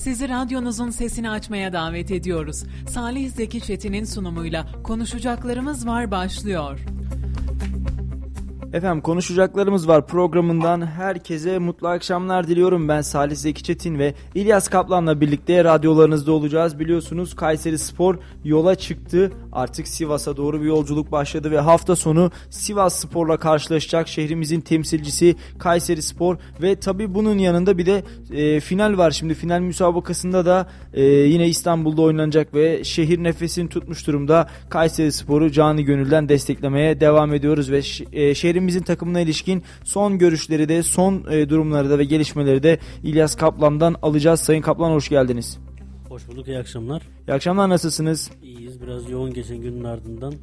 Sizi radyonuzun sesini açmaya davet ediyoruz. Salih Zeki Çetin'in sunumuyla Konuşacaklarımız Var başlıyor. Efendim, Konuşacaklarımız Var programından herkese mutlu akşamlar diliyorum. Ben Salih Zeki Çetin ve İlyas Kaplan'la birlikte radyolarınızda olacağız. Biliyorsunuz Kayseri Spor yola çıktı. Artık Sivas'a doğru bir yolculuk başladı ve hafta sonu Sivas Spor'la karşılaşacak şehrimizin temsilcisi Kayseri Spor. Ve tabii bunun yanında bir de final var. Şimdi final müsabakasında da yine İstanbul'da oynanacak ve şehir nefesini tutmuş durumda. Kayseri Spor'u canı gönülden desteklemeye devam ediyoruz ve şehrimizin takımına ilişkin son görüşleri de, son durumları da ve gelişmeleri de İlyas Kaplan'dan alacağız. Sayın Kaplan, hoş geldiniz. Hoş bulduk, iyi akşamlar. İyi akşamlar, nasılsınız? İyiyiz, biraz yoğun geçen günün ardından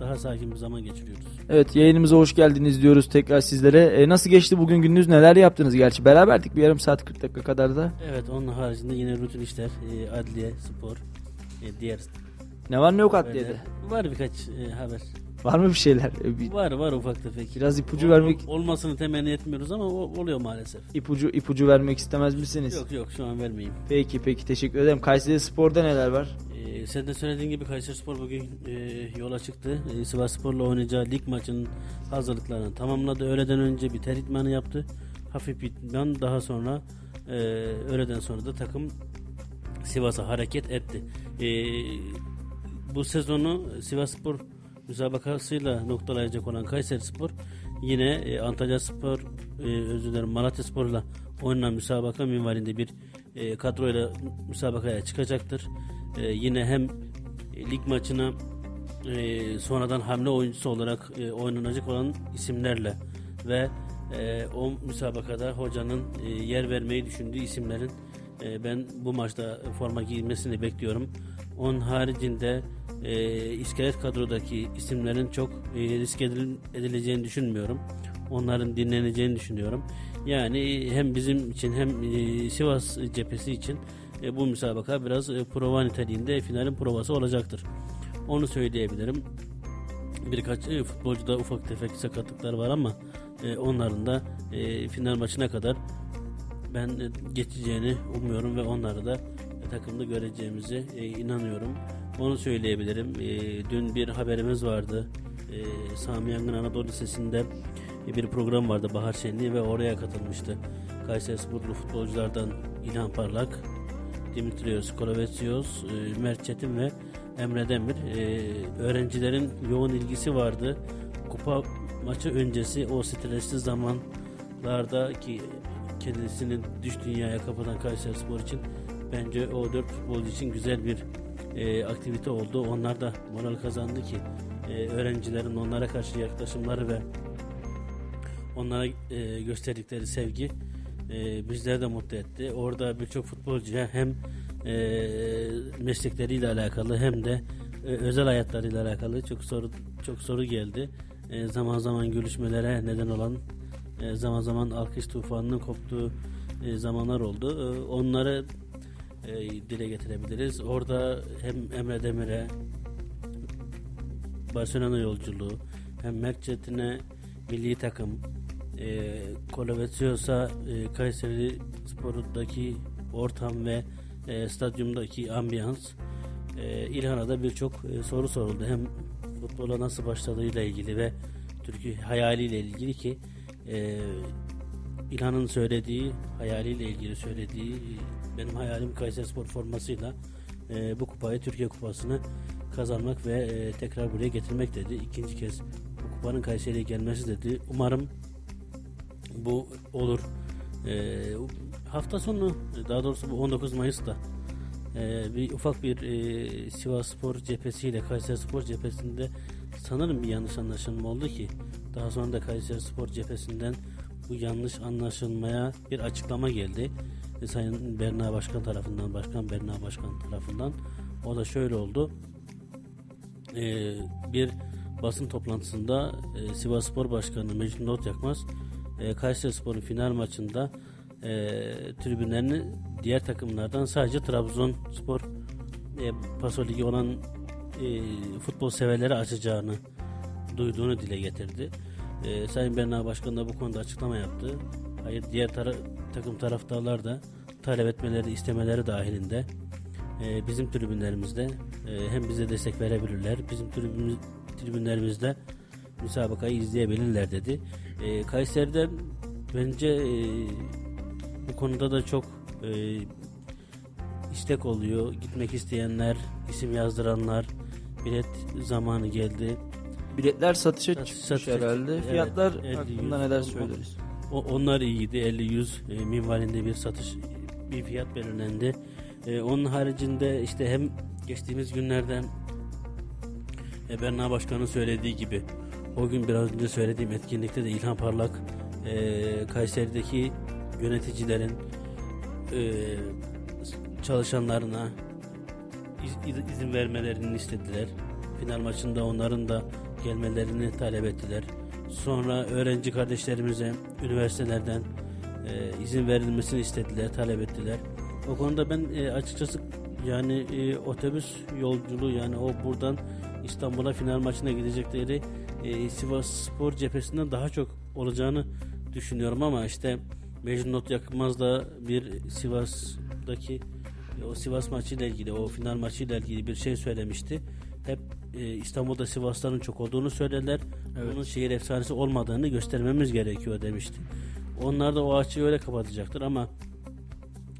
daha sakin bir zaman geçiriyoruz. Evet, yayınımıza hoş geldiniz diyoruz tekrar sizlere. Nasıl geçti bugün gününüz, neler yaptınız? Gerçi beraberdik bir yarım saat 40 dakika kadar da. Evet, onun haricinde yine rutin işler, adliye, spor, diğer... Ne var ne yok adliyede? Var birkaç haber. Var mı bir şeyler? Var ufak tefek. Biraz ipucu vermek... Olmasını temenni etmiyoruz ama oluyor maalesef. İpucu vermek istemez misiniz? Yok şu an vermeyeyim. Peki teşekkür ederim. Kayseri Spor'da neler var? Sen de söylediğin gibi Kayseri Spor bugün yola çıktı. Sivas Spor'la oynayacağı lig maçının hazırlıklarını tamamladı. Öğleden önce bir ter idmanı yaptı. Hafif idman, daha sonra öğleden sonra da takım Sivas'a hareket etti. Bu sezonu Sivas Spor müsabakasıyla noktalayacak olan Kayseri Spor yine Antalya Spor, Malatya Spor'la oynanan müsabaka minvalinde bir kadroyla müsabakaya çıkacaktır. Yine hem lig maçına sonradan hamle oyuncusu olarak oynanacak olan isimlerle ve o müsabakada hocanın yer vermeyi düşündüğü isimlerin ben bu maçta forma giymesini bekliyorum. Onun haricinde iskelet kadrodaki isimlerin çok riske edileceğini düşünmüyorum. Onların dinleneceğini düşünüyorum. Yani hem bizim için hem Sivas cephesi için bu müsabaka biraz prova niteliğinde, finalin provası olacaktır. Onu söyleyebilirim. Birkaç futbolcuda ufak tefek sakatlıklar var ama onların da final maçına kadar ben geçeceğini umuyorum ve onları da takımda göreceğimizi inanıyorum. Onu söyleyebilirim. Dün bir haberimiz vardı. Sami Yangın Anadolu Lisesi'nde bir program vardı, Bahar Şenliği, ve oraya katılmıştı Kayserisporlu futbolculardan İlhan Parlak, Dimitrios Kolovetsios, Mert Çetin ve Emre Demir. Öğrencilerin yoğun ilgisi vardı. Kupa maçı öncesi o stresli zamanlardaki kendisini düş dünyaya kapatan Kayserispor için bence o 4 futbolcu için güzel bir aktivite oldu. Onlar da moral kazandı ki öğrencilerin onlara karşı yaklaşımları ve onlara gösterdikleri sevgi bizleri de mutlu etti. Orada birçok futbolcuya hem meslekleriyle alakalı hem de özel hayatlarıyla alakalı çok soru geldi. Zaman zaman görüşmelere neden olan, zaman zaman alkış tufanının koptuğu zamanlar oldu. Onları dile getirebiliriz. Orada hem Emre Demir'e Barcelona yolculuğu, hem Mert Çetin'e milli takım, Kolovetsios'a Kayseri Spor'daki ortam ve stadyumdaki ambiyans, İlhan'a da birçok soru soruldu. Hem futbola nasıl başladığıyla ilgili ve Türkiye hayaliyle ilgili ki İlhan'ın söylediği, hayaliyle ilgili söylediği, benim hayalim Kayserispor formasıyla bu kupayı, Türkiye Kupası'nı kazanmak ve tekrar buraya getirmek dedi. İkinci kez bu kupanın Kayseri'ye gelmesi dedi. Umarım bu olur. Hafta sonu, daha doğrusu bu 19 Mayıs'ta bir ufak bir Sivasspor cephesi ile Kayserispor cephesinde sanırım bir yanlış anlaşılma oldu ki daha sonra da Kayserispor cephesinden bu yanlış anlaşılmaya bir açıklama geldi. Sayın Berna Başkan tarafından. O da şöyle oldu. Bir basın toplantısında Sivasspor Başkanı Mecnun Otyakmaz Kayserispor'un final maçında tribünlerini diğer takımlardan sadece Trabzonspor Paso Ligi olan futbol severleri açacağını duyduğunu dile getirdi. Sayın Berna Başkan da bu konuda açıklama yaptı. Hayır, diğer takım taraftarlar da talep etmeleri, istemeleri dahilinde bizim tribünlerimizde hem bize destek verebilirler, bizim tribünlerimizde müsabakayı izleyebilirler dedi. Kayseri'de bence bu konuda da çok istek oluyor. Gitmek isteyenler, isim yazdıranlar, bilet zamanı geldi. Biletler satışa çıkmış herhalde. Evet, fiyatlar hakkında neler söyleriz? Onlar iyiydi. 50-100 minvalinde bir fiyat belirlendi. Onun haricinde işte hem geçtiğimiz günlerden Berna Başkan'ın söylediği gibi o gün biraz önce söylediğim etkinlikte de İlhan Parlak Kayseri'deki yöneticilerin çalışanlarına izin vermelerini istediler. Final maçında onların da gelmelerini talep ettiler. Sonra öğrenci kardeşlerimize üniversitelerden izin verilmesini istediler, talep ettiler. O konuda ben açıkçası yani otobüs yolculuğu, yani o buradan İstanbul'a final maçına gidecekleri Sivasspor cephesinden daha çok olacağını düşünüyorum ama işte Mecnunot Yakınmaz da bir Sivas'daki o Sivas maçıyla ilgili, o final maçıyla ilgili bir şey söylemişti. Hep İstanbul'da Sivasların çok olduğunu söylediler. Evet. Bunun şehir efsanesi olmadığını göstermemiz gerekiyor demişti. Onlar da o açıyı öyle kapatacaktır ama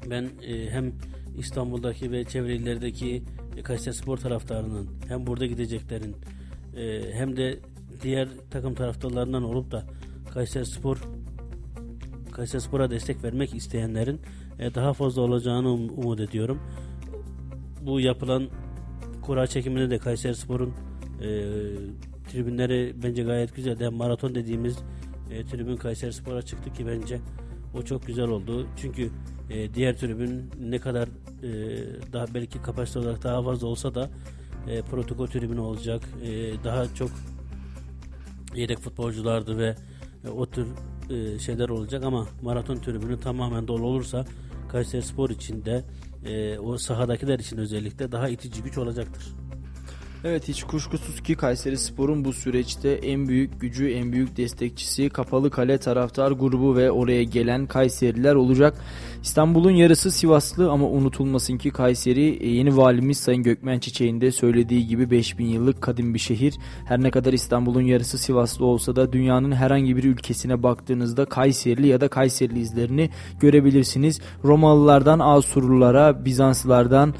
ben hem İstanbul'daki ve çevre illerdeki Kayserispor taraftarının hem burada gideceklerin hem de diğer takım taraftarlarından olup da Kayserispor'a destek vermek isteyenlerin daha fazla olacağını umut ediyorum. Bu yapılan kura çekiminde de Kayserispor'un tribünleri bence gayet güzeldi. Yani maraton dediğimiz tribün Kayserispor'a çıktı ki bence o çok güzel oldu. Çünkü diğer tribün ne kadar daha belki kapasite olarak daha fazla olsa da protokol tribünü olacak. Daha çok yedek futbolculardı ve o tür şeyler olacak ama maraton tribünü tamamen dolu olursa Kayserispor için de o sahadakiler için özellikle daha itici güç olacaktır. Evet, hiç kuşkusuz ki Kayserispor'un bu süreçte en büyük gücü, en büyük destekçisi Kapalı Kale taraftar grubu ve oraya gelen Kayseriler olacak. İstanbul'un yarısı Sivaslı ama unutulmasın ki Kayseri, yeni valimiz Sayın Gökmen Çiçek'in de söylediği gibi 5000 yıllık kadim bir şehir. Her ne kadar İstanbul'un yarısı Sivaslı olsa da dünyanın herhangi bir ülkesine baktığınızda Kayserili ya da Kayserili izlerini görebilirsiniz. Romalılardan Asurlulara, Bizanslılardan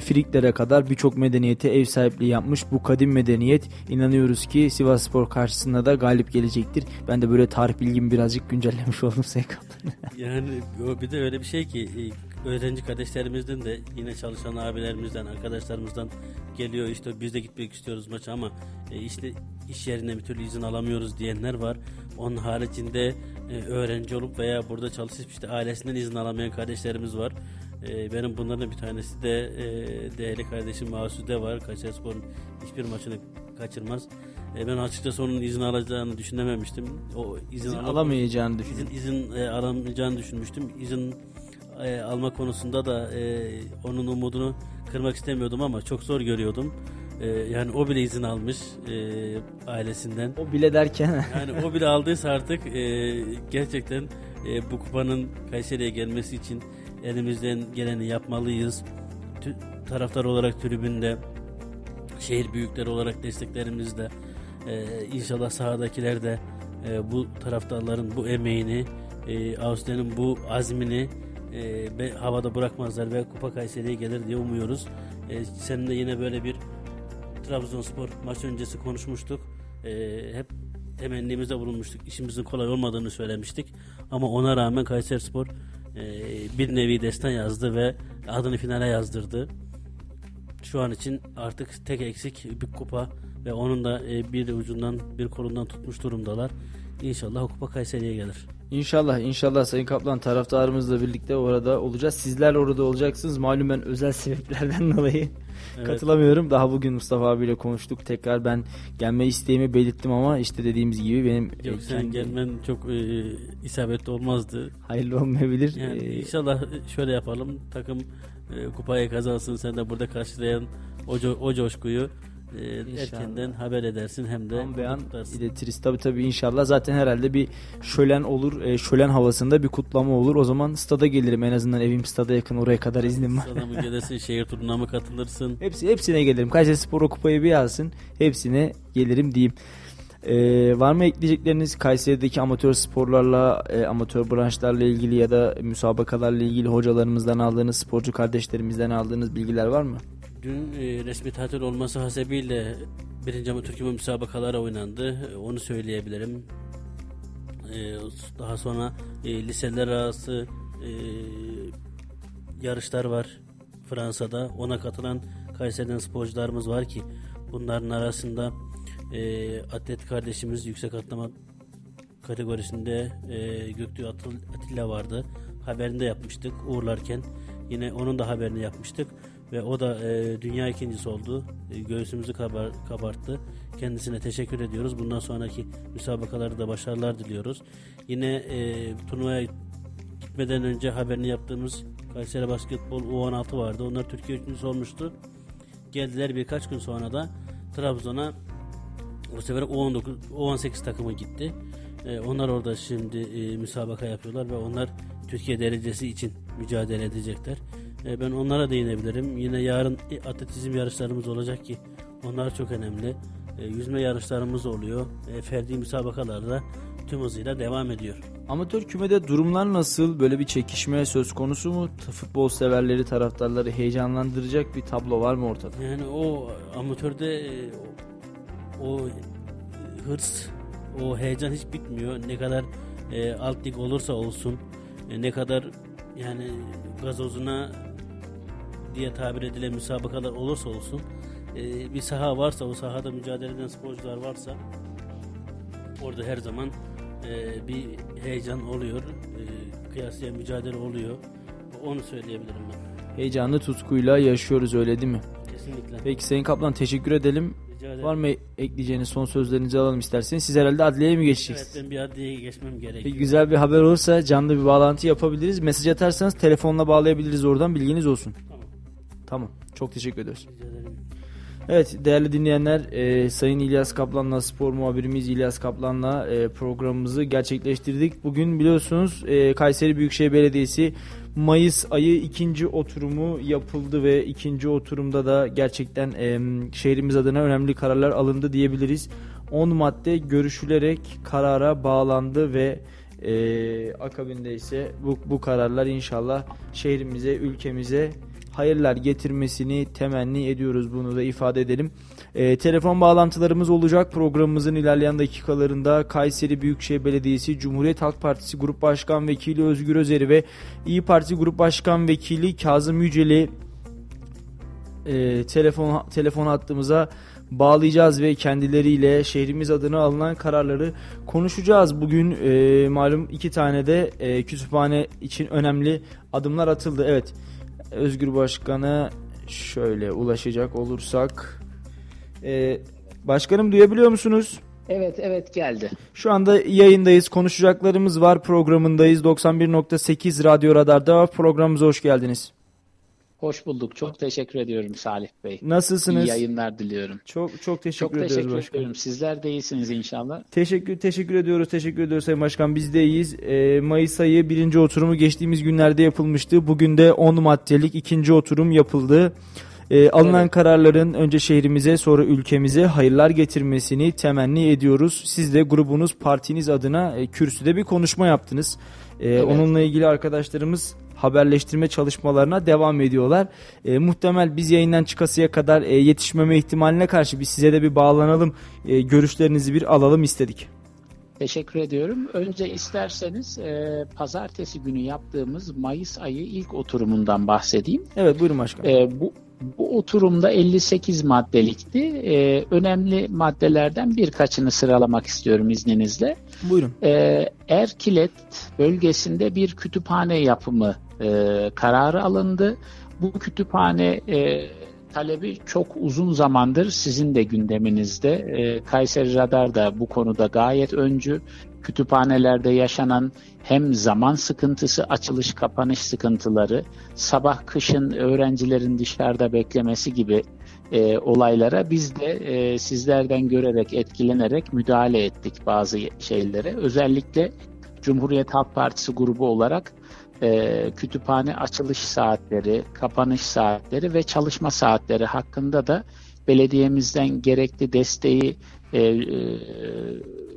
Friklere kadar birçok medeniyete ev sahipliği yapmış bu kadim medeniyet. İnanıyoruz ki Sivasspor karşısında da galip gelecektir. Ben de böyle tarih bilgimi birazcık güncellemiş oldum Seykan'dan. Yani bir de öyle bir şey ki öğrenci kardeşlerimizden de yine çalışan abilerimizden, arkadaşlarımızdan geliyor işte biz de gitmek istiyoruz maça ama işte iş yerine bir türlü izin alamıyoruz diyenler var. Onun haricinde öğrenci olup veya burada çalışıp işte ailesinden izin alamayan kardeşlerimiz var. Benim bunların bir tanesi de değerli kardeşim Asude var. Kayserispor'un hiçbir maçını kaçırmaz. Ben açıkçası onun izin alacağını düşünememiştim. O izin alamayacağını düşünmüştüm. İzin alamayacağını düşünmüştüm. İzin alma konusunda da onun umudunu kırmak istemiyordum ama çok zor görüyordum. Yani o bile izin almış ailesinden. O bile derken? Yani o bile aldıysa artık gerçekten bu kupanın Kayseri'ye gelmesi için elimizden geleni yapmalıyız. Taraftar olarak tribünde, şehir büyükleri olarak desteklerimizde inşallah sahadakiler de bu taraftarların bu emeğini, Ağustos'un bu azmini havada bırakmazlar ve Kupa Kayseri'ye gelir diye umuyoruz. Seninle yine böyle bir Trabzonspor maç öncesi konuşmuştuk. Hep temennimizde bulunmuştuk. İşimizin kolay olmadığını söylemiştik. Ama ona rağmen Kayserispor bir nevi destan yazdı ve adını finale yazdırdı. Şu an için artık tek eksik bir kupa ve onun da bir ucundan bir kolundan tutmuş durumdalar. İnşallah Kupa Kayseri'ye gelir. İnşallah Sayın Kaplan, taraftarımızla birlikte orada olacağız. Sizler orada olacaksınız. Malum ben özel sebeplerden dolayı katılamıyorum. Daha bugün Mustafa abiyle konuştuk. Tekrar ben gelme isteğimi belirttim ama işte dediğimiz gibi benim... Yok, sen gelmen çok isabetli olmazdı. Hayırlı olmayabilir. Yani inşallah şöyle yapalım. Takım kupayı kazansın. Sen de burada karşılayan o coşkuyu erkenden haber edersin hem de tam beyan iletiriz. Tabii inşallah, zaten herhalde bir şölen olur. Şölen havasında bir kutlama olur. O zaman stada gelirim, en azından evim stada yakın, oraya kadar iznim var. Stada mı gelirsin, şehir turuna mı katılırsın? Hepsine gelirim. Kayserispor o kupayı bir alsın, hepsine gelirim diyeyim. Var mı ekleyecekleriniz Kayseri'deki amatör sporlarla, amatör branşlarla ilgili ya da müsabakalarla ilgili hocalarımızdan aldığınız, sporcu kardeşlerimizden aldığınız bilgiler var mı? Dün resmi tatil olması hasebiyle 1. Amatör Kupası müsabakaları oynandı. Onu söyleyebilirim. Daha sonra liseler arası yarışlar var Fransa'da. Ona katılan Kayseri'den sporcularımız var ki bunların arasında atlet kardeşimiz yüksek atlama kategorisinde Göktürk Atilla vardı. Haberini de yapmıştık uğurlarken. Yine onun da haberini yapmıştık. Ve o da dünya ikincisi oldu. Göğsümüzü kabarttı. Kendisine teşekkür ediyoruz. Bundan sonraki müsabakalarda da başarılar diliyoruz. Yine turnuvaya gitmeden önce haberini yaptığımız Kayseri Basketbol U16 vardı. Onlar Türkiye üçüncüsü olmuştu. Geldiler birkaç gün sonra da Trabzon'a. Bu sefer U18 takımı gitti. Onlar orada şimdi müsabaka yapıyorlar ve onlar Türkiye derecesi için mücadele edecekler. Ben onlara değinebilirim. Yine yarın atletizm yarışlarımız olacak ki onlar çok önemli. Yüzme yarışlarımız oluyor. Ferdi müsabakalarda tüm hızıyla devam ediyor. Amatör kümede durumlar nasıl? Böyle bir çekişme söz konusu mu? Futbol severleri, taraftarları heyecanlandıracak bir tablo var mı ortada? Yani o amatörde o hırs, o heyecan hiç bitmiyor. Ne kadar alt lig olursa olsun, ne kadar yani gazozuna diye tabir edilen müsabakalar olursa olsun, bir saha varsa, o sahada mücadele eden sporcular varsa orada her zaman bir heyecan oluyor, kıyasıya mücadele oluyor. Onu söyleyebilirim ben. Heyecanlı tutkuyla yaşıyoruz, öyle değil mi? Kesinlikle. Peki Sayın Kaplan, teşekkür edelim. Var mı ekleyeceğiniz, son sözlerinizi alalım isterseniz. Siz herhalde adliyeye mi geçeceksiniz? Evet, ben bir adliyeye geçmem gerekiyor. Peki, güzel bir haber olursa canlı bir bağlantı yapabiliriz. Mesaj atarsanız telefonla bağlayabiliriz oradan, bilginiz olsun. Tamam. Çok teşekkür ederiz. Evet değerli dinleyenler, Sayın İlyas Kaplan'la, spor muhabirimiz İlyas Kaplan'la programımızı gerçekleştirdik. Bugün biliyorsunuz Kayseri Büyükşehir Belediyesi Mayıs ayı 2. oturumu yapıldı ve 2. oturumda da gerçekten şehrimiz adına önemli kararlar alındı diyebiliriz. 10 madde görüşülerek karara bağlandı ve akabinde ise bu kararlar inşallah şehrimize, ülkemize hayırlar getirmesini temenni ediyoruz. Bunu da ifade edelim. Telefon bağlantılarımız olacak. Programımızın ilerleyen dakikalarında Kayseri Büyükşehir Belediyesi Cumhuriyet Halk Partisi Grup Başkan Vekili Özgür Özeri ve İYİ Parti Grup Başkan Vekili Kazım Yücel'i telefon hattımıza bağlayacağız ve kendileriyle şehrimiz adına alınan kararları konuşacağız. Bugün malum 2 tane de kütüphane için önemli adımlar atıldı. Evet. Özgür Başkan'a şöyle ulaşacak olursak. Başkanım, duyabiliyor musunuz? Evet, geldi. Şu anda yayındayız. Konuşacaklarımız var programındayız. 91.8 Radyo Radar'da. Programımıza hoş geldiniz. Hoş bulduk. Çok teşekkür ediyorum Salih Bey. Nasılsınız? İyi yayınlar diliyorum. Çok teşekkür ediyoruz başkanım. Çok teşekkür ediyorum. Sizler de iyisiniz inşallah. Teşekkür ediyoruz. Teşekkür ediyoruz Sayın Başkan. Biz de iyiyiz. Mayıs ayı 1. oturumu geçtiğimiz günlerde yapılmıştı. Bugün de 10 maddelik 2. oturum yapıldı. Alınan kararların önce şehrimize sonra ülkemize hayırlar getirmesini temenni ediyoruz. Siz de grubunuz, partiniz adına kürsüde bir konuşma yaptınız. Onunla ilgili arkadaşlarımız haberleştirme çalışmalarına devam ediyorlar. Muhtemel biz yayından çıkasıya kadar yetişmeme ihtimaline karşı biz size de bir bağlanalım. Görüşlerinizi bir alalım istedik. Teşekkür ediyorum. Önce isterseniz pazartesi günü yaptığımız Mayıs ayı ilk oturumundan bahsedeyim. Evet, buyurun başkanım. Bu oturumda 58 maddelikti. Önemli maddelerden birkaçını sıralamak istiyorum izninizle. Buyurun. Erkilet bölgesinde bir kütüphane yapımı kararı alındı. Bu kütüphane talebi çok uzun zamandır sizin de gündeminizde. Kayseri Radar da bu konuda gayet öncü. Kütüphanelerde yaşanan hem zaman sıkıntısı, açılış kapanış sıkıntıları, sabah kışın öğrencilerin dışarıda beklemesi gibi olaylara biz de sizlerden görerek, etkilenerek müdahale ettik bazı şeylere. Özellikle Cumhuriyet Halk Partisi grubu olarak kütüphane açılış saatleri, kapanış saatleri ve çalışma saatleri hakkında da belediyemizden gerekli desteği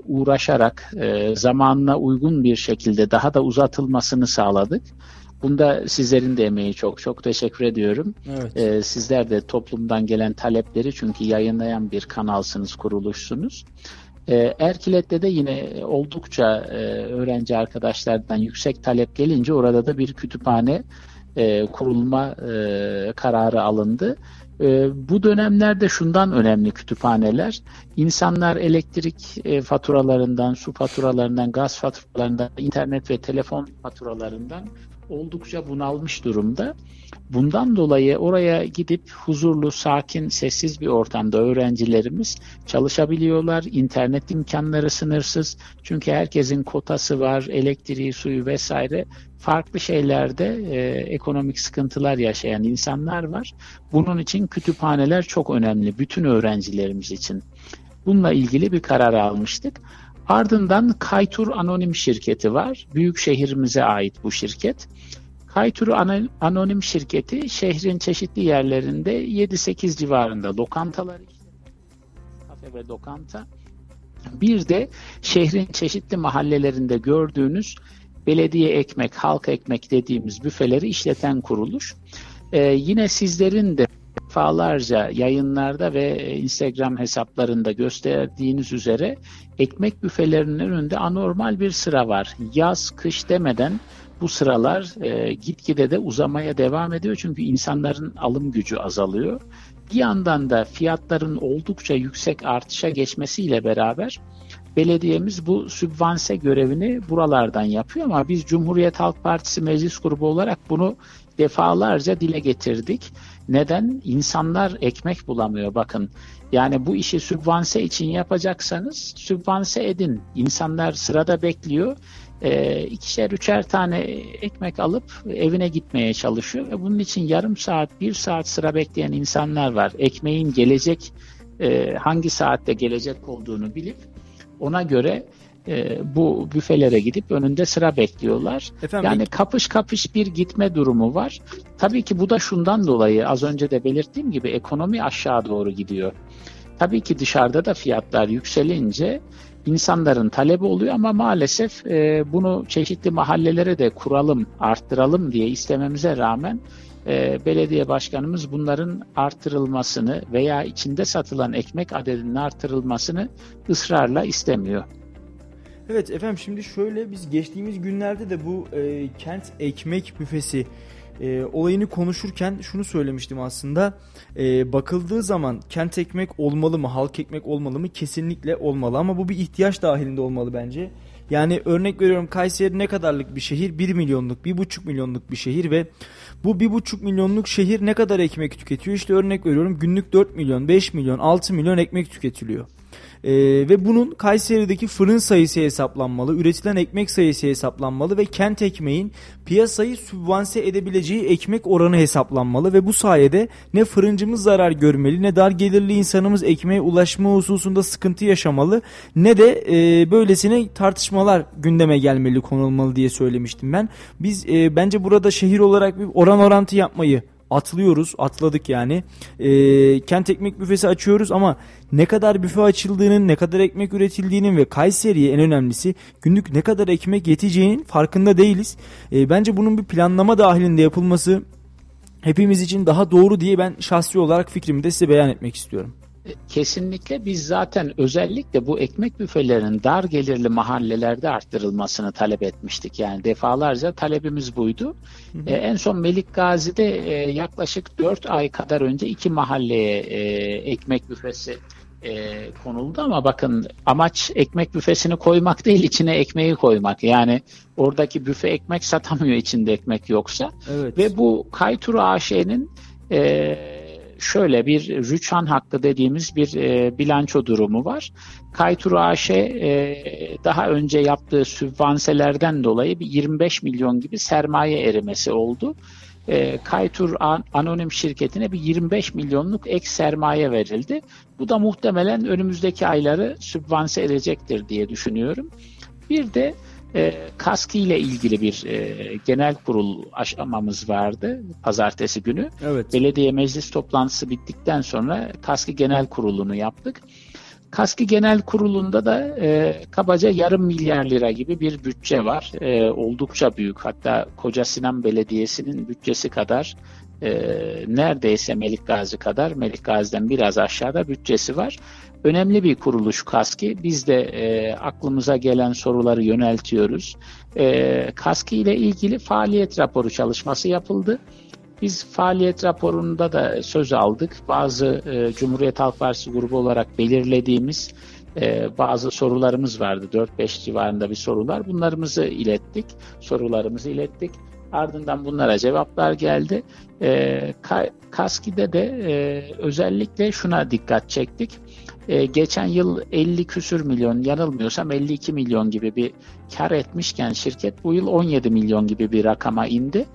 uğraşarak zamanına uygun bir şekilde daha da uzatılmasını sağladık. Bunda sizlerin de emeği çok teşekkür ediyorum. Evet. Sizler de toplumdan gelen talepleri, çünkü yayınlayan bir kanalsınız, kuruluşsunuz. Erkilet'te de yine oldukça öğrenci arkadaşlardan yüksek talep gelince orada da bir kütüphane kurulma kararı alındı. Bu dönemlerde şundan önemli kütüphaneler, insanlar elektrik faturalarından, su faturalarından, gaz faturalarından, internet ve telefon faturalarından oldukça bunalmış durumda. Bundan dolayı oraya gidip huzurlu, sakin, sessiz bir ortamda öğrencilerimiz çalışabiliyorlar. İnternet imkanları sınırsız. Çünkü herkesin kotası var, elektriği, suyu vesaire. Farklı şeylerde ekonomik sıkıntılar yaşayan insanlar var. Bunun için kütüphaneler çok önemli bütün öğrencilerimiz için. Bununla ilgili bir karar almıştık. Ardından Kaytur Anonim Şirketi var. Büyük şehrimize ait bu şirket. Kaytur Anonim Şirketi şehrin çeşitli yerlerinde 7-8 civarında lokantalar işletiyor. Kafe ve lokanta. Bir de şehrin çeşitli mahallelerinde gördüğünüz belediye ekmek, halk ekmek dediğimiz büfeleri işleten kuruluş. Yine sizlerin de defalarca yayınlarda ve Instagram hesaplarında gösterdiğiniz üzere ekmek büfelerinin önünde anormal bir sıra var. Yaz, kış demeden bu sıralar gitgide de uzamaya devam ediyor. Çünkü insanların alım gücü azalıyor. Bir yandan da fiyatların oldukça yüksek artışa geçmesiyle beraber belediyemiz bu sübvanse görevini buralardan yapıyor. Ama biz Cumhuriyet Halk Partisi Meclis Grubu olarak bunu defalarca dile getirdik. Neden? İnsanlar ekmek bulamıyor bakın. Yani bu işi sübvanse için yapacaksanız sübvanse edin. İnsanlar sırada bekliyor. İkişer üçer tane ekmek alıp evine gitmeye çalışıyor. Ve bunun için yarım saat, bir saat sıra bekleyen insanlar var. Ekmeğin gelecek, hangi saatte gelecek olduğunu bilip ona göre bu büfelere gidip önünde sıra bekliyorlar. Efendim, yani kapış kapış bir gitme durumu var. Tabii ki bu da şundan dolayı, az önce de belirttiğim gibi ekonomi aşağı doğru gidiyor. Tabii ki dışarıda da fiyatlar yükselince insanların talebi oluyor ama maalesef bunu çeşitli mahallelere de kuralım, arttıralım diye istememize rağmen belediye başkanımız bunların arttırılmasını veya içinde satılan ekmek adedinin arttırılmasını ısrarla istemiyor. Evet efendim, şimdi şöyle, biz geçtiğimiz günlerde de bu kent ekmek büfesi olayını konuşurken şunu söylemiştim aslında. Bakıldığı zaman kent ekmek olmalı mı, halk ekmek olmalı mı? Kesinlikle olmalı ama bu bir ihtiyaç dahilinde olmalı bence. Yani örnek veriyorum, Kayseri ne kadarlık bir şehir? 1 milyonluk, 1,5 milyonluk bir şehir ve bu 1,5 milyonluk şehir ne kadar ekmek tüketiyor? İşte örnek veriyorum, günlük 4 milyon, 5 milyon, 6 milyon ekmek tüketiliyor. Ve bunun Kayseri'deki fırın sayısı hesaplanmalı, üretilen ekmek sayısı hesaplanmalı ve kent ekmeğin piyasayı sübvanse edebileceği ekmek oranı hesaplanmalı ve bu sayede ne fırıncımız zarar görmeli, ne dar gelirli insanımız ekmeğe ulaşma hususunda sıkıntı yaşamalı, ne de böylesine tartışmalar gündeme gelmeli, konulmalı diye söylemiştim ben. Biz bence burada şehir olarak bir oran orantı yapmayı atladık yani. Kent ekmek büfesi açıyoruz ama ne kadar büfe açıldığının, ne kadar ekmek üretildiğinin ve Kayseri'ye en önemlisi günlük ne kadar ekmek yeteceğinin farkında değiliz. Bence bunun bir planlama dahilinde yapılması hepimiz için daha doğru diye ben şahsi olarak fikrimi de size beyan etmek istiyorum. Kesinlikle biz zaten özellikle bu ekmek büfelerinin dar gelirli mahallelerde arttırılmasını talep etmiştik. Yani defalarca talebimiz buydu. En son Melik Gazi'de yaklaşık 4 ay kadar önce 2 mahalleye ekmek büfesi konuldu ama bakın, amaç ekmek büfesini koymak değil, içine ekmeği koymak. Yani oradaki büfe ekmek satamıyor içinde ekmek yoksa. Evet. Ve bu Kaytur AŞ'nin şöyle bir rüçhan hakkı dediğimiz bir bilanço durumu var. Kaytur AŞ daha önce yaptığı sübvanselerden dolayı bir 25 milyon gibi sermaye erimesi oldu. Kaytur Anonim şirketine bir 25 milyonluk ek sermaye verildi. Bu da muhtemelen önümüzdeki ayları sübvanse edecektir diye düşünüyorum. Bir de KASKİ ile ilgili bir genel kurul aşamamız vardı pazartesi günü. Evet. Belediye meclis toplantısı bittikten sonra KASKİ genel kurulunu yaptık. KASKİ Genel Kurulu'nda da kabaca yarım milyar lira gibi bir bütçe var. Oldukça büyük. Hatta Koca Sinan Belediyesi'nin bütçesi kadar neredeyse Melikgazi kadar, Melikgazi'den biraz aşağıda bütçesi var. Önemli bir kuruluş KASKİ. Biz de aklımıza gelen soruları yöneltiyoruz. KASKİ ile ilgili faaliyet raporu çalışması yapıldı. Biz faaliyet raporunda da söz aldık. Bazı Cumhuriyet Halk Partisi grubu olarak belirlediğimiz bazı sorularımız vardı. 4-5 civarında bir sorular. Sorularımızı ilettik. Ardından bunlara cevaplar geldi. KASKİ'de de özellikle şuna dikkat çektik. Geçen yıl 50 küsür milyon, yanılmıyorsam 52 milyon gibi bir kar etmişken şirket bu yıl 17 milyon gibi bir rakama indi.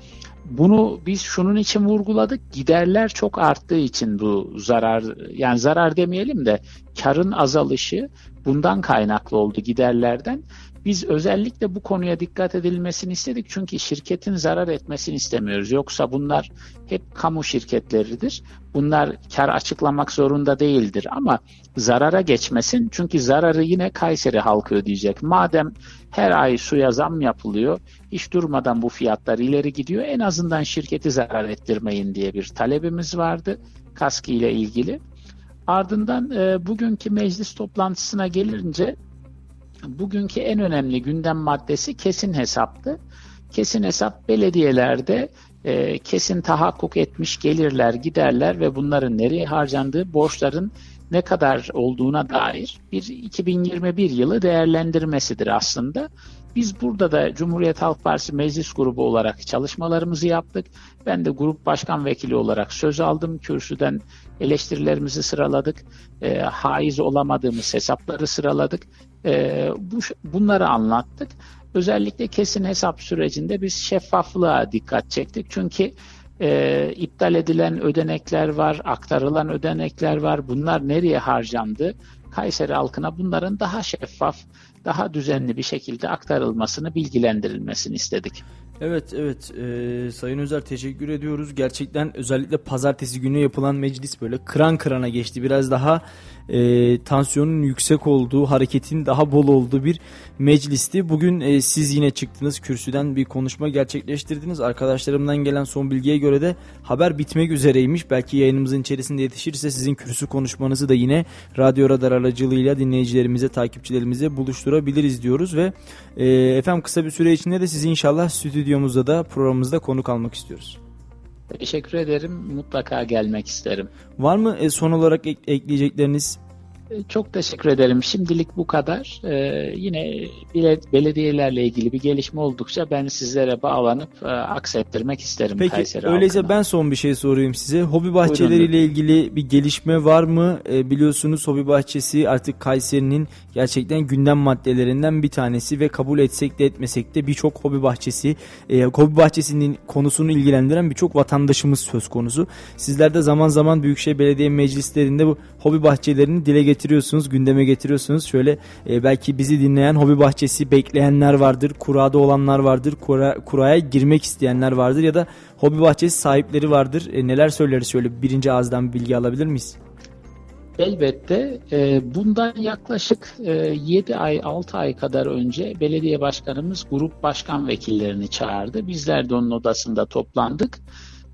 Bunu biz şunun için vurguladık, giderler çok arttığı için bu zarar, yani zarar demeyelim de karın azalışı bundan kaynaklı oldu giderlerden. Biz özellikle bu konuya dikkat edilmesini istedik çünkü şirketin zarar etmesini istemiyoruz. Yoksa bunlar hep kamu şirketleridir. Bunlar kar açıklamak zorunda değildir ama zarara geçmesin. Çünkü zararı yine Kayseri halkı ödeyecek. Madem her ay suya zam yapılıyor, hiç durmadan bu fiyatlar ileri gidiyor. En azından şirketi zarar ettirmeyin diye bir talebimiz vardı KASKİ ile ilgili. Ardından bugünkü meclis toplantısına gelince bugünkü en önemli gündem maddesi kesin hesaptı. Kesin hesap belediyelerde kesin tahakkuk etmiş gelirler, giderler ve bunların nereye harcandığı, borçların ne kadar olduğuna dair bir 2021 yılı değerlendirmesidir aslında. Biz burada da Cumhuriyet Halk Partisi Meclis Grubu olarak çalışmalarımızı yaptık. Ben de grup başkan vekili olarak söz aldım. Kürsüden eleştirilerimizi sıraladık. Haiz olamadığımız hesapları sıraladık. Bunları anlattık. Özellikle kesin hesap sürecinde biz şeffaflığa dikkat çektik. Çünkü iptal edilen ödenekler var, aktarılan ödenekler var. Bunlar nereye harcandı? Kayseri halkına bunların daha şeffaf, daha düzenli bir şekilde aktarılmasını, bilgilendirilmesini istedik. Evet. Sayın Özer, teşekkür ediyoruz. Gerçekten özellikle pazartesi günü yapılan meclis böyle kıran kırana geçti. Biraz daha tansiyonun yüksek olduğu, hareketin daha bol olduğu bir meclisti. Bugün siz yine çıktınız, kürsüden bir konuşma gerçekleştirdiniz. Arkadaşlarımdan gelen son bilgiye göre de haber bitmek üzereymiş. Belki yayınımızın içerisinde yetişirse sizin kürsü konuşmanızı da yine Radyo Radar aracılığıyla dinleyicilerimize, takipçilerimize buluşturabiliriz diyoruz ve efendim kısa bir süre içinde de sizi inşallah stüdyomuzda da programımızda konuk almak istiyoruz. Teşekkür ederim. Mutlaka gelmek isterim. Var mı son olarak ekleyecekleriniz? Çok teşekkür ederim. Şimdilik bu kadar. Yine belediyelerle ilgili bir gelişme oldukça ben sizlere bağlanıp aksettirmek isterim. Peki, Kayseri öyleyse halkına. Ben son bir şey sorayım size. Hobi bahçeleriyle ilgili bir gelişme var mı? Biliyorsunuz hobi bahçesi artık Kayseri'nin gerçekten gündem maddelerinden bir tanesi ve kabul etsek de etmesek de birçok hobi bahçesi, hobi bahçesinin konusunu ilgilendiren birçok vatandaşımız söz konusu. Sizler de zaman zaman Büyükşehir Belediye Meclislerinde bu hobi bahçelerini dile getiriyorsunuz, gündeme getiriyorsunuz. Şöyle belki bizi dinleyen hobi bahçesi bekleyenler vardır, kurada olanlar vardır, kuraya girmek isteyenler vardır ya da hobi bahçesi sahipleri vardır. Neler söyleriz, şöyle birinci ağızdan bilgi alabilir miyiz? Elbette. Bundan yaklaşık 7 ay, 6 ay kadar önce belediye başkanımız grup başkan vekillerini çağırdı. Bizler de onun odasında toplandık.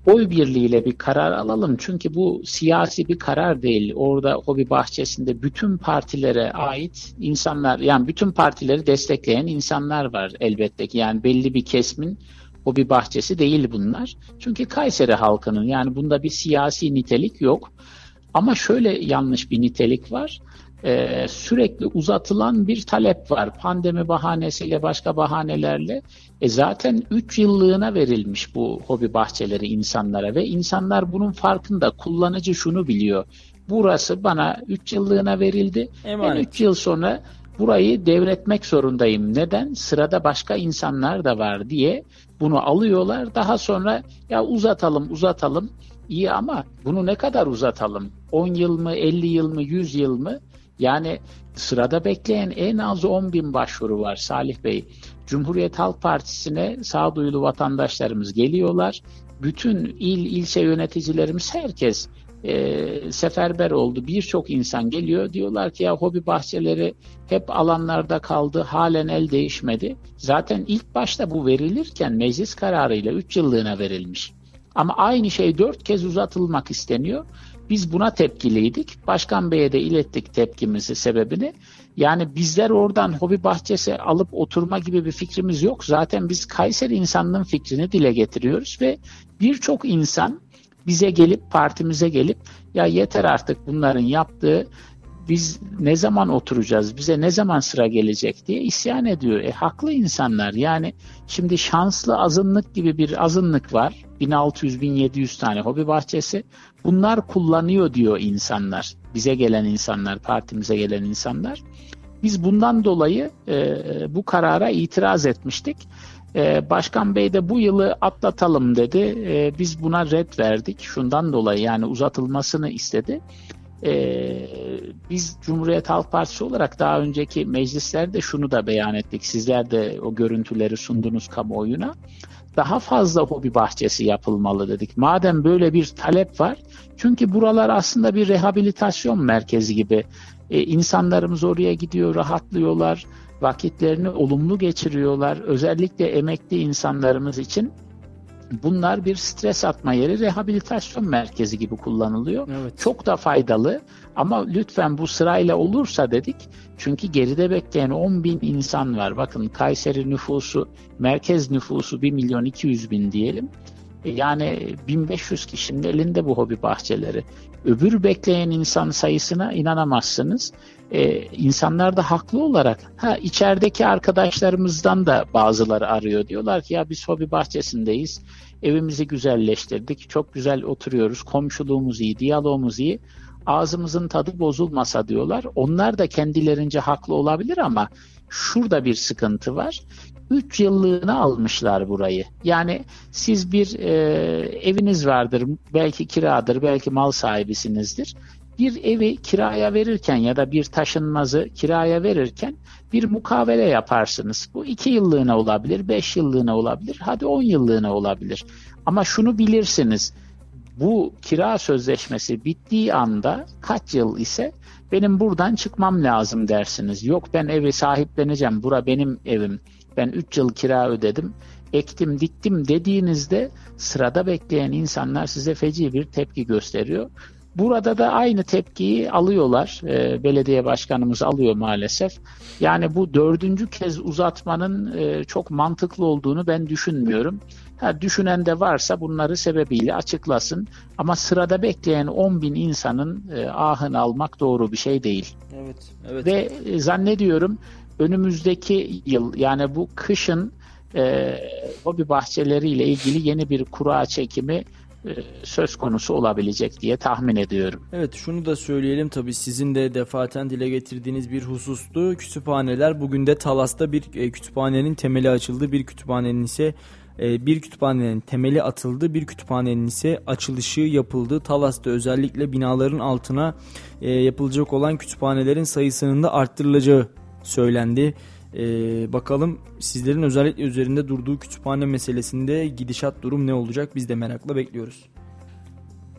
Oy birliğiyle bir karar alalım çünkü bu siyasi bir karar değil. Orada hobi bahçesinde bütün partilere ait insanlar, yani bütün partileri destekleyen insanlar var elbette ki. Yani belli bir kesimin hobi bahçesi değil bunlar. Çünkü Kayseri halkının, yani bunda bir siyasi nitelik yok. Ama şöyle yanlış bir nitelik var. Sürekli uzatılan bir talep var. Pandemi bahanesiyle, başka bahanelerle. Zaten 3 yıllığına verilmiş bu hobi bahçeleri insanlara ve insanlar bunun farkında. Kullanıcı şunu biliyor. Burası bana 3 yıllığına verildi. Ben 3 yıl sonra burayı devretmek zorundayım. Neden? Sırada başka insanlar da var diye bunu alıyorlar. Daha sonra ya uzatalım iyi ama bunu ne kadar uzatalım? 10 yıl mı, 50 yıl mı, 100 yıl mı? Yani sırada bekleyen en az 10.000 başvuru var Salih Bey. Cumhuriyet Halk Partisi'ne sağduyulu vatandaşlarımız geliyorlar. Bütün ilçe yöneticilerimiz, herkes seferber oldu. Birçok insan geliyor. Diyorlar ki ya hobi bahçeleri hep alanlarda kaldı. Halen el değişmedi. Zaten ilk başta bu verilirken meclis kararıyla 3 yıllığına verilmiş. Ama aynı şey 4 kez uzatılmak isteniyor. Biz buna tepkiliydik. Başkan Bey'e de ilettik tepkimizi, sebebini. Yani bizler oradan hobi bahçesi alıp oturma gibi bir fikrimiz yok. Zaten biz Kayseri insanının fikrini dile getiriyoruz ve birçok insan bize gelip, partimize gelip ya yeter artık bunların yaptığı, biz ne zaman oturacağız, bize ne zaman sıra gelecek diye isyan ediyor. Haklı insanlar. Yani şimdi şanslı azınlık gibi bir azınlık var. 1600-1700 tane hobi bahçesi. Bunlar kullanıyor diyor insanlar. Bize gelen insanlar, partimize gelen insanlar. Biz bundan dolayı bu karara itiraz etmiştik. Başkan Bey de bu yılı atlatalım dedi. Biz buna red verdik. Şundan dolayı, yani uzatılmasını istedi. Biz Cumhuriyet Halk Partisi olarak daha önceki meclislerde şunu da beyan ettik. Sizler de o görüntüleri sundunuz kamuoyuna. Daha fazla hobi bahçesi yapılmalı dedik. Madem böyle bir talep var, çünkü buralar aslında bir rehabilitasyon merkezi gibi. İnsanlarımız oraya gidiyor, rahatlıyorlar, vakitlerini olumlu geçiriyorlar. Özellikle emekli insanlarımız için bunlar bir stres atma yeri, rehabilitasyon merkezi gibi kullanılıyor. Evet. Çok da faydalı ama lütfen bu sırayla olursa dedik. Çünkü geride bekleyen 10.000 insan var. Bakın Kayseri nüfusu, merkez nüfusu 1.200.000 diyelim. Yani 1500 kişinin elinde bu hobi bahçeleri. Öbür bekleyen insan sayısına inanamazsınız. İnsanlar da haklı olarak içerideki arkadaşlarımızdan da bazıları arıyor. Diyorlar ki ya biz hobi bahçesindeyiz, evimizi güzelleştirdik, çok güzel oturuyoruz, komşuluğumuz iyi, diyalogumuz iyi. Ağzımızın tadı bozulmasa diyorlar. Onlar da kendilerince haklı olabilir ama şurada bir sıkıntı var. 3 yıllığına almışlar burayı. Yani siz bir eviniz vardır, belki kiradır, belki mal sahibisinizdir. Bir evi kiraya verirken ya da bir taşınmazı kiraya verirken bir mukavele yaparsınız. Bu 2 yıllığına olabilir, 5 yıllığına olabilir, hadi 10 yıllığına olabilir. Ama şunu bilirsiniz, bu kira sözleşmesi bittiği anda kaç yıl ise benim buradan çıkmam lazım dersiniz. Yok ben evi sahipleneceğim, bura benim evim. Ben 3 yıl kira ödedim, ektim, diktim dediğinizde sırada bekleyen insanlar size feci bir tepki gösteriyor. Burada da aynı tepkiyi alıyorlar. Belediye başkanımız alıyor maalesef. Yani bu 4. kez uzatmanın çok mantıklı olduğunu ben düşünmüyorum. Düşünen de varsa bunları sebebiyle açıklasın. Ama sırada bekleyen 10.000 insanın ahını almak doğru bir şey değil. Evet. Ve zannediyorum önümüzdeki yıl, yani bu kışın hobi bahçeleriyle ilgili yeni bir kura çekimi söz konusu olabilecek diye tahmin ediyorum. Evet, şunu da söyleyelim, tabii sizin de defaten dile getirdiğiniz bir husustu. Kütüphaneler, bugün de Talas'ta bir kütüphanenin temeli açıldı, bir kütüphanenin ise açılışı yapıldı. Talas'ta özellikle binaların altına yapılacak olan kütüphanelerin sayısının da arttırılacağı söylendi. Bakalım sizlerin özellikle üzerinde durduğu kütüphane meselesinde gidişat, durum ne olacak? Biz de merakla bekliyoruz.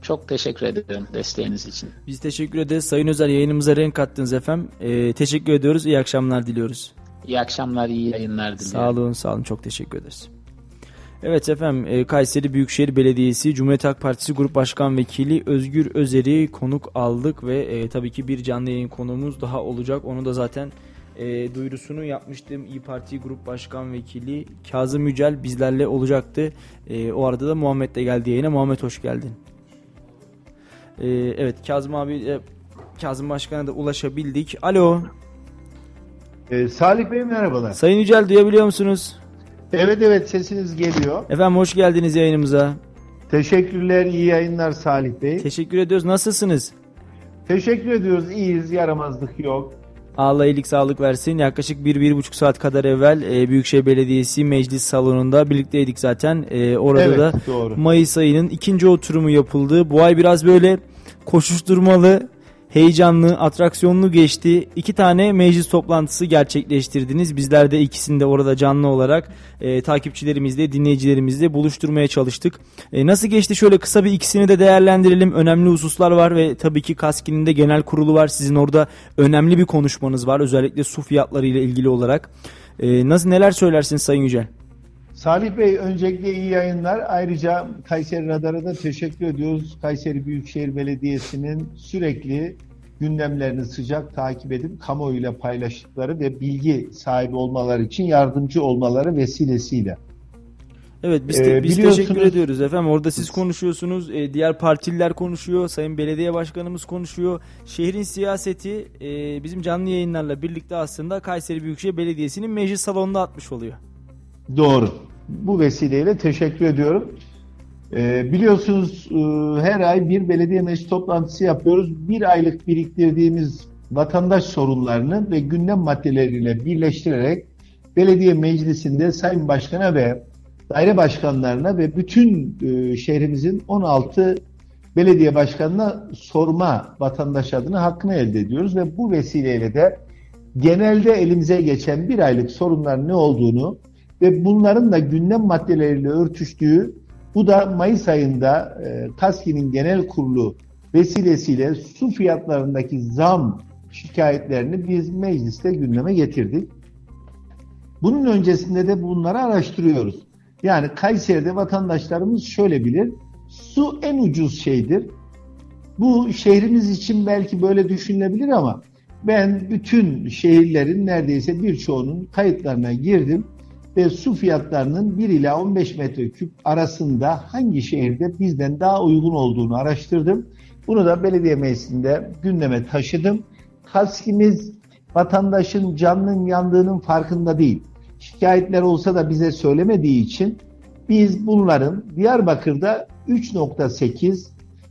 Çok teşekkür ederim desteğiniz için. Biz teşekkür ederiz. Sayın Özer, yayınımıza renk kattınız efendim. Teşekkür ediyoruz. İyi akşamlar diliyoruz. İyi akşamlar, iyi yayınlar diliyorum. Sağ olun. Çok teşekkür ederiz. Evet efendim, Kayseri Büyükşehir Belediyesi Cumhuriyet Halk Partisi Grup Başkan Vekili Özgür Özer'i konuk aldık ve tabii ki bir canlı yayın konuğumuz daha olacak. Onu da zaten duyurusunu yapmıştım. İYİ Parti Grup Başkan Vekili Kazım Yücel bizlerle olacaktı. O arada da Muhammed de geldi yayına. Muhammed, hoş geldin. Evet, Kazım Başkan'a da ulaşabildik. Alo. Salih Bey, merhabalar. Sayın Yücel, duyabiliyor musunuz? Evet, sesiniz geliyor. Efendim, hoş geldiniz yayınımıza. Teşekkürler, iyi yayınlar Salih Bey. Teşekkür ediyoruz. Nasılsınız? Teşekkür ediyoruz, iyiyiz, yaramazlık yok. Allah iyilik sağlık versin. Yaklaşık 1-1,5 saat kadar evvel Büyükşehir Belediyesi Meclis Salonu'nda birlikteydik zaten. Orada evet, da doğru. Mayıs ayının ikinci oturumu yapıldı. Bu ay biraz böyle koşuşturmalı, heyecanlı, atraksiyonlu geçti. 2 tane meclis toplantısı gerçekleştirdiniz. Bizler de ikisini de orada canlı olarak takipçilerimizle, dinleyicilerimizle buluşturmaya çalıştık. Nasıl geçti? Şöyle kısa bir ikisini de değerlendirelim. Önemli hususlar var ve tabii ki KASKİ'nin de genel kurulu var. Sizin orada önemli bir konuşmanız var. Özellikle su fiyatlarıyla ilgili olarak. Nasıl, neler söylersiniz Sayın Yücel? Salih Bey, öncelikle iyi yayınlar. Ayrıca Kayseri Radar'a da teşekkür ediyoruz. Kayseri Büyükşehir Belediyesi'nin sürekli gündemlerini sıcak takip edip kamuoyuyla paylaştıkları ve bilgi sahibi olmaları için yardımcı olmaları vesilesiyle. Evet, biz teşekkür ediyoruz efendim. Orada siz konuşuyorsunuz, diğer partililer konuşuyor, Sayın Belediye Başkanımız konuşuyor. Şehrin siyaseti bizim canlı yayınlarla birlikte aslında Kayseri Büyükşehir Belediyesi'nin meclis salonunda atmış oluyor. Doğru. Bu vesileyle teşekkür ediyorum. Biliyorsunuz her ay bir belediye meclis toplantısı yapıyoruz. Bir aylık biriktirdiğimiz vatandaş sorunlarını ve gündem maddeleriyle birleştirerek belediye meclisinde Sayın Başkan'a ve daire başkanlarına ve bütün şehrimizin 16 belediye başkanına sorma vatandaş adına hakkını elde ediyoruz. Ve bu vesileyle de genelde elimize geçen bir aylık sorunların ne olduğunu ve bunların da gündem maddeleriyle örtüştüğü, bu da Mayıs ayında KASKİ'nin genel kurulu vesilesiyle su fiyatlarındaki zam şikayetlerini biz mecliste gündeme getirdik. Bunun öncesinde de bunları araştırıyoruz. Yani Kayseri'de vatandaşlarımız şöyle bilir, su en ucuz şeydir. Bu şehrimiz için belki böyle düşünülebilir ama ben bütün şehirlerin neredeyse birçoğunun kayıtlarına girdim. Ve su fiyatlarının 1 ila 15 metreküp arasında hangi şehirde bizden daha uygun olduğunu araştırdım. Bunu da belediye meclisinde gündeme taşıdım. KASKİ'miz vatandaşın canının yandığının farkında değil. Şikayetler olsa da bize söylemediği için biz bunların Diyarbakır'da 3.8,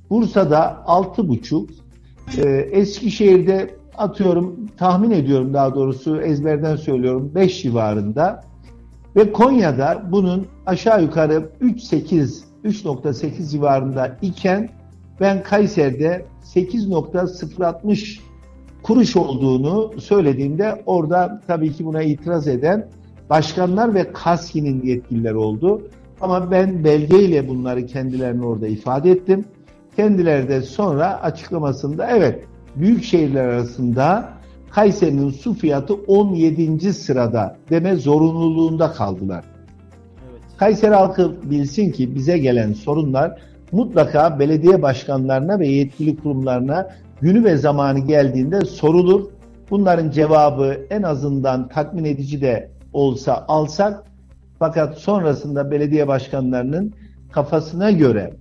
Bursa'da 6.5, Eskişehir'de atıyorum tahmin ediyorum daha doğrusu ezberden söylüyorum 5 civarında. Ve Konya'da bunun aşağı yukarı 3.8 civarında iken ben Kayseri'de 8.060 kuruş olduğunu söylediğimde orada tabii ki buna itiraz eden başkanlar ve KASKİ'nin yetkilileri oldu. Ama ben belgeyle bunları kendilerine orada ifade ettim. Kendileri de sonra açıklamasında evet büyük şehirler arasında Kayseri'nin su fiyatı 17. sırada deme zorunluluğunda kaldılar. Evet. Kayseri halkı bilsin ki bize gelen sorunlar mutlaka belediye başkanlarına ve yetkili kurumlarına günü ve zamanı geldiğinde sorulur. Bunların cevabı en azından tatmin edici de olsa alsak, fakat sonrasında belediye başkanlarının kafasına göre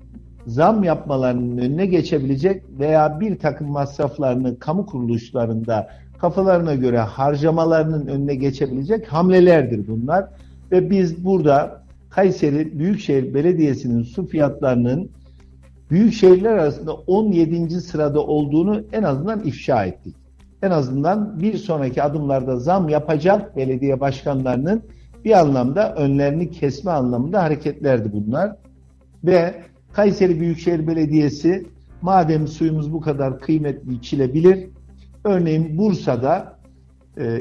zam yapmalarının önüne geçebilecek veya bir takım masraflarını kamu kuruluşlarında kafalarına göre harcamalarının önüne geçebilecek hamlelerdir bunlar. Ve biz burada Kayseri Büyükşehir Belediyesi'nin su fiyatlarının büyük şehirler arasında 17. sırada olduğunu en azından ifşa ettik. En azından bir sonraki adımlarda zam yapacak belediye başkanlarının bir anlamda önlerini kesme anlamında hareketlerdi bunlar. Ve Kayseri Büyükşehir Belediyesi madem suyumuz bu kadar kıymetli içilebilir, örneğin Bursa'da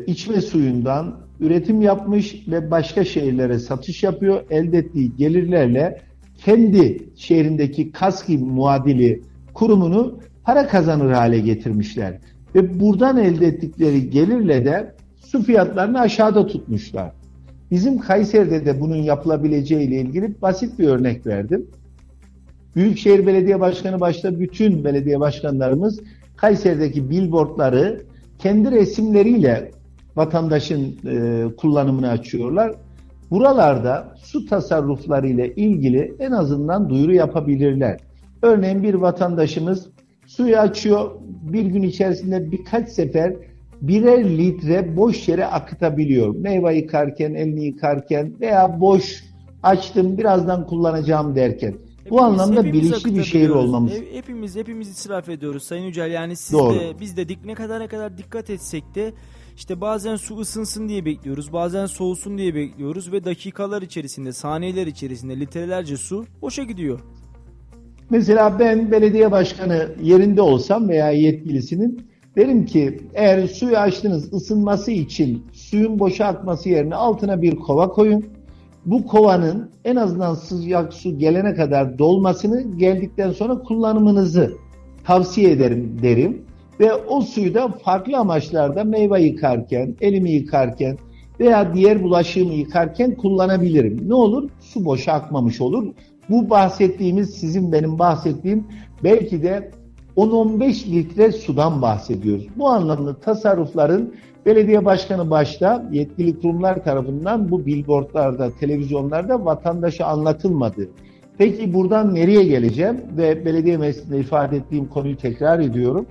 içme suyundan üretim yapmış ve başka şehirlere satış yapıyor. Elde ettiği gelirlerle kendi şehrindeki KASKİ muadili kurumunu para kazanır hale getirmişler. Ve buradan elde ettikleri gelirle de su fiyatlarını aşağıda tutmuşlar. Bizim Kayseri'de de bunun yapılabileceğiyle ilgili basit bir örnek verdim. Büyükşehir Belediye Başkanı başta bütün belediye başkanlarımız Kayseri'deki billboardları kendi resimleriyle vatandaşın kullanımını açıyorlar. Buralarda su tasarruflarıyla ilgili en azından duyuru yapabilirler. Örneğin bir vatandaşımız suyu açıyor, bir gün içerisinde birkaç sefer birer litre boş yere akıtabiliyor. Meyve yıkarken, elini yıkarken veya boş açtım birazdan kullanacağım derken. Bu anlamda bilinçli bir şehir olmamız. Hepimiz israf ediyoruz Sayın Yücel. Yani siz doğru. de biz de ne kadar dikkat etsek de işte bazen su ısınsın diye bekliyoruz, bazen soğusun diye bekliyoruz ve dakikalar içerisinde, saniyeler içerisinde litrelerce su boşa gidiyor. Mesela ben belediye başkanı yerinde olsam veya yetkilisinin derim ki eğer suyu açtınız ısınması için suyun boşa akması yerine altına bir kova koyun. Bu kovanın en azından sıcak su gelene kadar dolmasını, geldikten sonra kullanımınızı tavsiye ederim derim. Ve o suyu da farklı amaçlarda meyve yıkarken, elimi yıkarken veya diğer bulaşığımı yıkarken kullanabilirim. Ne olur? Su boşa akmamış olur. Bu bahsettiğimiz, sizin benim bahsettiğim belki de 10-15 litre sudan bahsediyoruz. Bu anlamda tasarrufların belediye başkanı başta yetkili kurumlar tarafından bu billboardlarda, televizyonlarda vatandaşa anlatılmadı. Peki buradan nereye geleceğim? Ve belediye meclisinde ifade ettiğim konuyu tekrar ediyorum.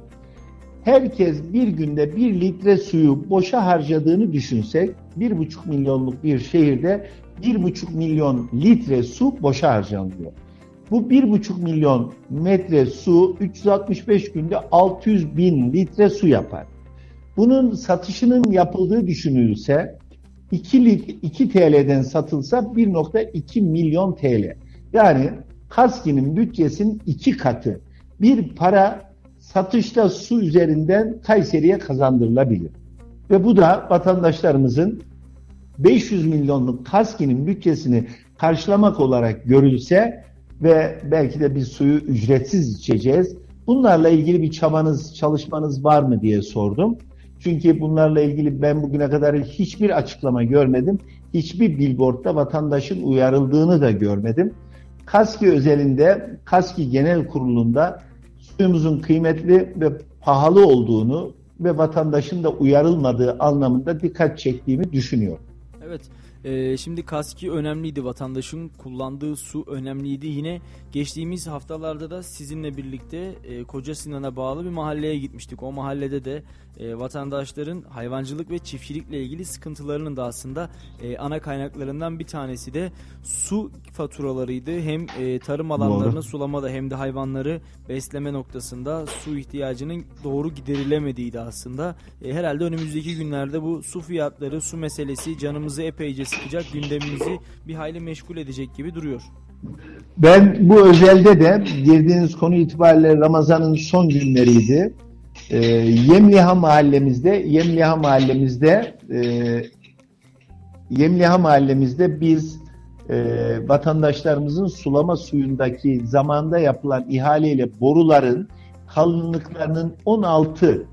Herkes bir günde 1 litre suyu boşa harcadığını düşünsek 1,5 milyonluk bir şehirde 1,5 milyon litre su boşa harcanıyor. Bu 1,5 milyon metre su 365 günde 600 bin litre su yapar. Bunun satışının yapıldığı düşünülse 2 TL'den satılsa 1,2 milyon TL. Yani KASKİ'nin bütçesinin 2 katı bir para satışta su üzerinden Kayseri'ye kazandırılabilir. Ve bu da vatandaşlarımızın 500 milyonluk KASKİ'nin bütçesini karşılamak olarak görülse ve belki de biz suyu ücretsiz içeceğiz. Bunlarla ilgili bir çabanız, çalışmanız var mı diye sordum. Çünkü bunlarla ilgili ben bugüne kadar hiçbir açıklama görmedim. Hiçbir billboardda vatandaşın uyarıldığını da görmedim. KASKİ özelinde, KASKİ Genel Kurulu'nda suyumuzun kıymetli ve pahalı olduğunu ve vatandaşın da uyarılmadığı anlamında dikkat çektiğimi düşünüyorum. Evet. Şimdi KASKİ önemliydi, vatandaşın kullandığı su önemliydi. Yine geçtiğimiz haftalarda da sizinle birlikte Koca Sinan'a bağlı bir mahalleye gitmiştik. O mahallede de vatandaşların hayvancılık ve çiftçilikle ilgili sıkıntılarının da aslında ana kaynaklarından bir tanesi de su faturalarıydı. Hem tarım alanlarını sulamada hem de hayvanları besleme noktasında su ihtiyacının doğru giderilemediğiydi aslında. Herhalde önümüzdeki günlerde bu su fiyatları, su meselesi canımızı epeyce sıkacak, gündemimizi bir hayli meşgul edecek gibi duruyor. Ben bu özelde de girdiğiniz konu itibariyle Ramazan'ın son günleriydi. Yemliha mahallemizde biz vatandaşlarımızın sulama suyundaki zamanda yapılan ihaleyle boruların kalınlıklarının 16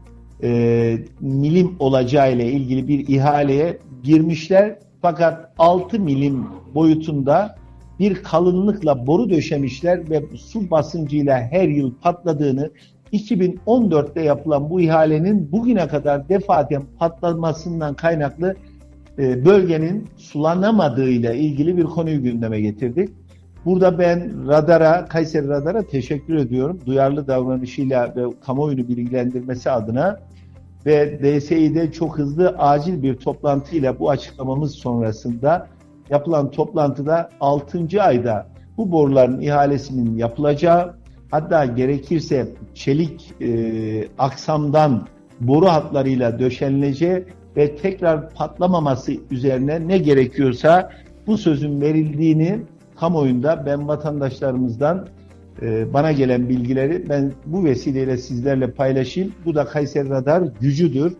milim olacağı ile ilgili bir ihaleye girmişler. Fakat 6 milim boyutunda bir kalınlıkla boru döşemişler ve su basıncıyla her yıl patladığını, 2014'te yapılan bu ihalenin bugüne kadar defaten patlamasından kaynaklı bölgenin sulanamadığıyla ilgili bir konuyu gündeme getirdik. Burada ben Kayseri Radar'a teşekkür ediyorum. Duyarlı davranışıyla ve kamuoyunu bilgilendirmesi adına ve DSİ'de çok hızlı acil bir toplantıyla bu açıklamamız sonrasında yapılan toplantıda 6. ayda bu boruların ihalesinin yapılacağı, hatta gerekirse çelik aksamdan boru hatlarıyla döşenileceği ve tekrar patlamaması üzerine ne gerekiyorsa bu sözün verildiğini kamuoyunda ben vatandaşlarımızdan bana gelen bilgileri ben bu vesileyle sizlerle paylaşayım. Bu da Kayseri Radar gücüdür.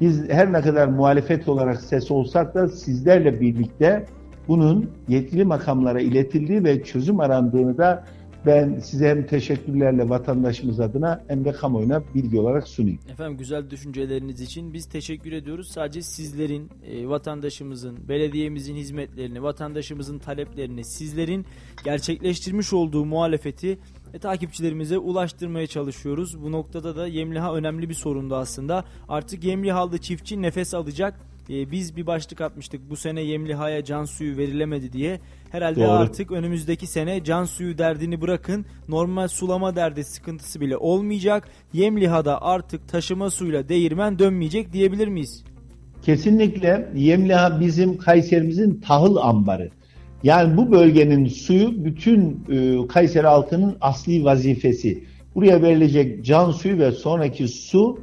Biz her ne kadar muhalefet olarak ses olsak da sizlerle birlikte bunun yetkili makamlara iletildiği ve çözüm arandığını da ben size hem teşekkürlerle vatandaşımız adına hem de kamuoyuna bilgi olarak sunayım. Efendim, güzel düşünceleriniz için biz teşekkür ediyoruz. Sadece sizlerin, vatandaşımızın, belediyemizin hizmetlerini, vatandaşımızın taleplerini, sizlerin gerçekleştirmiş olduğu muhalefeti takipçilerimize ulaştırmaya çalışıyoruz. Bu noktada da Yemliha önemli bir sorundu aslında. Artık Yemlihalı çiftçi nefes alacak. Biz bir başlık atmıştık bu sene Yemliha'ya can suyu verilemedi diye. Herhalde doğru. Artık önümüzdeki sene can suyu derdini bırakın, normal sulama derdi sıkıntısı bile olmayacak. Yemliha'da artık taşıma suyla değirmen dönmeyecek diyebilir miyiz? Kesinlikle Yemliha bizim Kayserimizin tahıl ambarı. Yani bu bölgenin suyu bütün Kayseri halkının asli vazifesi. Buraya verilecek can suyu ve sonraki su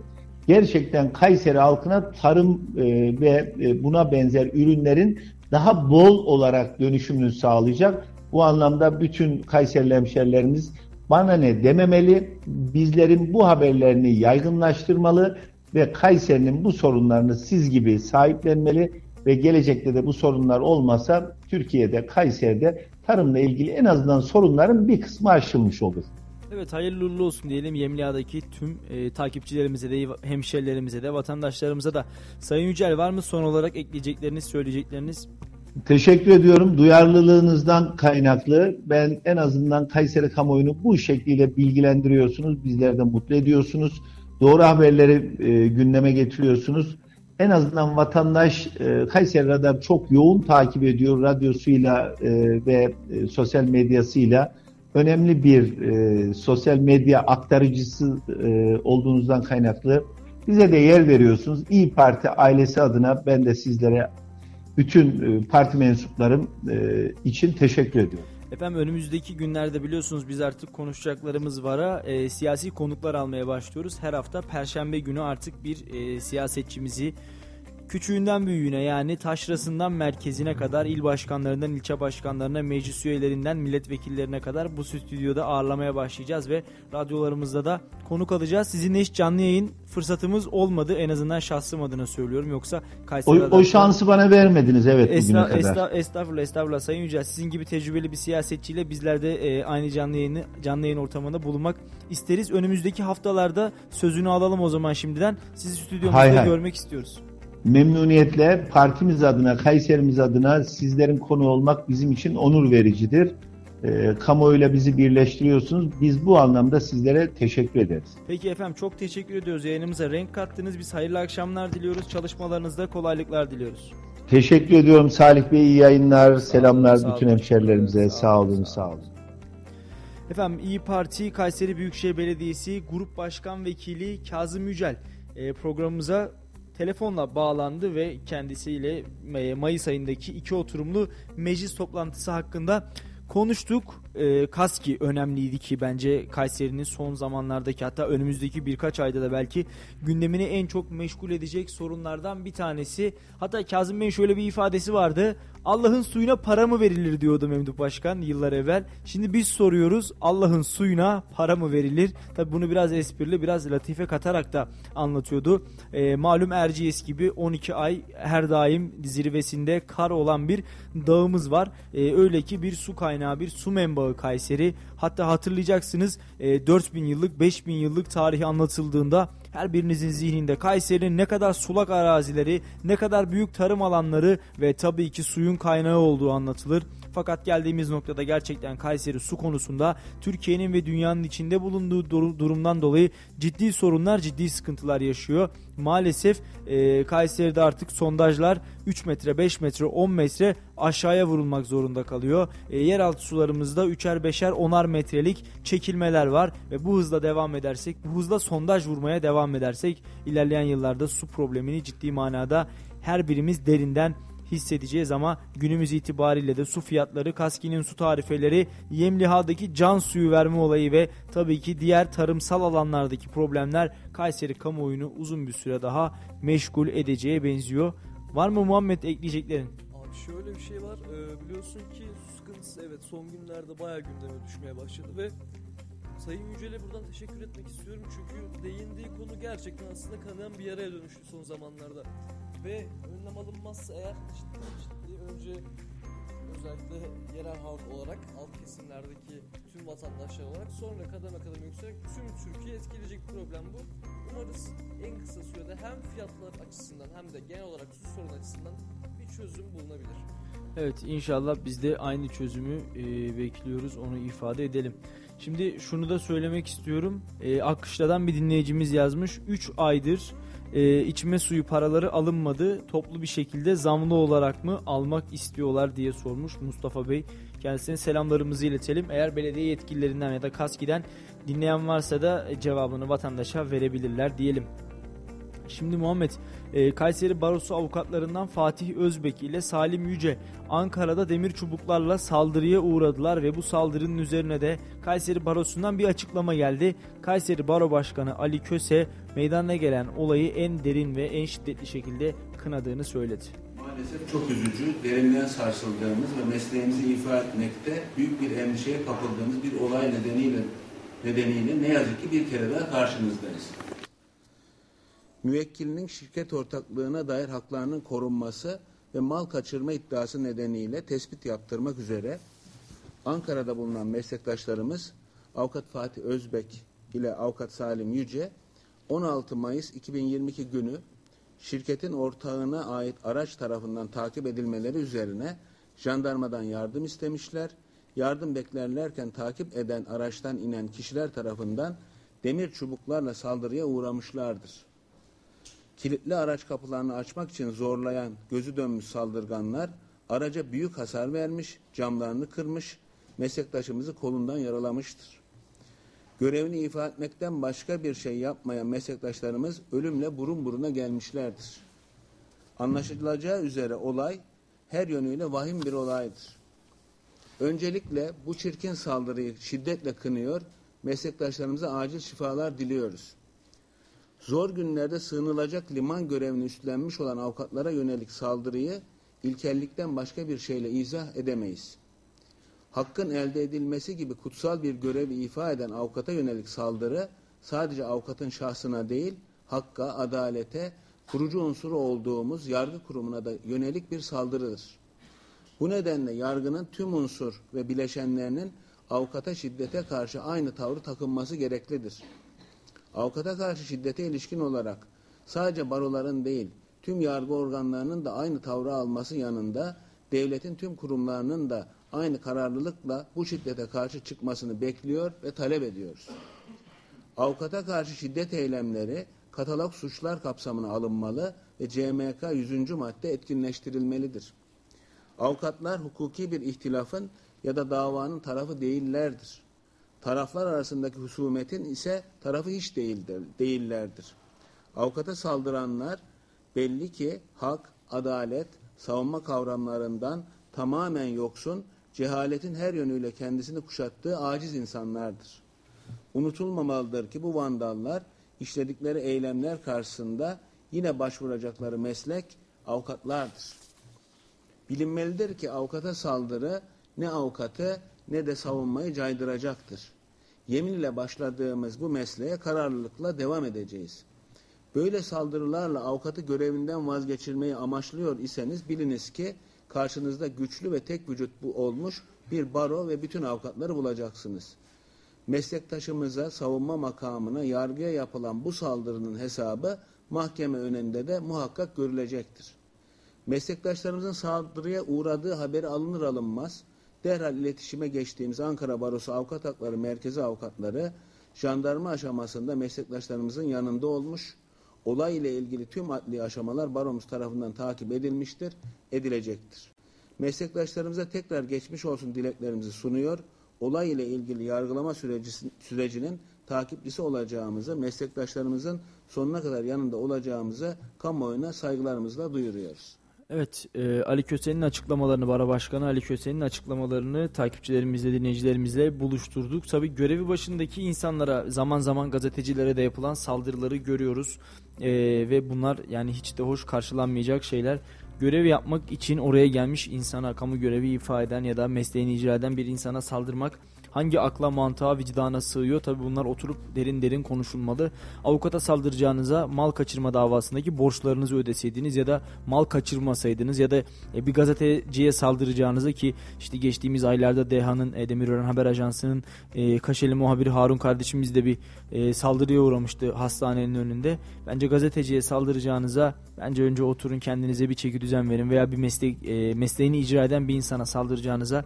gerçekten Kayseri halkına tarım ve buna benzer ürünlerin daha bol olarak dönüşümünü sağlayacak. Bu anlamda bütün Kayserili hemşerilerimiz bana ne dememeli, bizlerin bu haberlerini yaygınlaştırmalı ve Kayseri'nin bu sorunlarını siz gibi sahiplenmeli ve gelecekte de bu sorunlar olmasa Türkiye'de, Kayseri'de tarımla ilgili en azından sorunların bir kısmı aşılmış olur. Evet, hayırlı uğurlu olsun diyelim Yemliada'daki tüm takipçilerimize de, hemşerilerimize de, vatandaşlarımıza da. Sayın Yücel, var mı son olarak ekleyecekleriniz, söyleyecekleriniz? Teşekkür ediyorum. Duyarlılığınızdan kaynaklı ben en azından Kayseri kamuoyunu bu şekliyle bilgilendiriyorsunuz. Bizleri de mutlu ediyorsunuz. Doğru haberleri gündeme getiriyorsunuz. En azından vatandaş Kayseri Radar çok yoğun takip ediyor radyosuyla ve sosyal medyasıyla. Önemli bir sosyal medya aktarıcısı olduğunuzdan kaynaklı bize de yer veriyorsunuz. İYİ Parti ailesi adına ben de sizlere, bütün parti mensuplarım için teşekkür ediyorum. Efendim, önümüzdeki günlerde biliyorsunuz biz artık konuşacaklarımız vara siyasi konuklar almaya başlıyoruz. Her hafta Perşembe günü artık bir siyasetçimizi küçüğünden büyüğüne, yani taşrasından merkezine kadar, il başkanlarından ilçe başkanlarına, meclis üyelerinden milletvekillerine kadar bu stüdyoda ağırlamaya başlayacağız ve radyolarımızda da konuk alacağız. Sizinle hiç canlı yayın fırsatımız olmadı, en azından şahsım adına söylüyorum, yoksa Kayseri'de o şansı bana vermediniz evet bugüne kadar. Estağfurullah Sayın Yücel, sizin gibi tecrübeli bir siyasetçiyle bizler de aynı canlı yayın ortamında bulunmak isteriz. Önümüzdeki haftalarda sözünü alalım o zaman şimdiden. Sizi stüdyomuzda görmek istiyoruz. Memnuniyetle, partimiz adına, Kayserimiz adına sizlerin konuğu olmak bizim için onur vericidir. Kamuoyuyla bizi birleştiriyorsunuz. Biz bu anlamda sizlere teşekkür ederiz. Peki efendim, çok teşekkür ediyoruz. Yayınımıza renk kattınız. Biz hayırlı akşamlar diliyoruz. Çalışmalarınızda kolaylıklar diliyoruz. Teşekkür ediyorum Salih Bey. İyi yayınlar. Selamlar bütün hemşerilerimize. Sağ olun. Efendim, İYİ Parti Kayseri Büyükşehir Belediyesi Grup Başkan Vekili Kazım Yücel programımıza telefonla bağlandı ve kendisiyle Mayıs ayındaki 2 oturumlu meclis toplantısı hakkında konuştuk. KASKİ önemliydi ki bence Kayseri'nin son zamanlardaki, hatta önümüzdeki birkaç ayda da belki gündemini en çok meşgul edecek sorunlardan bir tanesi. Hatta Kazım Bey'in şöyle bir ifadesi vardı. Allah'ın suyuna para mı verilir diyordu Memduh Başkan yıllar evvel. Şimdi biz soruyoruz, Allah'ın suyuna para mı verilir? Tabi bunu biraz esprili, biraz latife katarak da anlatıyordu. Malum Erciyes gibi 12 ay her daim zirvesinde kar olan bir dağımız var. Öyle ki bir su kaynağı, bir su menbaı Kayseri. Hatta hatırlayacaksınız 4000 yıllık 5000 yıllık tarihi anlatıldığında her birinizin zihninde Kayseri'nin ne kadar sulak arazileri, ne kadar büyük tarım alanları ve tabii ki suyun kaynağı olduğu anlatılır. Fakat geldiğimiz noktada gerçekten Kayseri su konusunda Türkiye'nin ve dünyanın içinde bulunduğu durumdan dolayı ciddi sorunlar, ciddi sıkıntılar yaşıyor. Maalesef Kayseri'de artık sondajlar 3 metre, 5 metre, 10 metre aşağıya vurulmak zorunda kalıyor. Yeraltı sularımızda 3'er, 5'er, 10'ar metrelik çekilmeler var ve bu hızla devam edersek, bu hızla sondaj vurmaya devam edersek ilerleyen yıllarda su problemini ciddi manada her birimiz derinden hissedeceğiz. Ama günümüz itibariyle de su fiyatları, KASKİ'nin su tarifeleri, Yemliha'daki can suyu verme olayı ve tabii ki diğer tarımsal alanlardaki problemler Kayseri kamuoyunu uzun bir süre daha meşgul edeceğe benziyor. Var mı Muhammed ekleyeceklerin? Abi şöyle bir şey var, biliyorsun ki su sıkıntısı evet son günlerde bayağı gündeme düşmeye başladı ve Sayın Yücel'e buradan teşekkür etmek istiyorum çünkü değindiği konu gerçekten aslında kanayan bir yaraya dönüştü son zamanlarda. Ve önlem alınmazsa eğer ciddi önce özellikle yerel halk olarak, alt kesimlerdeki tüm vatandaşlar olarak sonra kademe kademe yükselerek tüm Türkiye etkileyecek bir problem bu. Umarız en kısa sürede hem fiyatlar açısından hem de genel olarak su sorunu açısından bir çözüm bulunabilir. Evet, inşallah biz de aynı çözümü bekliyoruz, onu ifade edelim. Şimdi şunu da söylemek istiyorum. Akkışla'dan bir dinleyicimiz yazmış. 3 aydır içme suyu paraları alınmadı. Toplu bir şekilde zamlı olarak mı almak istiyorlar diye sormuş Mustafa Bey. Kendisine selamlarımızı iletelim. Eğer belediye yetkililerinden ya da KASKİ'den dinleyen varsa da cevabını vatandaşa verebilirler diyelim. Şimdi Muhammed, Kayseri Barosu avukatlarından Fatih Özbek ile Salim Yüce Ankara'da demir çubuklarla saldırıya uğradılar ve bu saldırının üzerine de Kayseri Barosu'ndan bir açıklama geldi. Kayseri Baro Başkanı Ali Köse meydana gelen olayı en derin ve en şiddetli şekilde kınadığını söyledi. Maalesef çok üzücü, derinden sarsıldığımız ve mesleğimizi ifa etmekte büyük bir endişeye kapıldığımız bir olay nedeniyle ne yazık ki bir kere daha karşınızdayız. Müvekkilinin şirket ortaklığına dair haklarının korunması ve mal kaçırma iddiası nedeniyle tespit yaptırmak üzere Ankara'da bulunan meslektaşlarımız Avukat Fatih Özbek ile Avukat Salim Yüce 16 Mayıs 2022 günü şirketin ortağına ait araç tarafından takip edilmeleri üzerine jandarmadan yardım istemişler. Yardım beklerlerken takip eden araçtan inen kişiler tarafından demir çubuklarla saldırıya uğramışlardır. Kilitli araç kapılarını açmak için zorlayan gözü dönmüş saldırganlar araca büyük hasar vermiş, camlarını kırmış, meslektaşımızı kolundan yaralamıştır. Görevini ifa etmekten başka bir şey yapmayan meslektaşlarımız ölümle burun buruna gelmişlerdir. Anlaşılacağı üzere olay her yönüyle vahim bir olaydır. Öncelikle bu çirkin saldırıyı şiddetle kınıyor, meslektaşlarımıza acil şifalar diliyoruz. Zor günlerde sığınılacak liman görevini üstlenmiş olan avukatlara yönelik saldırıyı ilkellikten başka bir şeyle izah edemeyiz. Hakkın elde edilmesi gibi kutsal bir görevi ifa eden avukata yönelik saldırı sadece avukatın şahsına değil, hakka, adalete, kurucu unsuru olduğumuz yargı kurumuna da yönelik bir saldırıdır. Bu nedenle yargının tüm unsur ve bileşenlerinin avukata şiddete karşı aynı tavrı takınması gereklidir. Avukata karşı şiddete ilişkin olarak sadece baroların değil, tüm yargı organlarının da aynı tavrı alması yanında devletin tüm kurumlarının da aynı kararlılıkla bu şiddete karşı çıkmasını bekliyor ve talep ediyoruz. Avukata karşı şiddet eylemleri katalog suçlar kapsamına alınmalı ve CMK 100. madde etkinleştirilmelidir. Avukatlar hukuki bir ihtilafın ya da davanın tarafı değillerdir. Taraflar arasındaki husumetin ise tarafı hiç değillerdir. Avukata saldıranlar belli ki hak, adalet, savunma kavramlarından tamamen yoksun, cehaletin her yönüyle kendisini kuşattığı aciz insanlardır. Unutulmamalıdır ki bu vandallar işledikleri eylemler karşısında yine başvuracakları meslek avukatlardır. Bilinmelidir ki avukata saldırı ne avukatı ne de savunmayı caydıracaktır. Yeminle başladığımız bu mesleğe kararlılıkla devam edeceğiz. Böyle saldırılarla avukatı görevinden vazgeçirmeyi amaçlıyor iseniz biliniz ki karşınızda güçlü ve tek vücut bu olmuş bir baro ve bütün avukatları bulacaksınız. Meslektaşımıza, savunma makamına, yargıya yapılan bu saldırının hesabı mahkeme önünde de muhakkak görülecektir. Meslektaşlarımızın saldırıya uğradığı haberi alınır alınmaz derhal iletişime geçtiğimiz Ankara Barosu Avukat Hakları Merkezi avukatları jandarma aşamasında meslektaşlarımızın yanında olmuş, olay ile ilgili tüm adli aşamalar baromuz tarafından takip edilmiştir, edilecektir. Meslektaşlarımıza tekrar geçmiş olsun dileklerimizi sunuyor, olay ile ilgili yargılama sürecinin takipçisi olacağımızı, meslektaşlarımızın sonuna kadar yanında olacağımızı kamuoyuna saygılarımızla duyuruyoruz. Evet, Ali Köse'nin açıklamalarını, Baro Başkanı Ali Köse'nin açıklamalarını takipçilerimizle, dinleyicilerimizle buluşturduk. Tabii görevi başındaki insanlara, zaman zaman gazetecilere de yapılan saldırıları görüyoruz. Ve bunlar yani hiç de hoş karşılanmayacak şeyler. Görev yapmak için oraya gelmiş insana, kamu görevi ifa eden ya da mesleğini icra eden bir insana saldırmak hangi akla, mantığa, vicdana sığıyor? Tabii bunlar oturup derin derin konuşulmalı. Avukata saldıracağınıza mal kaçırma davasındaki borçlarınızı ödeseydiniz ya da mal kaçırmasaydınız ya da bir gazeteciye saldıracağınıza, ki işte geçtiğimiz aylarda Deha'nın, Demirören Haber Ajansı'nın Kaşeli muhabiri Harun kardeşimiz de bir saldırıya uğramıştı hastanenin önünde. Bence gazeteciye saldıracağınıza bence önce oturun, kendinize bir çeki düzen verin veya bir mesleğini icra eden bir insana saldıracağınıza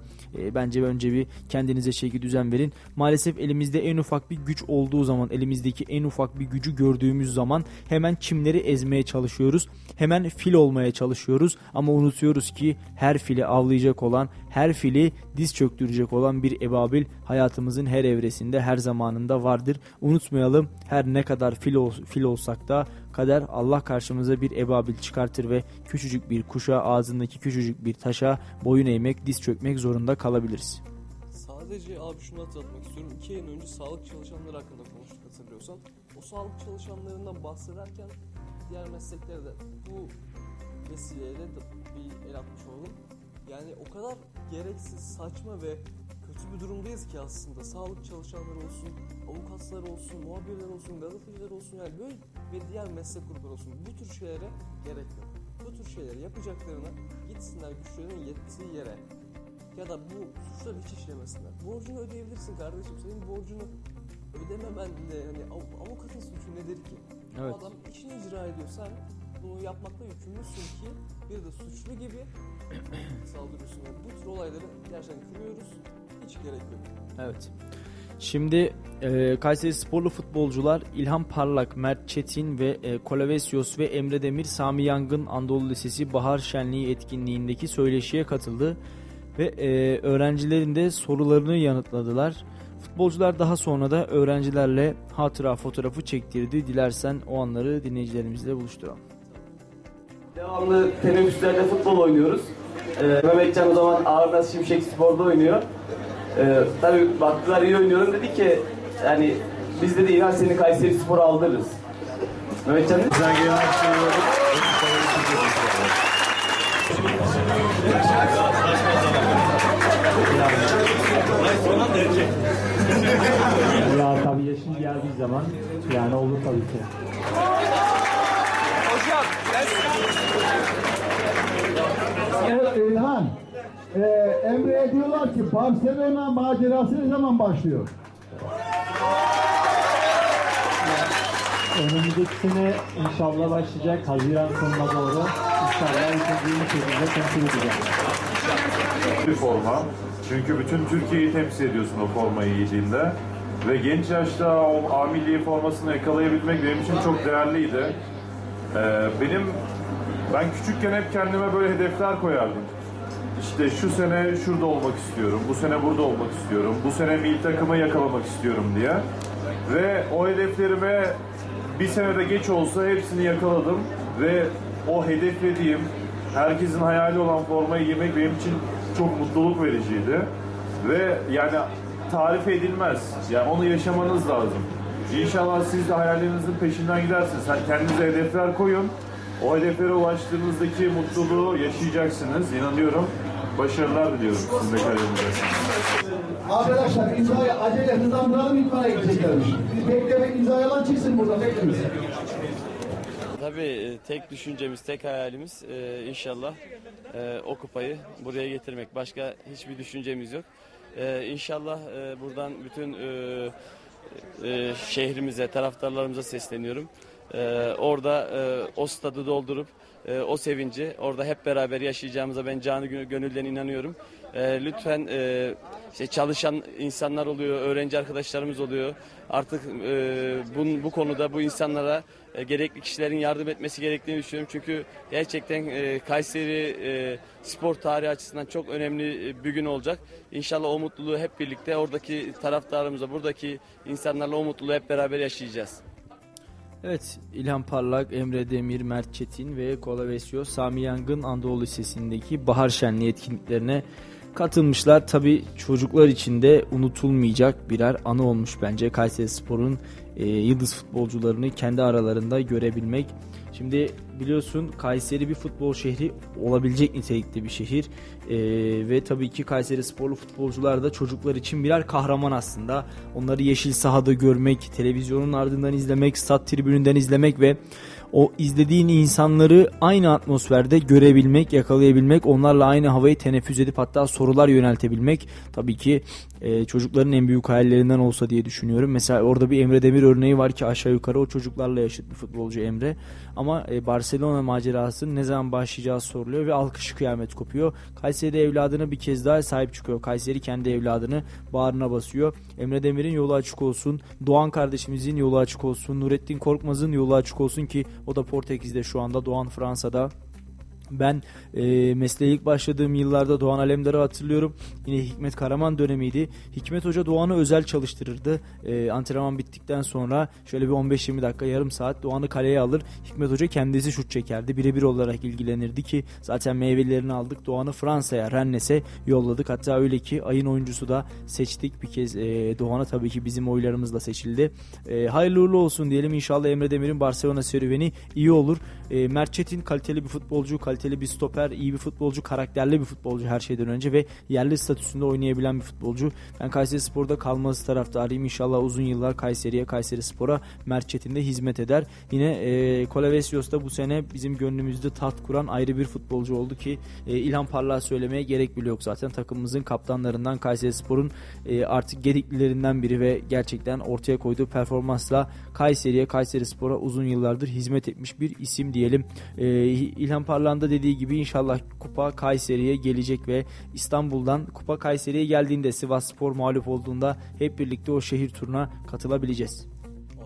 bence önce bir kendinize çeki düzen verin. Maalesef elimizde en ufak bir güç olduğu zaman, elimizdeki en ufak bir gücü gördüğümüz zaman hemen çimleri ezmeye çalışıyoruz. Hemen fil olmaya çalışıyoruz ama unutuyoruz ki her fili avlayacak olan, her fili diz çöktürecek olan bir ebabil hayatımızın her evresinde, her zamanında vardır. Unutmayalım, her ne kadar fil olsak da Kader Allah karşımıza bir ebabil çıkartır ve küçücük bir kuşa, ağzındaki küçücük bir taşa boyun eğmek, diz çökmek zorunda kalabiliriz. Sadece abi şunu hatırlatmak istiyorum. 2 yıl önce sağlık çalışanları hakkında konuştuk, hatırlıyorsan. O sağlık çalışanlarından bahsederken diğer mesleklere de bu vesileyle de bir el atmış olalım. Yani o kadar gereksiz, saçma ve kötü bir durumdayız ki aslında. Sağlık çalışanları olsun, avukatlar olsun, muhabirler olsun, gazeteciler olsun, yani böyle ve diğer meslek grupları olsun. Bu tür şeylere gerek yok. Bu tür şeyleri yapacaklarına gitsinler güçlerinin yettiği yere. Ya da bu suçlar hiç işlemesinler. Borcunu ödeyebilirsin kardeşim. Senin borcunu ödememen de yani avukatın suçu nedir ki? Evet. Adam işini icra ediyor. Sen bunu yapmakla yükümlüsün ki bir de suçlu gibi saldırıyorsun. Yani bu tür olayları gerçekten kırıyoruz. Hiç gerek yok. Evet. Şimdi Kayseri sporlu futbolcular İlhan Parlak, Mert Çetin ve Kolavesios ve Emre Demir, Sami Yangın Anadolu Lisesi Bahar Şenliği etkinliğindeki söyleşiye katıldı ve öğrencilerin de sorularını yanıtladılar. Futbolcular daha sonra da öğrencilerle hatıra fotoğrafı çektirdi. Dilersen o anları dinleyicilerimizle buluşturalım. Devamlı teneffüslerde futbol oynuyoruz. Mehmetcan o zaman Ağrı'da Şimşek Spor'da oynuyor. Tabii baktılar iyi oynuyorum, dedi ki yani biz de İlhan seni Kayseri Spor'a aldırırız. Mehmetcan dedi. Ya tabii yaşın geldiği zaman yani olur tabii ki. Hocam evet İlhan, Emre'ye diyorlar ki Barcelona macerası ne zaman başlıyor? Önümüzdeki sene inşallah başlayacak. Haziran sonuna doğru inşallah ülkemizi temsil edeceğiz. Bir forma. Çünkü bütün Türkiye'yi temsil ediyorsun o formayı giydiğinde. Ve genç yaşta o A milli formasını yakalayabilmek benim için çok değerliydi. Ben küçükken hep kendime böyle hedefler koyardım. İşte şu sene şurada olmak istiyorum, bu sene burada olmak istiyorum, bu sene milli takımı yakalamak istiyorum diye. Ve o hedeflerime bir senede geç olsa hepsini yakaladım ve o hedeflediğim, herkesin hayali olan formayı giymek benim için çok mutluluk vericiydi. Ve yani tarif edilmez, yani onu yaşamanız lazım. İnşallah siz de hayalinizin peşinden gidersiniz. Yani kendinize hedefler koyun. O hedeflere ulaştığınızdaki mutluluğu yaşayacaksınız. İnanıyorum. Başarılar diliyorum sizin de kariyerinizde. Arkadaşlar imzayı acele hızlandıralım, imkana gideceklermiş. Biz beklemek, imza yalan çıksın burada. Bekliyoruz. Tabii tek düşüncemiz, tek hayalimiz inşallah o kupayı buraya getirmek. Başka hiçbir düşüncemiz yok. İnşallah buradan bütün şehrimize, taraftarlarımıza sesleniyorum. Orada o stadı doldurup o sevinci orada hep beraber yaşayacağımıza ben canı gönülden inanıyorum. Lütfen işte çalışan insanlar oluyor, öğrenci arkadaşlarımız oluyor. Artık bu konuda bu insanlara gerekli kişilerin yardım etmesi gerektiğini düşünüyorum. Çünkü gerçekten Kayseri spor tarihi açısından çok önemli bir gün olacak. İnşallah o mutluluğu hep birlikte oradaki taraftarlarımıza, buradaki insanlarla o mutluluğu hep beraber yaşayacağız. Evet, İlhan Parlak, Emre Demir, Mert Çetin ve Kolavesios, Sami Yangın Anadolu Lisesi'ndeki Bahar Şenliği etkinliklerine katılmışlar. Tabii çocuklar için de unutulmayacak birer anı olmuş bence. Kayserispor'un yıldız futbolcularını kendi aralarında görebilmek. Şimdi biliyorsun Kayseri bir futbol şehri olabilecek nitelikte bir şehir. Ve tabii ki Kayserisporlu futbolcular da çocuklar için birer kahraman aslında. Onları yeşil sahada görmek, televizyonun ardından izlemek, stat tribününden izlemek ve o izlediğin insanları aynı atmosferde görebilmek, yakalayabilmek, onlarla aynı havayı teneffüs edip hatta sorular yöneltebilmek tabii ki çocukların en büyük hayallerinden olsa diye düşünüyorum. Mesela orada bir Emre Demir örneği var ki aşağı yukarı o çocuklarla yaşıt bir futbolcu Emre. Ama Barcelona macerasının ne zaman başlayacağı soruluyor ve alkışı kıyamet kopuyor. Kayseri evladına bir kez daha sahip çıkıyor. Kayseri kendi evladını bağrına basıyor. Emre Demir'in yolu açık olsun. Doğan kardeşimizin yolu açık olsun. Nurettin Korkmaz'ın yolu açık olsun ki o da Portekiz'de şu anda, Doğan Fransa'da. Ben mesleğe ilk başladığım yıllarda Doğan Alemdar'ı hatırlıyorum. Yine Hikmet Karaman dönemiydi. Hikmet Hoca Doğan'ı özel çalıştırırdı. Antrenman bittikten sonra şöyle bir 15-20 dakika, yarım saat Doğan'ı kaleye alır. Hikmet Hoca kendisi şut çekerdi. Birebir olarak ilgilenirdi ki zaten meyvelerini aldık. Doğan'ı Fransa'ya, Rennes'e yolladık. Hatta öyle ki ayın oyuncusu da seçtik bir kez. Doğan'a tabii ki bizim oylarımızla seçildi. Hayırlı uğurlu olsun diyelim. İnşallah Emre Demir'in Barcelona serüveni iyi olur. Mert Çetin kaliteli bir futbolcu, kaliteli bir stoper, iyi bir futbolcu, karakterli bir futbolcu her şeyden önce ve yerli statüsünde oynayabilen bir futbolcu. Ben Kayserispor'da kalması taraftarıyım. İnşallah uzun yıllar Kayseri'ye, Kayserispor'a Mert Çetin de hizmet eder. Yine Kolavesios'ta bu sene bizim gönlümüzde taht kuran ayrı bir futbolcu oldu ki İlhan Parlak'a söylemeye gerek bile yok. Zaten takımımızın kaptanlarından, Kayserispor'un artık gediklilerinden biri ve gerçekten ortaya koyduğu performansla Kayseri'ye, Kayserispor'a uzun yıllardır hizmet etmiş bir isim diyelim. İlhan Parlak'ın da dediği gibi inşallah kupa Kayseri'ye gelecek ve İstanbul'dan kupa Kayseri'ye geldiğinde, Sivasspor mağlup olduğunda hep birlikte o şehir turuna katılabileceğiz.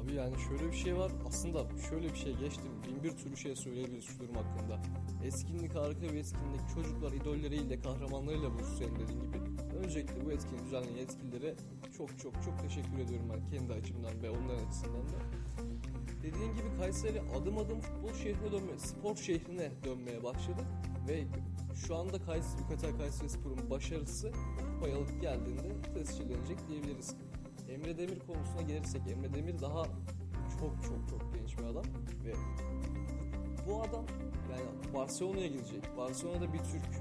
Abi yani şöyle bir şey var aslında, şöyle bir şey geçtim, bin bir türlü şey söyleyebiliriz şu durum hakkında. Eskinlik harika bir eskinlik, çocuklar idolleriyle, kahramanlarıyla buluşsun dediğin gibi. Öncelikle bu etkinliği düzenleyen yetkililere çok teşekkür ediyorum ben kendi açımdan ve onların açısından da. Dediğin gibi Kayseri adım adım futbol şehrine dönmeye, spor şehrine dönmeye başladı ve şu anda Kayserispor'un başarısı kupaya alıp geldiğinde tescillenecek diyebiliriz. Emre Demir konusuna gelirsek, Emre Demir daha çok genç bir adam ve bu adam yani Barcelona'ya gidecek. Barcelona'da bir Türk.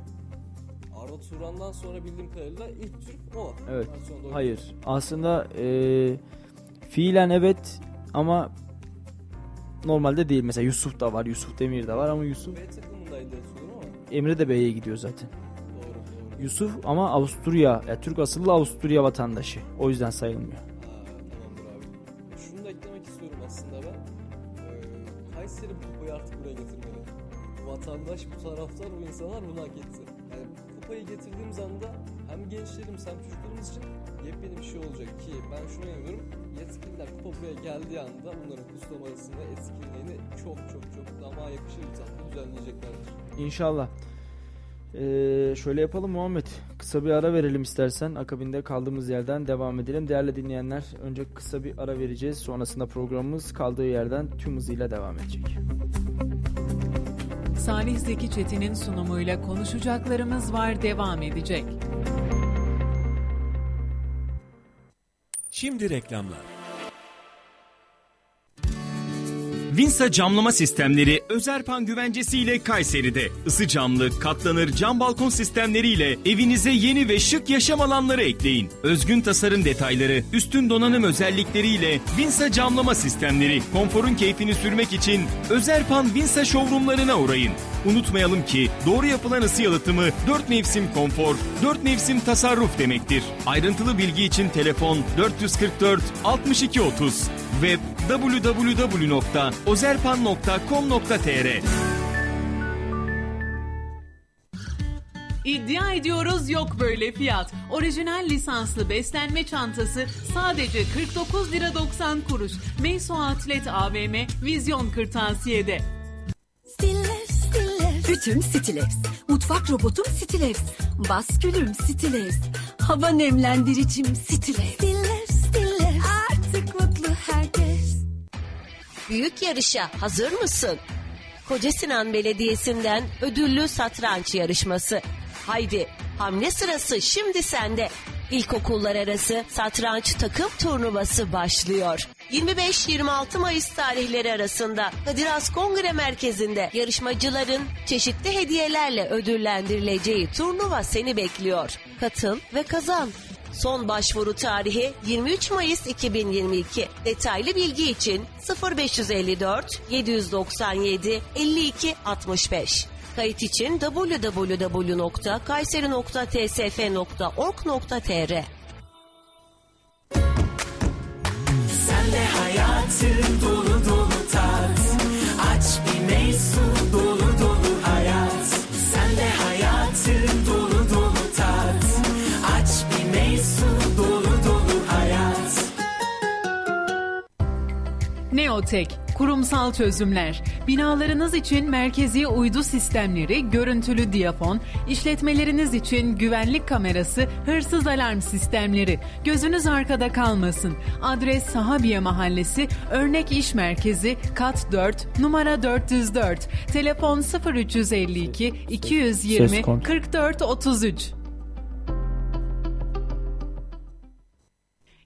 Arda Turan'dan sonra bildiğim kadarıyla ilk Türk o. Evet. Hayır. Aslında fiilen evet ama normalde değil. Mesela Yusuf da var, Yusuf Demir de var ama Yusuf B takımındaydı ama Emre de B'ye gidiyor zaten. Doğru. Yusuf ama Avusturya, yani Türk asıllı Avusturya vatandaşı. O yüzden sayılmıyor. Tamamdır abi. Şunu da eklemek istiyorum aslında ben. Kayseri bu kupayı artık buraya getirmeli. Bu vatandaş, bu taraftar, bu insanlar bunu hak etti. Yani kupayı getirdiğimiz anda hem gençlerimiz hem çocuklarımız için yepyeni bir şey olacak ki ben şuna inanıyorum. Yetkililer kupaya geldiği anda bunların kutlamalarında etkinliğini çok daha yakışır bir şekilde düzenleyeceklerdir. İnşallah. Şöyle yapalım Muhammed. Kısa bir ara verelim istersen. Akabinde kaldığımız yerden devam edelim. Değerli dinleyenler, önce kısa bir ara vereceğiz. Sonrasında programımız kaldığı yerden tüm hızıyla devam edecek. Salih Zeki Çetin'in sunumuyla konuşacaklarımız var devam edecek. Şimdi reklamlar. Vinsa camlama sistemleri Özerpan güvencesiyle Kayseri'de. Isı camlı, katlanır cam balkon sistemleriyle evinize yeni ve şık yaşam alanları ekleyin. Özgün tasarım detayları, üstün donanım özellikleriyle Vinsa camlama sistemleri. Konforun keyfini sürmek için Özerpan Vinsa showroomlarına uğrayın. Unutmayalım ki doğru yapılan ısı yalıtımı 4 mevsim konfor, 4 mevsim tasarruf demektir. Ayrıntılı bilgi için telefon 444 6230 web www.ozerpan.com.tr. İddia ediyoruz, yok böyle fiyat. Orijinal lisanslı beslenme çantası sadece 49,90 lira. Meysu Atlet AVM Vizyon Kırtasiye'de. Bütün Stilevs. Mutfak robotum Stilevs. Baskülüm Stilevs. Hava nemlendiricim Stilevs. Büyük yarışa hazır mısın? Koca Sinan Belediyesi'nden ödüllü satranç yarışması. Haydi, hamle sırası şimdi sende. İlkokullar arası satranç takım turnuvası başlıyor. 25-26 Mayıs tarihleri arasında Kadiras Kongre Merkezi'nde yarışmacıların çeşitli hediyelerle ödüllendirileceği turnuva seni bekliyor. Katıl ve kazan. Son başvuru tarihi 23 Mayıs 2022. Detaylı bilgi için 0554 797 52 65. Kayıt için www.kayseri.tsf.org.tr. Sen de hayatı dolu dolu tat. Aç bir meysu dolu dolu hayat. Sen de hayatı dolu dolu tat. Dolu dolu hayat. Neotek, kurumsal çözümler, binalarınız için merkezi uydu sistemleri, görüntülü diyafon, işletmeleriniz için güvenlik kamerası, hırsız alarm sistemleri, gözünüz arkada kalmasın. Adres Sahabiye Mahallesi, Örnek İş Merkezi, Kat 4, numara 404, telefon 0352 220 44 33.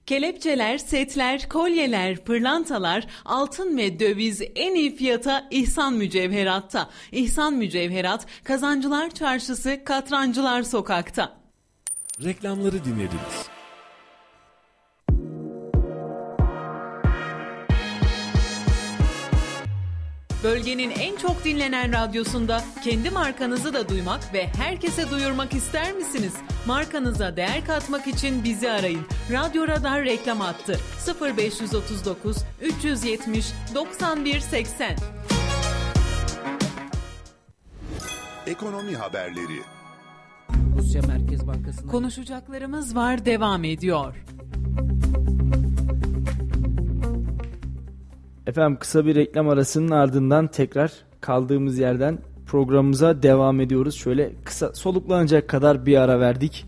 Kelepçeler, setler, kolyeler, pırlantalar, altın ve döviz en iyi fiyata İhsan Mücevherat'ta. İhsan Mücevherat, Kazancılar Çarşısı, Katrancılar Sokak'ta. Reklamları dinlediniz. Bölgenin en çok dinlenen radyosunda kendi markanızı da duymak ve herkese duyurmak ister misiniz? Markanıza değer katmak için bizi arayın. Radyo Radar reklam hattı 0539 370 9180. Ekonomi haberleri. Rusya Merkez Bankası'nın konuşacaklarımız var devam ediyor. Efendim kısa bir reklam arasının ardından tekrar kaldığımız yerden programımıza devam ediyoruz. Şöyle kısa soluklanacak kadar bir ara verdik.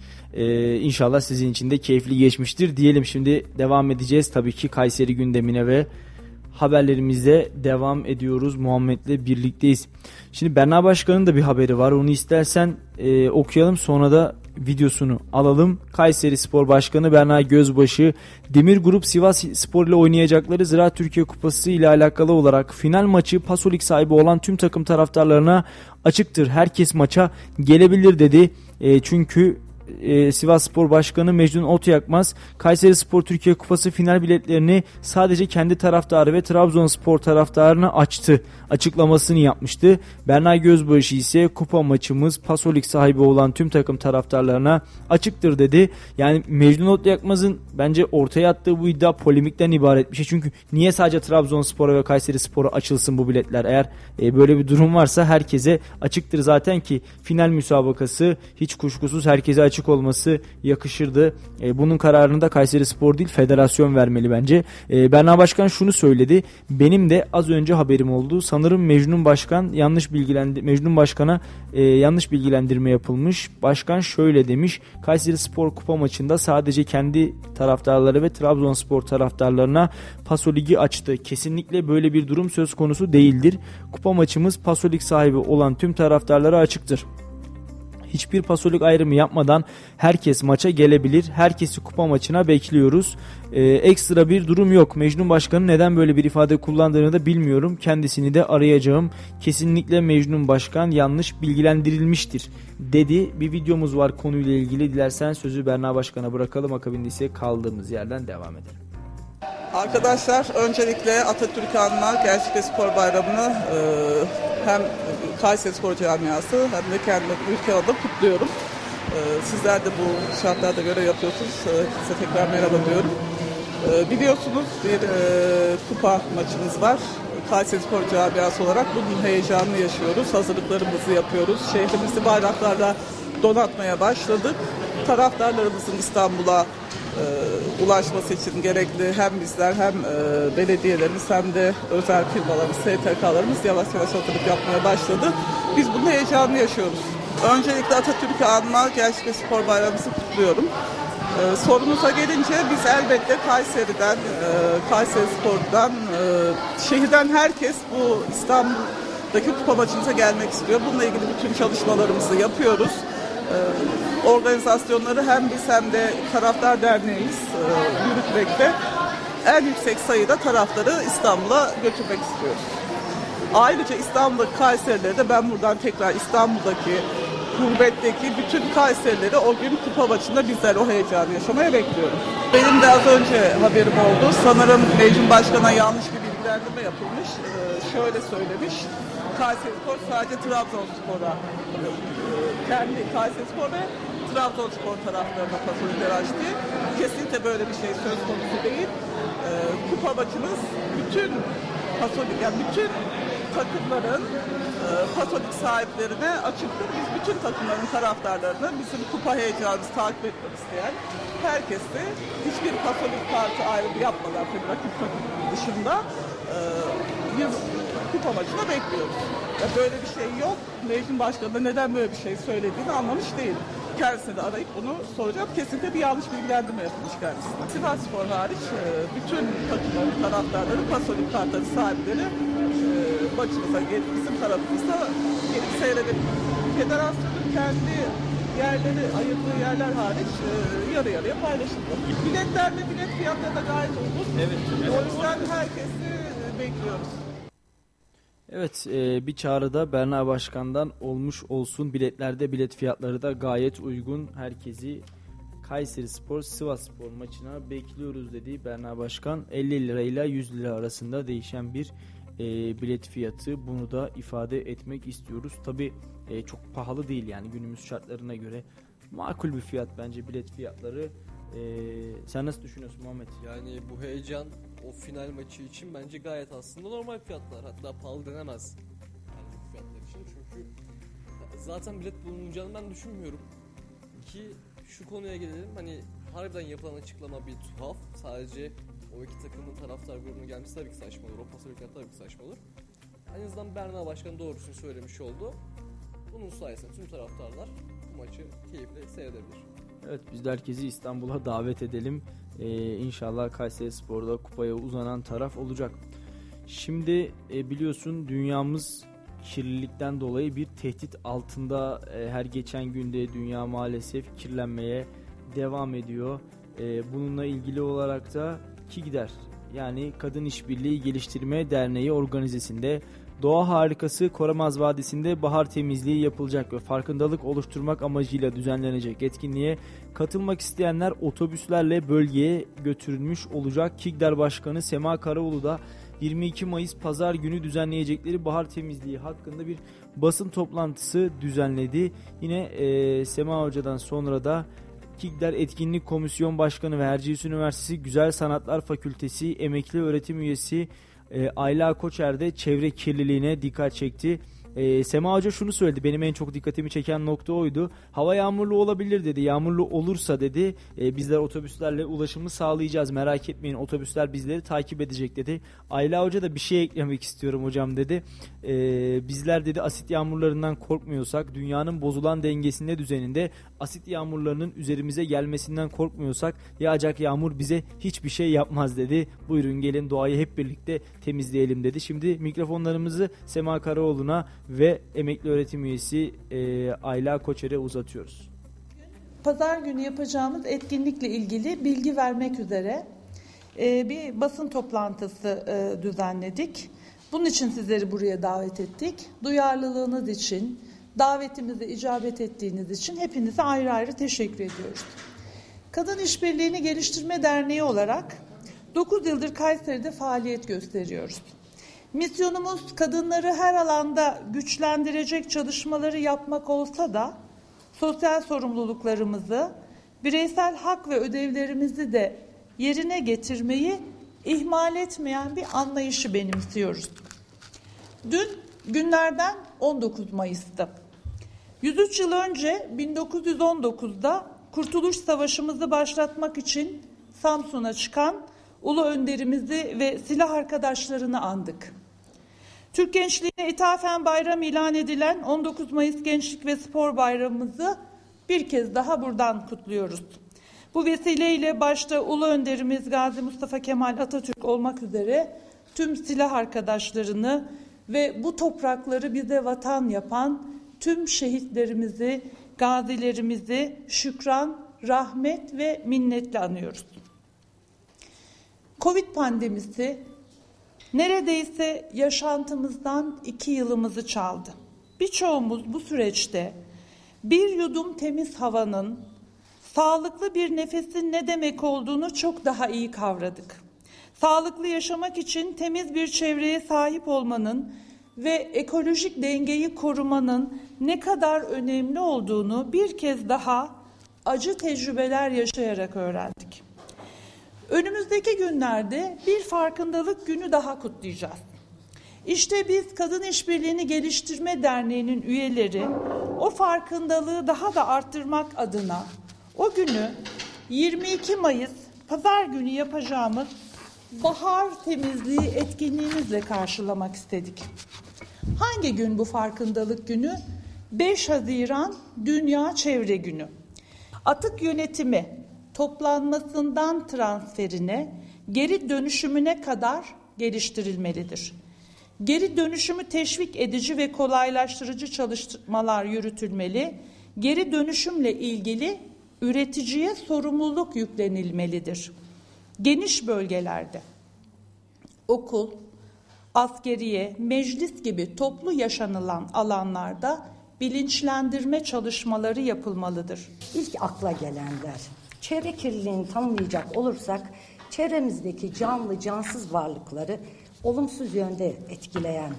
İnşallah sizin için de keyifli geçmiştir diyelim. Şimdi devam edeceğiz tabii ki Kayseri gündemine ve haberlerimize devam ediyoruz. Muhammed'le birlikteyiz. Şimdi Berna Başkan'ın da bir haberi var. Onu istersen okuyalım sonra da videosunu alalım. Kayseri Spor Başkanı Berna Gözbaşı, Demir Grup Sivas Spor ile oynayacakları Ziraat Türkiye Kupası ile alakalı olarak final maçı Pasolik sahibi olan tüm takım taraftarlarına açıktır. Herkes maça gelebilir dedi. Çünkü Sivas Spor Başkanı Mecnun Otyakmaz, Kayseri Spor Türkiye Kupası final biletlerini sadece kendi taraftarı ve Trabzonspor taraftarına açtı açıklamasını yapmıştı. Berna Gözbaşı ise kupa maçımız Pasolik sahibi olan tüm takım taraftarlarına açıktır dedi. Yani Mecnun Otyakmaz'ın bence ortaya attığı bu iddia polemikten ibaret bir şey. Çünkü niye sadece Trabzonspor'a ve Kayserispor'a açılsın bu biletler? Eğer böyle bir durum varsa herkese açıktır zaten ki final müsabakası hiç kuşkusuz herkese açıktır. Açık olması yakışırdı. Bunun kararını da Kayserispor değil federasyon vermeli bence. Berna Başkan şunu söyledi. Benim de az önce haberim oldu. Sanırım Mecnun Başkan'a yanlış bilgilendirme yapılmış. Başkan şöyle demiş. Kayserispor kupa maçında sadece kendi taraftarları ve Trabzonspor taraftarlarına Pasolik'i açtı. Kesinlikle böyle bir durum söz konusu değildir. Kupa maçımız Pasolik sahibi olan tüm taraftarlara açıktır. Hiçbir Pasolik ayrımı yapmadan herkes maça gelebilir. Herkesi kupa maçına bekliyoruz. Ekstra bir durum yok. Mecnun Başkan'ın neden böyle bir ifade kullandığını da bilmiyorum. Kendisini de arayacağım. Kesinlikle Mecnun Başkan yanlış bilgilendirilmiştir dedi. Bir videomuz var konuyla ilgili. Dilersen sözü Berna Başkan'a bırakalım. Akabinde ise kaldığımız yerden devam edelim. Arkadaşlar öncelikle Atatürk'ü anmak, Gençlik Spor Bayramı'nı hem Kayseri Spor Camiası hem de kendi ülke adına kutluyorum. Sizler de bu şartlarda göre yapıyorsunuz. Size tekrar merhaba diyorum. Biliyorsunuz bir kupa maçımız var. Kayseri Spor Camiası olarak bugün heyecanını yaşıyoruz. Hazırlıklarımızı yapıyoruz. Şehrimizi bayraklarla donatmaya başladık. Taraftarlarımızın İstanbul'a ulaşması için gerekli hem bizler hem belediyelerimiz hem de özel firmalarımız, STK'larımız yavaş yavaş hazırlık yapmaya başladı. Biz bunun heyecanını yaşıyoruz. Öncelikle Atatürk'ü anma, Gençlik ve Spor Bayramımızı kutluyorum. Sorunuza gelince biz elbette Kayseri'den, Kayseri Spor'dan, şehirden herkes bu İstanbul'daki kupa maçımıza gelmek istiyor. Bununla ilgili bütün çalışmalarımızı yapıyoruz. Organizasyonları hem biz hem de Taraftar Derneği'yiz yürütmekte. En yüksek sayıda taraftarı İstanbul'a götürmek istiyoruz. Ayrıca İstanbul'daki Kayserileri de ben buradan tekrar İstanbul'daki, gurbetteki bütün Kayserileri o gün kupa maçında bizler o heyecanı yaşamaya bekliyorum. Benim de az önce haberim oldu. Sanırım Mecnun Başkan'a yanlış bir bilgilendirme yapılmış. Şöyle söylemiş. Kayserispor sadece Trabzonspor'a, kendi Kayserispor ve Trabzonspor taraflarına Pasolik'leri açtı. Kesinlikle böyle bir şey söz konusu değil. Kupa maçımız bütün Pasolik, yani bütün takımların patolik sahiplerine açıktır. Biz bütün takımların taraftarlarını, bizim kupa heyecanımızı takip etmek isteyen herkesi, hiçbir patolik parti ayrımı yapmadan rakip takımın dışında bir kupa maçına bekliyoruz. Ya böyle bir şey yok. Meclis Başkanı da neden böyle bir şey söylediğini anlamış değil. Kendisine de arayıp bunu soracağım. Kesinlikle bir yanlış bilgilendirme yapılmış kendisine. Sivasspor hariç bütün takımların taraftarları, pasolik kartları sahipleri maçımıza gelip bizim tarafımıza gelip seyredebilir. Federasyonun kendi yerleri, ayırdığı yerler hariç yarı yarıya paylaşıldı. Biletler ve bilet fiyatları da gayet uygun. Evet, o yüzden herkesi bekliyoruz. Evet, bir çağrıda Berna Başkan'dan olmuş olsun. Biletlerde bilet fiyatları da gayet uygun. Herkesi Kayserispor Sivasspor maçına bekliyoruz dedi Berna Başkan. 50 lirayla 100 lira arasında değişen bir bilet fiyatı. Bunu da ifade etmek istiyoruz. Tabii çok pahalı değil yani günümüz şartlarına göre. Makul bir fiyat bence bilet fiyatları. Sen nasıl düşünüyorsun Muhammed? Yani bu heyecan o final maçı için bence gayet aslında normal fiyatlar, hatta pahalı denemez yani bu fiyatlar için, çünkü zaten bilet bulunacağını ben düşünmüyorum ki şu konuya gelelim. Hani harbiden yapılan açıklama bir tuhaf, sadece o iki takımın taraftar grubunu gelmesi tabii ki saçma olur, o pasolikler tabii ki saçma olur. En azından Berna Başkan doğrusunu söylemiş oldu. Bunun sayesinde tüm taraftarlar bu maçı keyifle seyredebilir. Evet, biz de herkesi İstanbul'a davet edelim. İnşallah Kayserispor'da kupaya uzanan taraf olacak. Şimdi biliyorsun dünyamız kirlilikten dolayı bir tehdit altında. Her geçen günde dünya maalesef kirlenmeye devam ediyor. Bununla ilgili olarak da KİGDER yani Kadın İşbirliği Geliştirme Derneği organizesinde Doğa Harikası Koramaz Vadisi'nde bahar temizliği yapılacak ve farkındalık oluşturmak amacıyla düzenlenecek etkinliğe katılmak isteyenler otobüslerle bölgeye götürülmüş olacak. KİGDER Başkanı Sema Karaoğlu da 22 Mayıs Pazar günü düzenleyecekleri bahar temizliği hakkında bir basın toplantısı düzenledi. Yine Sema Hoca'dan sonra da KİGDER Etkinlik Komisyon Başkanı ve Erciyes Üniversitesi Güzel Sanatlar Fakültesi emekli öğretim üyesi Ayla Koçer de çevre kirliliğine dikkat çekti. Sema Hoca şunu söyledi. Benim en çok dikkatimi çeken nokta oydu. Hava yağmurlu olabilir dedi. Yağmurlu olursa dedi bizler otobüslerle ulaşımı sağlayacağız. Merak etmeyin, otobüsler bizleri takip edecek dedi. Ayla Hoca da bir şey eklemek istiyorum hocam dedi. Bizler dedi asit yağmurlarından korkmuyorsak, dünyanın bozulan dengesinde düzeninde asit yağmurlarının üzerimize gelmesinden korkmuyorsak yağacak yağmur bize hiçbir şey yapmaz dedi. Buyurun gelin doğayı hep birlikte temizleyelim dedi. Şimdi mikrofonlarımızı Sema Karaoğlu'na ve emekli öğretim üyesi Ayla Koçer'e uzatıyoruz. Pazar günü yapacağımız etkinlikle ilgili bilgi vermek üzere bir basın toplantısı düzenledik. Bunun için sizleri buraya davet ettik. Duyarlılığınız için, davetimize icabet ettiğiniz için hepinize ayrı ayrı teşekkür ediyoruz. Kadın İşbirliğini Geliştirme Derneği olarak 9 yıldır Kayseri'de faaliyet gösteriyoruz. Misyonumuz kadınları her alanda güçlendirecek çalışmaları yapmak olsa da sosyal sorumluluklarımızı, bireysel hak ve ödevlerimizi de yerine getirmeyi ihmal etmeyen bir anlayışı benimsiyoruz. Dün günlerden 19 Mayıs'tı. 103 yıl önce 1919'da Kurtuluş Savaşımızı başlatmak için Samsun'a çıkan Ulu Önderimizi ve silah arkadaşlarını andık. Türk gençliğine ithafen bayram ilan edilen 19 Mayıs Gençlik ve Spor Bayramımızı bir kez daha buradan kutluyoruz. Bu vesileyle başta Ulu Önderimiz Gazi Mustafa Kemal Atatürk olmak üzere tüm silah arkadaşlarını ve bu toprakları bize vatan yapan tüm şehitlerimizi, gazilerimizi şükran, rahmet ve minnetle anıyoruz. Covid pandemisi neredeyse yaşantımızdan 2 yılımızı çaldı. Birçoğumuz bu süreçte bir yudum temiz havanın, sağlıklı bir nefesin ne demek olduğunu çok daha iyi kavradık. Sağlıklı yaşamak için temiz bir çevreye sahip olmanın ve ekolojik dengeyi korumanın ne kadar önemli olduğunu bir kez daha acı tecrübeler yaşayarak öğrendik. Önümüzdeki günlerde bir farkındalık günü daha kutlayacağız. İşte biz Kadın İşbirliğini Geliştirme Derneği'nin üyeleri o farkındalığı daha da arttırmak adına o günü 22 Mayıs Pazar günü yapacağımız Bahar Temizliği etkinliğimizle karşılamak istedik. Hangi gün bu farkındalık günü? 5 Haziran Dünya Çevre Günü. Atık yönetimi, toplanmasından transferine, geri dönüşümüne kadar geliştirilmelidir. Geri dönüşümü teşvik edici ve kolaylaştırıcı çalışmalar yürütülmeli, geri dönüşümle ilgili üreticiye sorumluluk yüklenilmelidir. Geniş bölgelerde okul, askeriye, meclis gibi toplu yaşanılan alanlarda bilinçlendirme çalışmaları yapılmalıdır. İlk akla gelenler. Çevre kirliliğini tanımlayacak olursak çevremizdeki canlı cansız varlıkları olumsuz yönde etkileyen,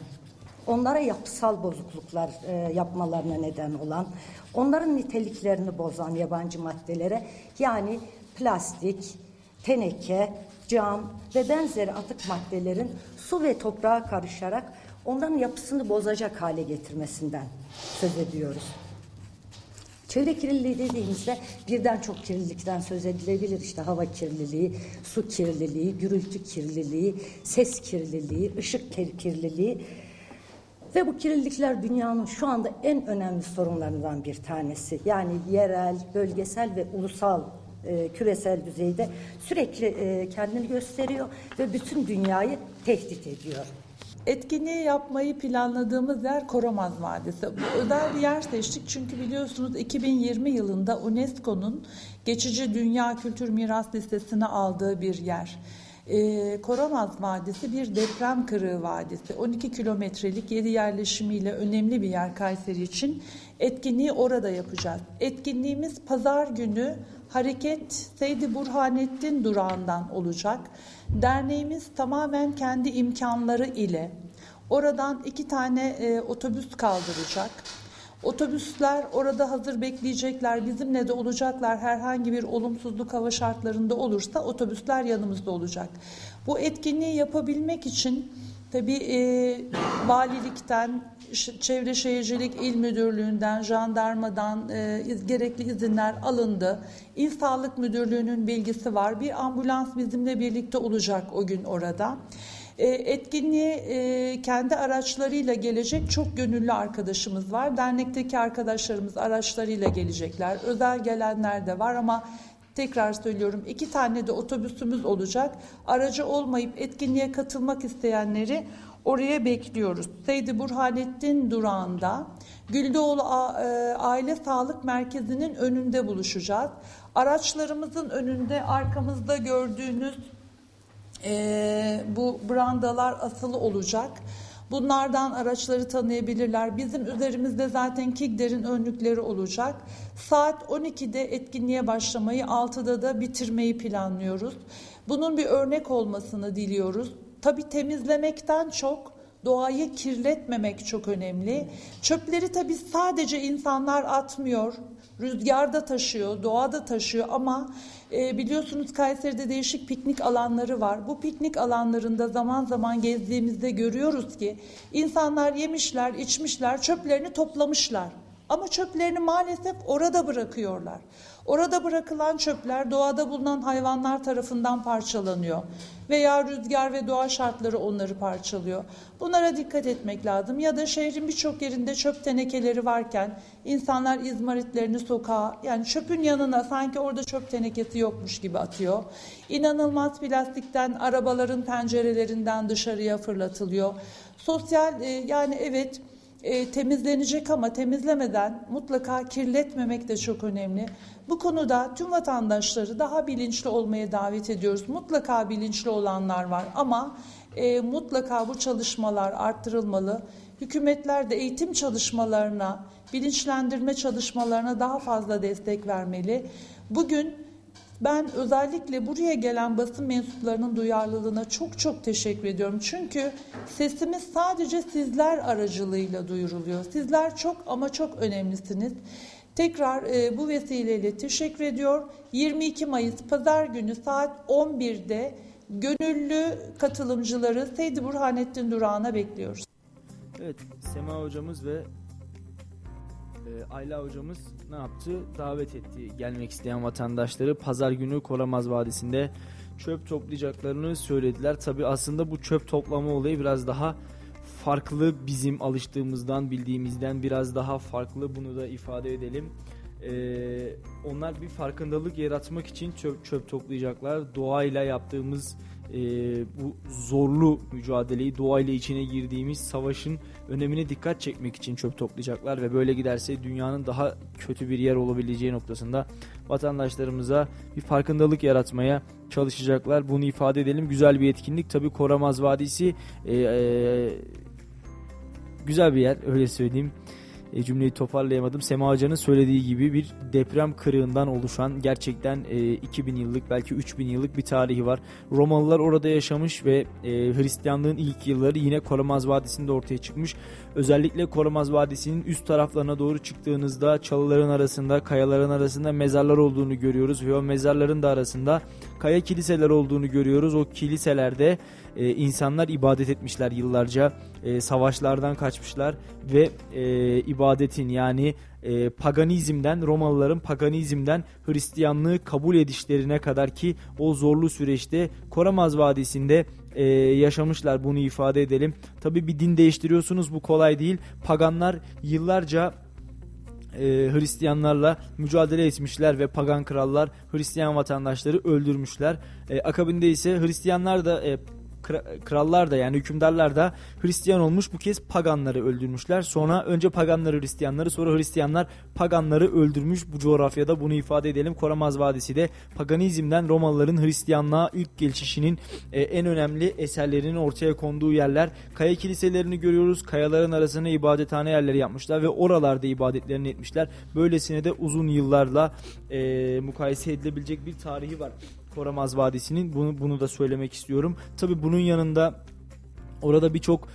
onlara yapısal bozukluklar yapmalarına neden olan, onların niteliklerini bozan yabancı maddelere yani plastik, teneke, cam ve benzeri atık maddelerin su ve toprağa karışarak onların yapısını bozacak hale getirmesinden söz ediyoruz. Çevre kirliliği dediğimizde birden çok kirlilikten söz edilebilir. İşte hava kirliliği, su kirliliği, gürültü kirliliği, ses kirliliği, ışık kirliliği ve bu kirlilikler dünyanın şu anda en önemli sorunlarından bir tanesi. Yani yerel, bölgesel ve ulusal küresel düzeyde sürekli kendini gösteriyor ve bütün dünyayı tehdit ediyor. Etkinliği yapmayı planladığımız yer Koramaz Vadisi. Bu özel bir yer seçtik çünkü biliyorsunuz 2020 yılında UNESCO'nun geçici dünya kültür miras listesine aldığı bir yer. Koramaz Vadisi bir deprem kırığı vadisi. 12 kilometrelik yedi yerleşimiyle önemli bir yer Kayseri için. Etkinliği orada yapacağız. Etkinliğimiz pazar günü hareket Seydi Burhanettin durağından olacak. Derneğimiz tamamen kendi imkanları ile oradan 2 tane otobüs kaldıracak. Otobüsler orada hazır bekleyecekler, bizimle de olacaklar. Herhangi bir olumsuzluk hava şartlarında olursa otobüsler yanımızda olacak. Bu etkinliği yapabilmek için tabii valilikten, Çevre Şehircilik İl Müdürlüğü'nden, jandarmadan gerekli izinler alındı. İl Sağlık Müdürlüğü'nün bilgisi var. Bir ambulans bizimle birlikte olacak o gün orada. Etkinliğe kendi araçlarıyla gelecek çok gönüllü arkadaşımız var. Dernekteki arkadaşlarımız araçlarıyla gelecekler. Özel gelenler de var ama tekrar söylüyorum 2 tane de otobüsümüz olacak. Aracı olmayıp etkinliğe katılmak isteyenleri oraya bekliyoruz. Seydi Burhanettin durağında Güldoğlu Aile Sağlık Merkezi'nin önünde buluşacağız. Araçlarımızın önünde arkamızda gördüğünüz bu brandalar asılı olacak. Bunlardan araçları tanıyabilirler. Bizim üzerimizde zaten KİGDER'in önlükleri olacak. Saat 12'de etkinliğe başlamayı, 6'da da bitirmeyi planlıyoruz. Bunun bir örnek olmasını diliyoruz. Tabii temizlemekten çok doğayı kirletmemek çok önemli. Çöpleri tabii sadece insanlar atmıyor. Rüzgarda taşıyor, doğada taşıyor ama biliyorsunuz Kayseri'de değişik piknik alanları var. Bu piknik alanlarında zaman zaman gezdiğimizde görüyoruz ki insanlar yemişler, içmişler, çöplerini toplamışlar. Ama çöplerini maalesef orada bırakıyorlar. Orada bırakılan çöpler doğada bulunan hayvanlar tarafından parçalanıyor. Veya rüzgar ve doğa şartları onları parçalıyor. Bunlara dikkat etmek lazım. Ya da şehrin birçok yerinde çöp tenekeleri varken insanlar izmaritlerini sokağa, yani çöpün yanına sanki orada çöp tenekesi yokmuş gibi atıyor. İnanılmaz plastikten, arabaların pencerelerinden dışarıya fırlatılıyor. Sosyal yani evet... temizlenecek ama temizlemeden mutlaka kirletmemek de çok önemli. Bu konuda tüm vatandaşları daha bilinçli olmaya davet ediyoruz. Mutlaka bilinçli olanlar var ama mutlaka bu çalışmalar arttırılmalı. Hükümetler de eğitim çalışmalarına, bilinçlendirme çalışmalarına daha fazla destek vermeli. Bugün ben özellikle buraya gelen basın mensuplarının duyarlılığına çok çok teşekkür ediyorum. Çünkü sesimiz sadece sizler aracılığıyla duyuruluyor. Sizler çok ama çok önemlisiniz. Tekrar bu vesileyle teşekkür ediyor. 22 Mayıs Pazar günü saat 11'de gönüllü katılımcıları Seydi Burhanettin durağına bekliyoruz. Evet, Sema hocamız ve Ayla hocamız ne yaptı? Davet etti gelmek isteyen vatandaşları. Pazar günü Koramaz Vadisi'nde çöp toplayacaklarını söylediler. Tabii aslında bu çöp toplama olayı biraz daha farklı, bizim alıştığımızdan, bildiğimizden biraz daha farklı, bunu da ifade edelim. Onlar bir farkındalık yaratmak için çöp toplayacaklar. Doğayla yaptığımız bu zorlu mücadeleyi, doğayla içine girdiğimiz savaşın önemine dikkat çekmek için çöp toplayacaklar ve böyle giderse dünyanın daha kötü bir yer olabileceği noktasında vatandaşlarımıza bir farkındalık yaratmaya çalışacaklar. Bunu ifade edelim. Güzel bir etkinlik. Tabii Koramaz Vadisi güzel bir yer, öyle söyleyeyim. Cümleyi toparlayamadım. Sema Hoca'nın söylediği gibi bir deprem kırığından oluşan, gerçekten 2000 yıllık belki 3000 yıllık bir tarihi var. Romalılar orada yaşamış ve Hristiyanlığın ilk yılları yine Koramaz Vadisi'nde ortaya çıkmış. Özellikle Koramaz Vadisi'nin üst taraflarına doğru çıktığınızda çalıların arasında, kayaların arasında mezarlar olduğunu görüyoruz ve o mezarların da arasında kaya kiliseler olduğunu görüyoruz. O kiliselerde insanlar ibadet etmişler yıllarca. Savaşlardan kaçmışlar ve ibadetin, yani paganizmden, Romalıların paganizmden Hristiyanlığı kabul edişlerine kadar ki o zorlu süreçte Koramaz Vadisi'nde yaşamışlar, bunu ifade edelim. Tabii bir din değiştiriyorsunuz, bu kolay değil. Paganlar yıllarca Hristiyanlarla mücadele etmişler ve pagan krallar Hristiyan vatandaşları öldürmüşler. Akabinde ise Hristiyanlar da krallar da, yani hükümdarlar da Hristiyan olmuş, bu kez paganları öldürmüşler. Sonra önce paganları Hristiyanları, sonra Hristiyanlar paganları öldürmüş bu coğrafyada, bunu ifade edelim. Koramaz Vadisi de paganizmden Romalıların Hristiyanlığa ilk gelişinin en önemli eserlerinin ortaya konduğu yerler. Kaya kiliselerini görüyoruz. Kayaların arasına ibadethane yerleri yapmışlar ve oralarda ibadetlerini etmişler. Böylesine de uzun yıllarla mukayese edilebilecek bir tarihi var Koramaz Vadisi'nin, bunu da söylemek istiyorum. Tabii bunun yanında orada birçok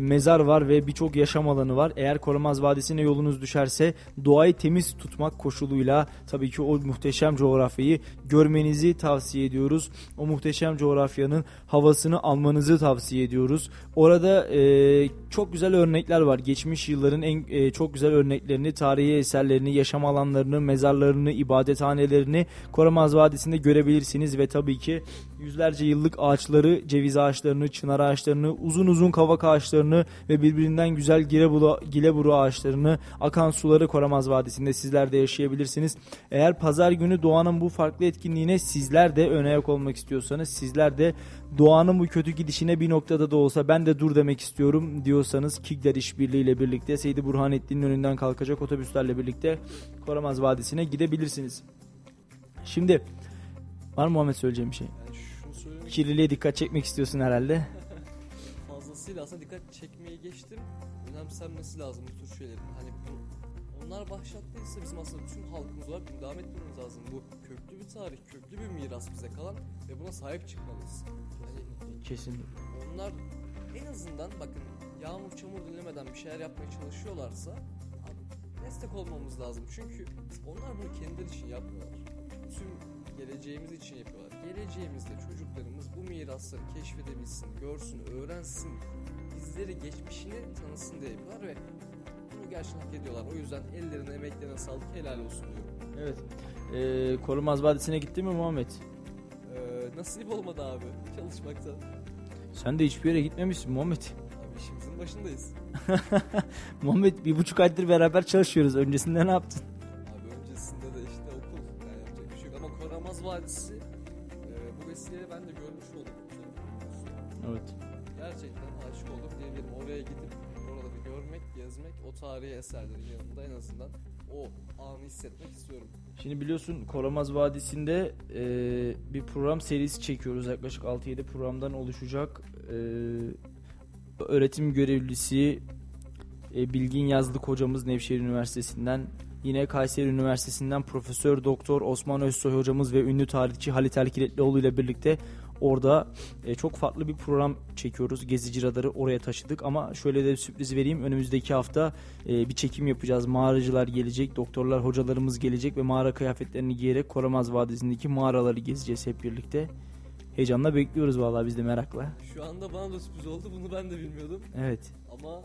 mezar var ve birçok yaşam alanı var. Eğer Koramaz Vadisi'ne yolunuz düşerse doğayı temiz tutmak koşuluyla tabii ki o muhteşem coğrafyayı görmenizi tavsiye ediyoruz. O muhteşem coğrafyanın havasını almanızı tavsiye ediyoruz. Orada çok güzel örnekler var. Geçmiş yılların çok güzel örneklerini, tarihi eserlerini, yaşam alanlarını, mezarlarını, ibadethanelerini Koramaz Vadisi'nde görebilirsiniz ve tabii ki yüzlerce yıllık ağaçları, ceviz ağaçlarını, çınar ağaçlarını, uzun uzun kavak ağaçlarını ve birbirinden güzel gileburu ağaçlarını, akan suları Koramaz Vadisi'nde sizler de yaşayabilirsiniz. Eğer pazar günü doğanın bu farklı etkinliğine sizler de ön ayak olmak istiyorsanız, sizler de doğanın bu kötü gidişine bir noktada da olsa ben de dur demek istiyorum diyorsanız, KİGDER İşbirliği ile birlikte Seydi Burhanettin'in önünden kalkacak otobüslerle birlikte Koramaz Vadisi'ne gidebilirsiniz. Şimdi var mı Muhammed söyleyeceğim bir şey? Kirliliğe dikkat çekmek istiyorsun herhalde. Fazlasıyla aslında dikkat çekmeyi geçtim. Önemsenmesi lazım bu tür şeylerin. Hani onlar başlattıysa bizim aslında bütün halkımız olarak bunu devam etmemiz lazım. Bu köklü bir tarih, köklü bir miras bize kalan ve buna sahip çıkmalıyız. Yani kesinlikle. Onlar en azından bakın yağmur çamur dinlemeden bir şeyler yapmaya çalışıyorlarsa destek olmamız lazım. Çünkü onlar bunu kendileri için yapmıyorlar. Tüm geleceğimiz için yapıyorlar. Geleceğimizde çocuklarımız bu mirasları keşfedebilsin, görsün, öğrensin, bizleri, geçmişini tanısın diye yapıyorlar ve bunu gerçekten hak ediyorlar. O yüzden ellerine, emeklerine sağlık, helal olsun diyorum. Evet. Koramaz Vadisi'ne gittin mi Muhammed? Nasip olmadı abi. Çalışmakta. Sen de hiçbir yere gitmemişsin Muhammed. Abi işimizin başındayız. Muhammed 1,5 aydır beraber çalışıyoruz. Öncesinde ne yaptın? Vadisi bu vesileyle ben de görmüş oldum. Evet. Gerçekten aşık oldum diyebilirim. Oraya gidip orada bir görmek, gezmek, o tarihi eserlerin yanında en azından o anı hissetmek istiyorum. Şimdi biliyorsun Koramaz Vadisi'nde bir program serisi çekiyoruz. Yaklaşık 6-7 programdan oluşacak. Öğretim görevlisi Bilgin Yazlık hocamız Nevşehir Üniversitesi'nden, yine Kayseri Üniversitesi'nden Profesör Doktor Osman Özsoy hocamız ve ünlü tarihçi Halit Erkiletlioğlu ile birlikte orada çok farklı bir program çekiyoruz. Gezici Radar'ı oraya taşıdık ama şöyle de bir sürpriz vereyim. Önümüzdeki hafta bir çekim yapacağız. Mağaracılar gelecek, doktorlar, hocalarımız gelecek ve mağara kıyafetlerini giyerek Koramaz Vadisi'ndeki mağaraları gezeceğiz hep birlikte. heyecanla bekliyoruz vallahi, biz de merakla. Şu anda bana da sürpriz oldu, bunu ben de bilmiyordum. Evet. Ama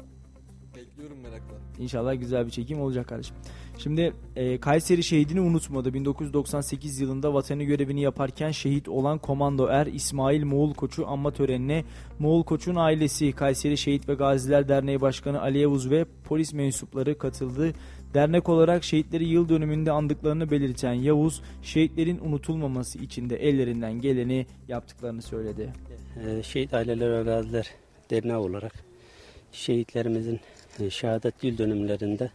bekliyorum merakla. İnşallah güzel bir çekim olacak kardeşim. Şimdi Kayseri şehidini unutmadı. 1998 yılında vatanı görevini yaparken şehit olan komando er İsmail Moğol Koç'u anma törenine Moğol Koç'un ailesi, Kayseri Şehit ve Gaziler Derneği Başkanı Ali Yavuz ve polis mensupları katıldı. Dernek olarak şehitleri yıl dönümünde andıklarını belirten Yavuz, şehitlerin unutulmaması için de ellerinden geleni yaptıklarını söyledi. Şehit aileler evladılar derneği olarak şehitlerimizin şehadet yıl dönümlerinde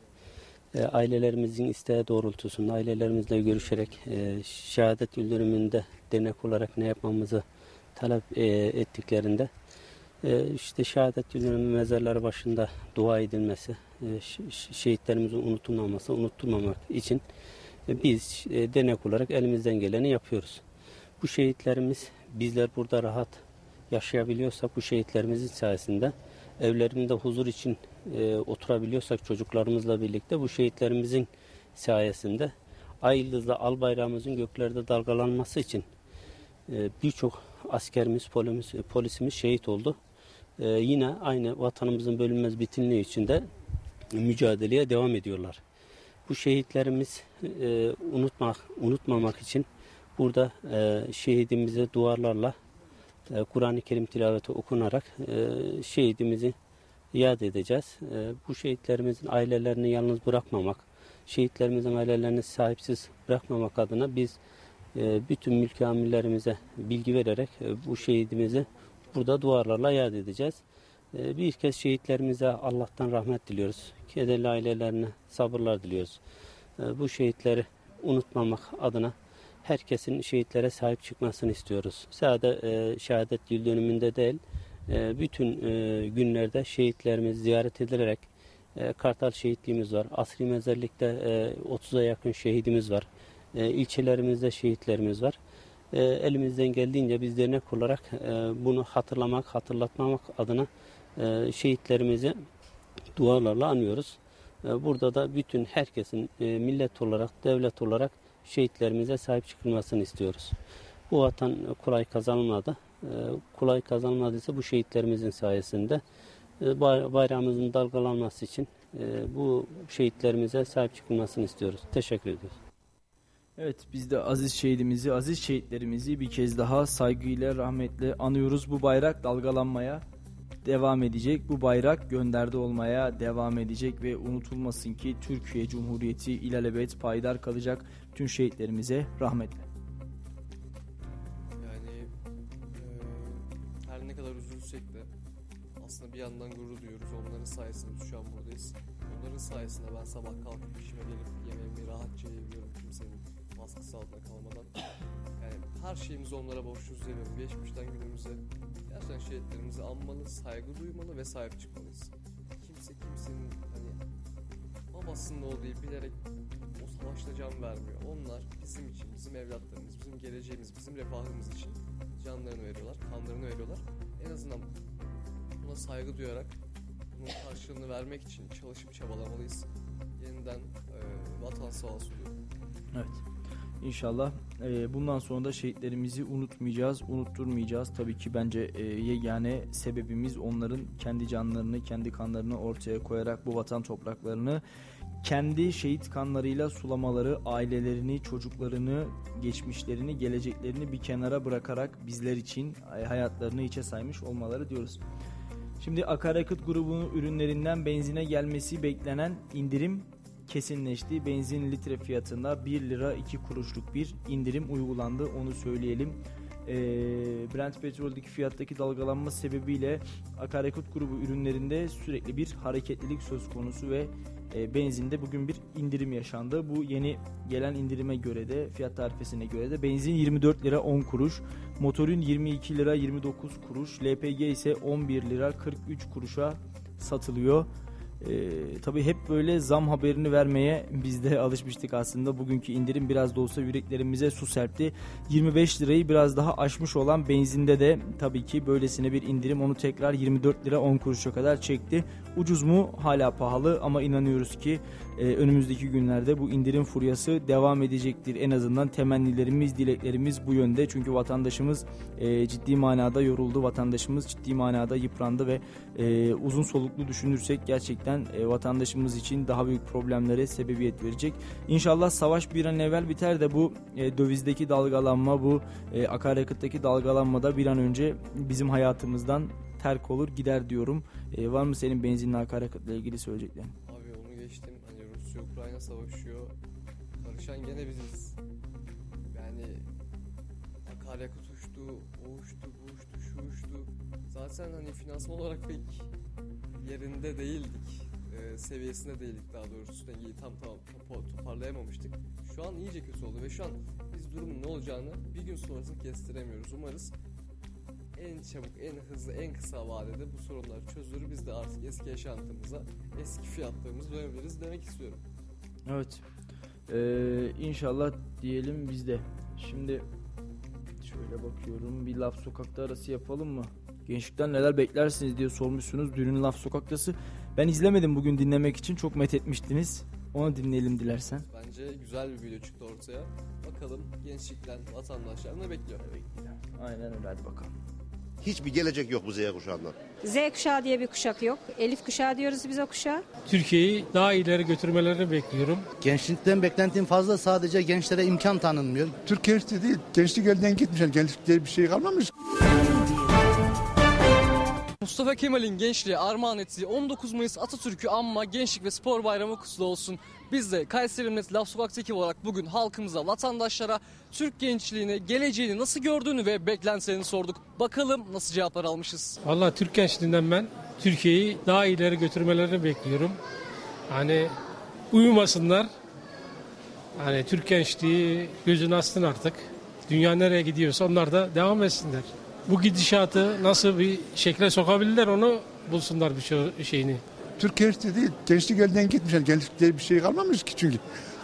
ailelerimizin isteği doğrultusunda ailelerimizle görüşerek şehadet yıl dönümünde dernek olarak ne yapmamızı talep ettiklerinde işte şehadet yıl dönümü mezarları başında dua edilmesi, şehitlerimizin unutulmaması, unutulmamak için biz dernek olarak elimizden geleni yapıyoruz. Bu şehitlerimiz, bizler burada rahat yaşayabiliyorsak bu şehitlerimizin sayesinde, evlerimizde huzur için oturabiliyorsak çocuklarımızla birlikte bu şehitlerimizin sayesinde ay yıldızla al bayrağımızın göklerde dalgalanması için birçok askerimiz, polisimiz şehit oldu. Yine aynı vatanımızın bölünmez bütünlüğü içinde mücadeleye devam ediyorlar. Bu şehitlerimiz unutmamak için burada şehidimize duvarlarla Kur'an-ı Kerim tilaveti okunarak şehidimizi yad edeceğiz. Bu şehitlerimizin ailelerini yalnız bırakmamak, şehitlerimizin ailelerini sahipsiz bırakmamak adına biz bütün mülki amirlerimize bilgi vererek bu şehidimizi burada duvarlarla yad edeceğiz. Bir kez şehitlerimize Allah'tan rahmet diliyoruz. Kederli ailelerine sabırlar diliyoruz. Bu şehitleri unutmamak adına herkesin şehitlere sahip çıkmasını istiyoruz. Sadece şehadet yıl dönümünde değil, bütün günlerde şehitlerimiz ziyaret edilerek Kartal şehitliğimiz var. Asri mezarlıkta 30'a yakın şehidimiz var. İlçelerimizde şehitlerimiz var. Elimizden geldiğince biz dernek olarak bunu hatırlatmamak adına şehitlerimizi dualarla anıyoruz. Burada da bütün herkesin millet olarak, devlet olarak şehitlerimize sahip çıkılmasını istiyoruz. Bu vatan kolay kazanılmadı. Kolay kazanılmadıysa bu şehitlerimizin sayesinde bayrağımızın dalgalanması için bu şehitlerimize sahip çıkılmasını istiyoruz. Teşekkür ediyoruz. Evet, biz de aziz şehidimizi, aziz şehitlerimizi bir kez daha saygıyla, rahmetle anıyoruz. Bu bayrak dalgalanmaya devam edecek. Bu bayrak gönderde olmaya devam edecek ve unutulmasın ki Türkiye Cumhuriyeti ilelebet payidar kalacak. Tüm şehitlerimize rahmetle. Yani her ne kadar üzülsek de aslında bir yandan gurur duyuyoruz. Onların sayesinde biz şu an buradayız. Onların sayesinde ben sabah kalkıp işime gelip yemeğimi rahatça yiyebiliyorum. Kimsenin baskısı altında kalmadan. Yani her şeyimizi onlara borçluyuz demiyorum. Geçmişten günümüze gerçekten şehitlerimizi anmalı, saygı duymalı ve sahip çıkmalıyız. Kimse kimsenin hani babasının olduğu bilerek o savaşta can vermiyor. Onlar bizim için, bizim evlatlarımız, bizim geleceğimiz, bizim refahımız için canlarını veriyorlar, kanlarını veriyorlar. En azından buna saygı duyarak bunun karşılığını vermek için çalışıp çabalamalıyız. Yeniden vatan sağ olsun diyorum. Evet. İnşallah bundan sonra da şehitlerimizi unutmayacağız, unutturmayacağız. Tabii ki bence yegane sebebimiz onların kendi canlarını, kendi kanlarını ortaya koyarak bu vatan topraklarını kendi şehit kanlarıyla sulamaları, ailelerini, çocuklarını, geçmişlerini, geleceklerini bir kenara bırakarak bizler için hayatlarını hiçe saymış olmaları diyoruz. Şimdi akaryakıt grubunun ürünlerinden benzine gelmesi beklenen indirim kesinleşti. Benzin litre fiyatında 1 lira 2 kuruşluk bir indirim uygulandı. Onu söyleyelim. Brent petroldeki fiyattaki dalgalanma sebebiyle akaryakıt grubu ürünlerinde sürekli bir hareketlilik söz konusu ve benzinde bugün bir indirim yaşandı. Bu yeni gelen indirime göre de, fiyat tarifesine göre de benzin 24 lira 10 kuruş, motorun 22 lira 29 kuruş, LPG ise 11 lira 43 kuruşa satılıyor. Tabii hep böyle zam haberini vermeye biz de alışmıştık aslında. Bugünkü indirim biraz da olsa yüreklerimize su serpti. 25 lirayı biraz daha aşmış olan benzinde de tabii ki böylesine bir indirim onu tekrar 24 lira 10 kuruşa kadar çekti. Ucuz mu? Hala pahalı ama inanıyoruz ki önümüzdeki günlerde bu indirim furyası devam edecektir. En azından temennilerimiz, dileklerimiz bu yönde. Çünkü vatandaşımız ciddi manada yoruldu. Vatandaşımız ciddi manada yıprandı ve uzun soluklu düşünürsek gerçekten vatandaşımız için daha büyük problemlere sebebiyet verecek. İnşallah savaş bir an evvel biter de bu dövizdeki dalgalanma, bu akaryakıttaki dalgalanma da bir an önce bizim hayatımızdan terk olur gider diyorum. Var mı senin benzinli akaryakıtla ilgili söyleyeceklerin? Abi onu geçtim. Hani Rusya Ukrayna savaşıyor. Karışan gene biziz. Yani akaryakıt uçtu, o uçtu, bu uçtu, şu uçtu. Zaten hani finansman olarak pek yerinde değildik. Seviyesinde değildik daha doğrusu. Dengeyi tam toparlayamamıştık. Şu an iyice kötü oldu ve şu an biz durumun ne olacağını bir gün sonrasını kestiremiyoruz. Umarız en çabuk, en hızlı, en kısa vadede bu sorunlar çözülür. Biz de artık eski yaşantımıza, eski fiyatlarımıza dönebiliriz demek istiyorum. Evet. İnşallah diyelim biz de. Şimdi şöyle bakıyorum. Bir laf sokakta arası yapalım mı? Gençlikten neler beklersiniz diye sormuşsunuz. Dünün Laf Sokak'tası. Ben izlemedim bugün dinlemek için. Çok met etmiştiniz. Onu dinleyelim dilersen. Bence güzel bir video çıktı ortaya. Bakalım gençlikten vatandaşlar ne bekliyor? Aynen öyle, hadi bakalım. Hiçbir gelecek yok bu Z kuşağından. Z kuşağı diye bir kuşak yok. Elif kuşağı diyoruz biz o kuşağa. Türkiye'yi daha ileri götürmelerini bekliyorum. Gençlikten beklentim fazla, sadece gençlere imkan tanınmıyor. Türk gençliği değil, gençlik elden gitmiş. Gençlikte bir şey kalmamış. Mustafa Kemal'in gençliğe armağan ettiği 19 Mayıs Atatürk'ü anma Gençlik ve Spor Bayramı kutlu olsun. Biz de Kayseri Emniyet Laf Sokak'ta ekibi olarak bugün halkımıza, vatandaşlara Türk gençliğini, geleceğini nasıl gördüğünü ve beklentilerini sorduk. Bakalım nasıl cevaplar almışız. Vallahi Türk gençliğinden ben Türkiye'yi daha ileri götürmelerini bekliyorum. Hani uyumasınlar. Hani Türk gençliği gözünü açsın artık. Dünya nereye gidiyorsa onlar da devam etsinler. Bu gidişatı nasıl bir şekle sokabilirler onu bulsunlar bir şeyini. Türk gençliği değil, gençlik elden gitmiş. Gençlikte bir şey kalmamış ki çünkü.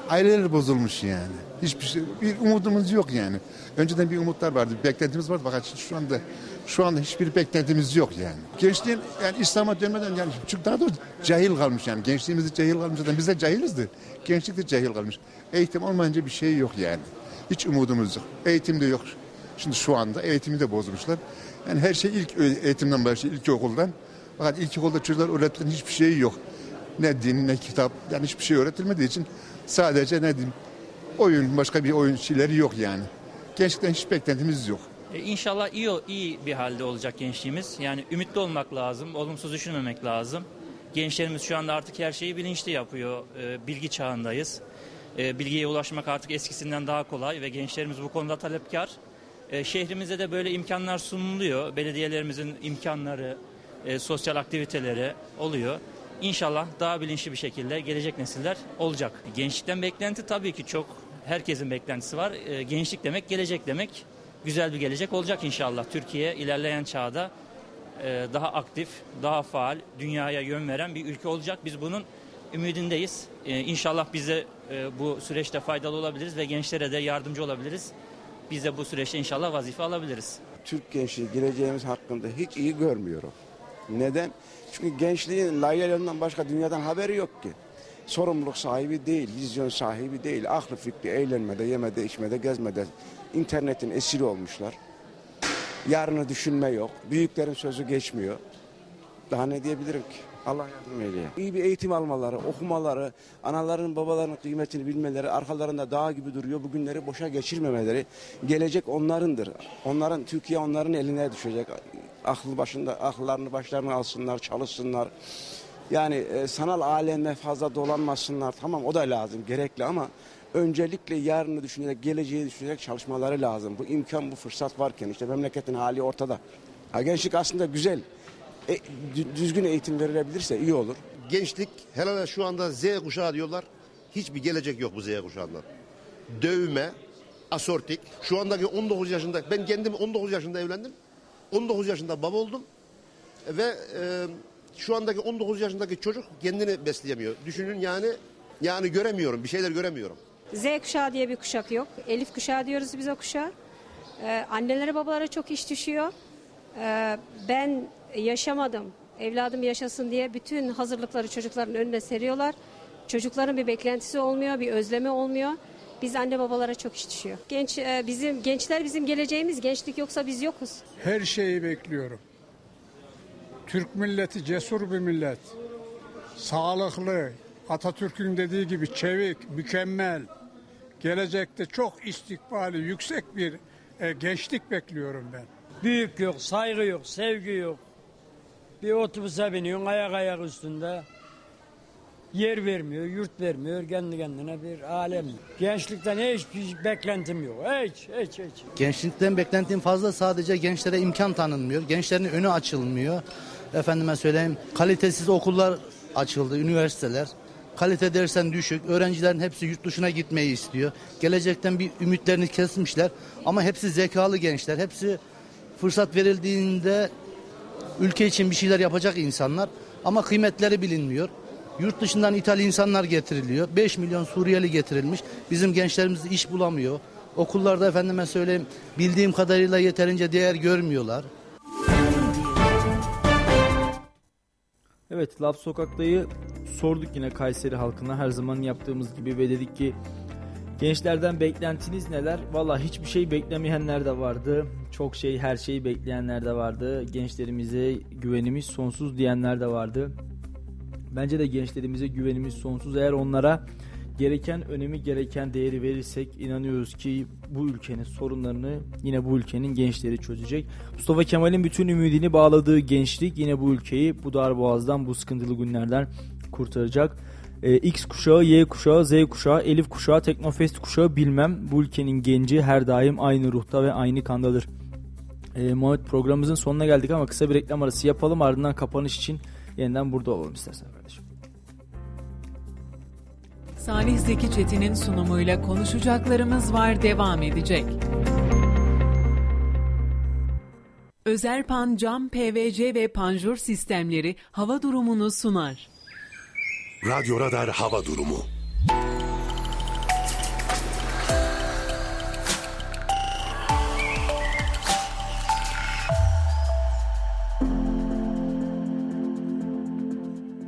Aileler bozulmuş yani. Hiçbir şey, bir umudumuz yok yani. Önceden bir umutlar vardı, bir beklentimiz vardı. Fakat şu anda hiçbir beklentimiz yok yani. Gençliğin yani İslam'a dönmeden yani çünkü daha doğrusu cahil kalmış yani. Gençliğimiz cahil kalmış zaten. Biz de cahilizdi. Gençlik de cahil kalmış. Eğitim olmayınca bir şey yok yani. Hiç umudumuz yok. Eğitim de yok. Şimdi şu anda eğitimi de bozmuşlar. Yani her şey ilk eğitimden başlıyor, ilkokuldan. Fakat ilkokulda çocuklar öğretilen hiçbir şey yok. Ne din, ne kitap, yani hiçbir şey öğretilmediği için sadece ne diyeyim, oyun, başka bir oyun şeyleri yok yani. Gençlikten hiç beklentimiz yok. İnşallah iyi bir halde olacak gençliğimiz. Yani ümitli olmak lazım, olumsuz düşünmemek lazım. Gençlerimiz şu anda artık her şeyi bilinçli yapıyor. Bilgi çağındayız. Bilgiye ulaşmak artık eskisinden daha kolay ve gençlerimiz bu konuda talepkar. Şehrimize de böyle imkanlar sunuluyor. Belediyelerimizin imkanları, sosyal aktiviteleri oluyor. İnşallah daha bilinçli bir şekilde gelecek nesiller olacak. Gençlikten beklenti tabii ki çok. Herkesin beklentisi var. Gençlik demek, gelecek demek. Güzel bir gelecek olacak inşallah. Türkiye ilerleyen çağda daha aktif, daha faal, dünyaya yön veren bir ülke olacak. Biz bunun ümidindeyiz. İnşallah biz de bu süreçte faydalı olabiliriz ve gençlere de yardımcı olabiliriz. Biz de bu süreçte inşallah vazife alabiliriz. Türk gençliği geleceğimiz hakkında hiç iyi görmüyorum. Neden? Çünkü gençliğin layığından başka dünyadan haberi yok ki. Sorumluluk sahibi değil, vizyon sahibi değil. Aklı fikri eğlenmede, yemede, içmede, gezmede, internetin esiri olmuşlar. Yarını düşünme yok, büyüklerin sözü geçmiyor. Daha ne diyebilirim ki? Allah yardım eyleye. İyi bir eğitim almaları, okumaları, anaların babaların kıymetini bilmeleri, arkalarında dağ gibi duruyor, bugünleri boşa geçirmemeleri, gelecek onlarındır. Onların, Türkiye onların eline düşecek. Akıllarını başlarına alsınlar, çalışsınlar. Yani sanal aleme fazla dolanmasınlar. Tamam, o da lazım, gerekli ama öncelikle yarını düşünerek, geleceği düşünerek çalışmaları lazım. Bu imkan, bu fırsat varken işte memleketin hali ortada. Ha, gençlik aslında güzel. Düzgün eğitim verilebilirse iyi olur. Gençlik, hele şu anda Z kuşağı diyorlar. Hiçbir gelecek yok bu Z kuşağından. Dövme, asortik. Şu andaki 19 yaşında, ben kendim 19 yaşında evlendim. 19 yaşında baba oldum. Ve şu andaki 19 yaşındaki çocuk kendini besleyemiyor. Düşünün yani göremiyorum, bir şeyler göremiyorum. Z kuşağı diye bir kuşak yok. Elif kuşağı diyoruz biz o kuşağı. Annelere babalara çok iş düşüyor. Ben yaşamadım, evladım yaşasın diye bütün hazırlıkları çocukların önüne seriyorlar. Çocukların bir beklentisi olmuyor, bir özlemi olmuyor. Biz anne babalara çok iş düşüyor. Gençler bizim geleceğimiz. Gençlik yoksa biz yokuz. Her şeyi bekliyorum. Türk milleti cesur bir millet. Sağlıklı, Atatürk'ün dediği gibi çevik, mükemmel. Gelecekte çok istikbali yüksek bir gençlik bekliyorum ben. Büyük yok, saygı yok, sevgi yok. Bir otobüse biniyorsun ayak üstünde. Yer vermiyor, yurt vermiyor, kendi kendine bir alem. Gençlikten hiçbir beklentim yok, hiç. Gençlikten beklentim fazla, sadece gençlere imkan tanınmıyor, gençlerin önü açılmıyor. Efendime söyleyeyim, kalitesiz okullar açıldı, üniversiteler. Kalite dersen düşük, öğrencilerin hepsi yurt dışına gitmeyi istiyor. Gelecekten bir ümitlerini kesmişler ama hepsi zekalı gençler, hepsi fırsat verildiğinde ülke için bir şeyler yapacak insanlar ama kıymetleri bilinmiyor. Yurt dışından İtalya insanlar getiriliyor. 5 milyon Suriyeli getirilmiş. Bizim gençlerimiz iş bulamıyor. Okullarda efendime söyleyeyim bildiğim kadarıyla yeterince değer görmüyorlar. Evet, Laf Sokak'tayı sorduk yine Kayseri halkına her zaman yaptığımız gibi ve dedik ki gençlerden beklentiniz neler? Valla hiçbir şey beklemeyenler de vardı. Çok şey, her şeyi bekleyenler de vardı. Gençlerimize güvenimiz sonsuz diyenler de vardı. Bence de gençlerimize güvenimiz sonsuz. Eğer onlara gereken önemi, gereken değeri verirsek inanıyoruz ki bu ülkenin sorunlarını yine bu ülkenin gençleri çözecek. Mustafa Kemal'in bütün ümidini bağladığı gençlik yine bu ülkeyi bu darboğazdan, bu sıkıntılı günlerden kurtaracak. X kuşağı, Y kuşağı, Z kuşağı, Elif kuşağı, Teknofest kuşağı bilmem. Bu ülkenin genci her daim aynı ruhta ve aynı kandadır. Muhammed, programımızın sonuna geldik ama kısa bir reklam arası yapalım. Ardından kapanış için yeniden burada olalım istersen kardeşim. Salih Zeki Çetin'in sunumuyla konuşacaklarımız var devam edecek. Özerpan Cam PVC ve panjur sistemleri hava durumunu sunar. Radyo Radar hava durumu.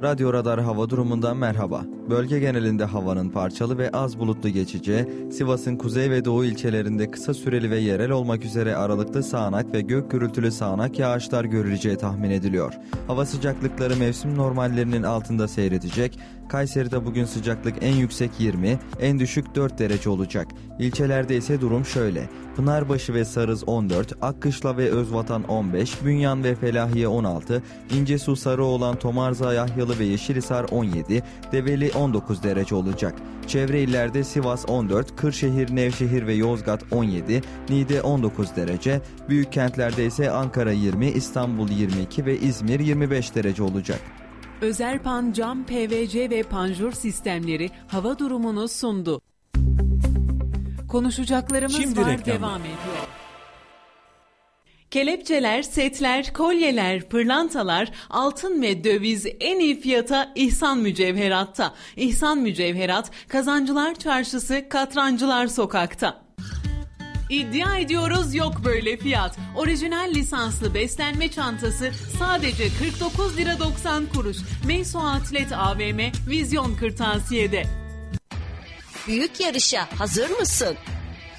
Radyo Radar hava durumundan merhaba. Bölge genelinde havanın parçalı ve az bulutlu geçeceği, Sivas'ın kuzey ve doğu ilçelerinde kısa süreli ve yerel olmak üzere aralıklı sağanak ve gök gürültülü sağanak yağışlar görüleceği tahmin ediliyor. Hava sıcaklıkları mevsim normallerinin altında seyredecek. Kayseri'de bugün sıcaklık en yüksek 20, en düşük 4 derece olacak. İlçelerde ise durum şöyle. Pınarbaşı ve Sarız 14, Akkışla ve Özvatan 15, Bünyan ve Felahiye 16, İncesu, Sarıoğlan, Tomarza, Yahyalı ve Yeşilhisar 17, Develi 19 derece olacak. Çevre illerde Sivas 14, Kırşehir, Nevşehir ve Yozgat 17, Niğde 19 derece, büyük kentlerde ise Ankara 20, İstanbul 22 ve İzmir 25 derece olacak. Özerpan Cam PVC ve panjur sistemleri hava durumunu sundu. Konuşacaklarımız şimdi var reklamlar devam ediyor. Kelepçeler, setler, kolyeler, pırlantalar, altın ve döviz en iyi fiyata İhsan Mücevherat'ta. İhsan Mücevherat, Kazancılar Çarşısı, Katrancılar Sokak'ta. İddia ediyoruz yok böyle fiyat. Orijinal lisanslı beslenme çantası sadece 49,90 lira. Meysu Atlet AVM, Vizyon Kırtasiye'de. Büyük yarışa hazır mısın?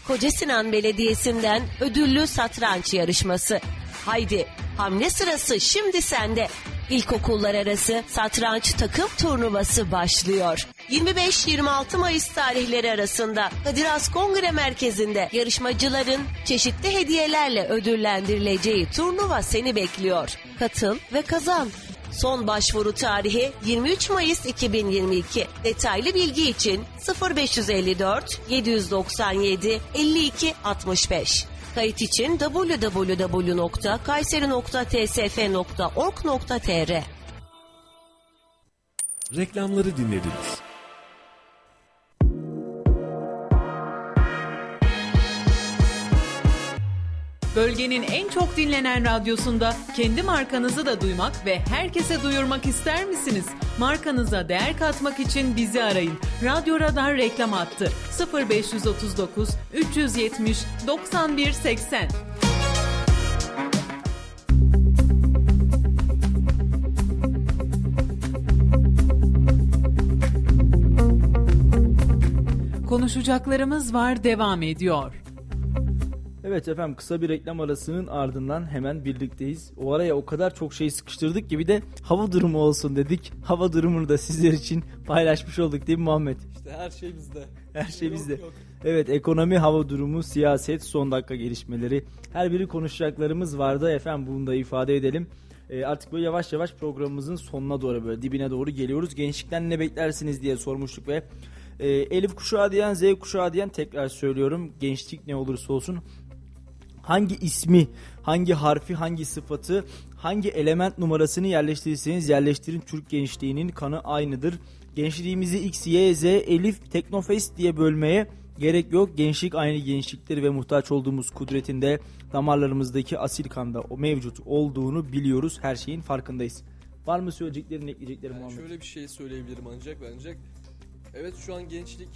Koca Sinan Belediyesi'nden ödüllü satranç yarışması. Haydi, hamle sırası şimdi sende. İlkokullar arası satranç takım turnuvası başlıyor. 25-26 Mayıs tarihleri arasında Kadir Has Kongre Merkezi'nde yarışmacıların çeşitli hediyelerle ödüllendirileceği turnuva seni bekliyor. Katıl ve kazan. Son başvuru tarihi 23 Mayıs 2022. Detaylı bilgi için 0554 797 52 65. Kayıt için www.kayseri.tsf.org.tr. Reklamları dinlediniz. bölgenin en çok dinlenen radyosunda kendi markanızı da duymak ve herkese duyurmak ister misiniz? Markanıza değer katmak için bizi arayın. Radyo Radar reklam hattı 0539 370 9180. Konuşacaklarımız var devam ediyor. Evet efendim, kısa bir reklam arasının ardından hemen birlikteyiz. O araya o kadar çok şey sıkıştırdık ki bir de hava durumu olsun dedik. Hava durumunu da sizler için paylaşmış olduk değil mi Muhammed? İşte her şey bizde. Her şey bizde. Yok. Evet, ekonomi, hava durumu, siyaset, son dakika gelişmeleri. Her biri konuşacaklarımız vardı efendim, bunu da ifade edelim. Artık böyle yavaş yavaş programımızın sonuna doğru, böyle dibine doğru geliyoruz. Gençlikten ne beklersiniz diye sormuştuk ve Elif kuşağı diyen, Z kuşağı diyen, tekrar söylüyorum, gençlik ne olursa olsun hangi ismi, hangi harfi, hangi sıfatı, hangi element numarasını yerleştirirseniz yerleştirin, Türk gençliğinin kanı aynıdır. Gençliğimizi X, Y, Z, Elif, Teknofest diye bölmeye gerek yok. Gençlik aynı gençliktir ve muhtaç olduğumuz kudretin de damarlarımızdaki asil kanda o mevcut olduğunu biliyoruz. Her şeyin farkındayız. Var mı söyleyeceklerin, ekleyeceklerin yani Muhammed? Şöyle bir şey söyleyebilirim ancak. Evet, şu an gençlik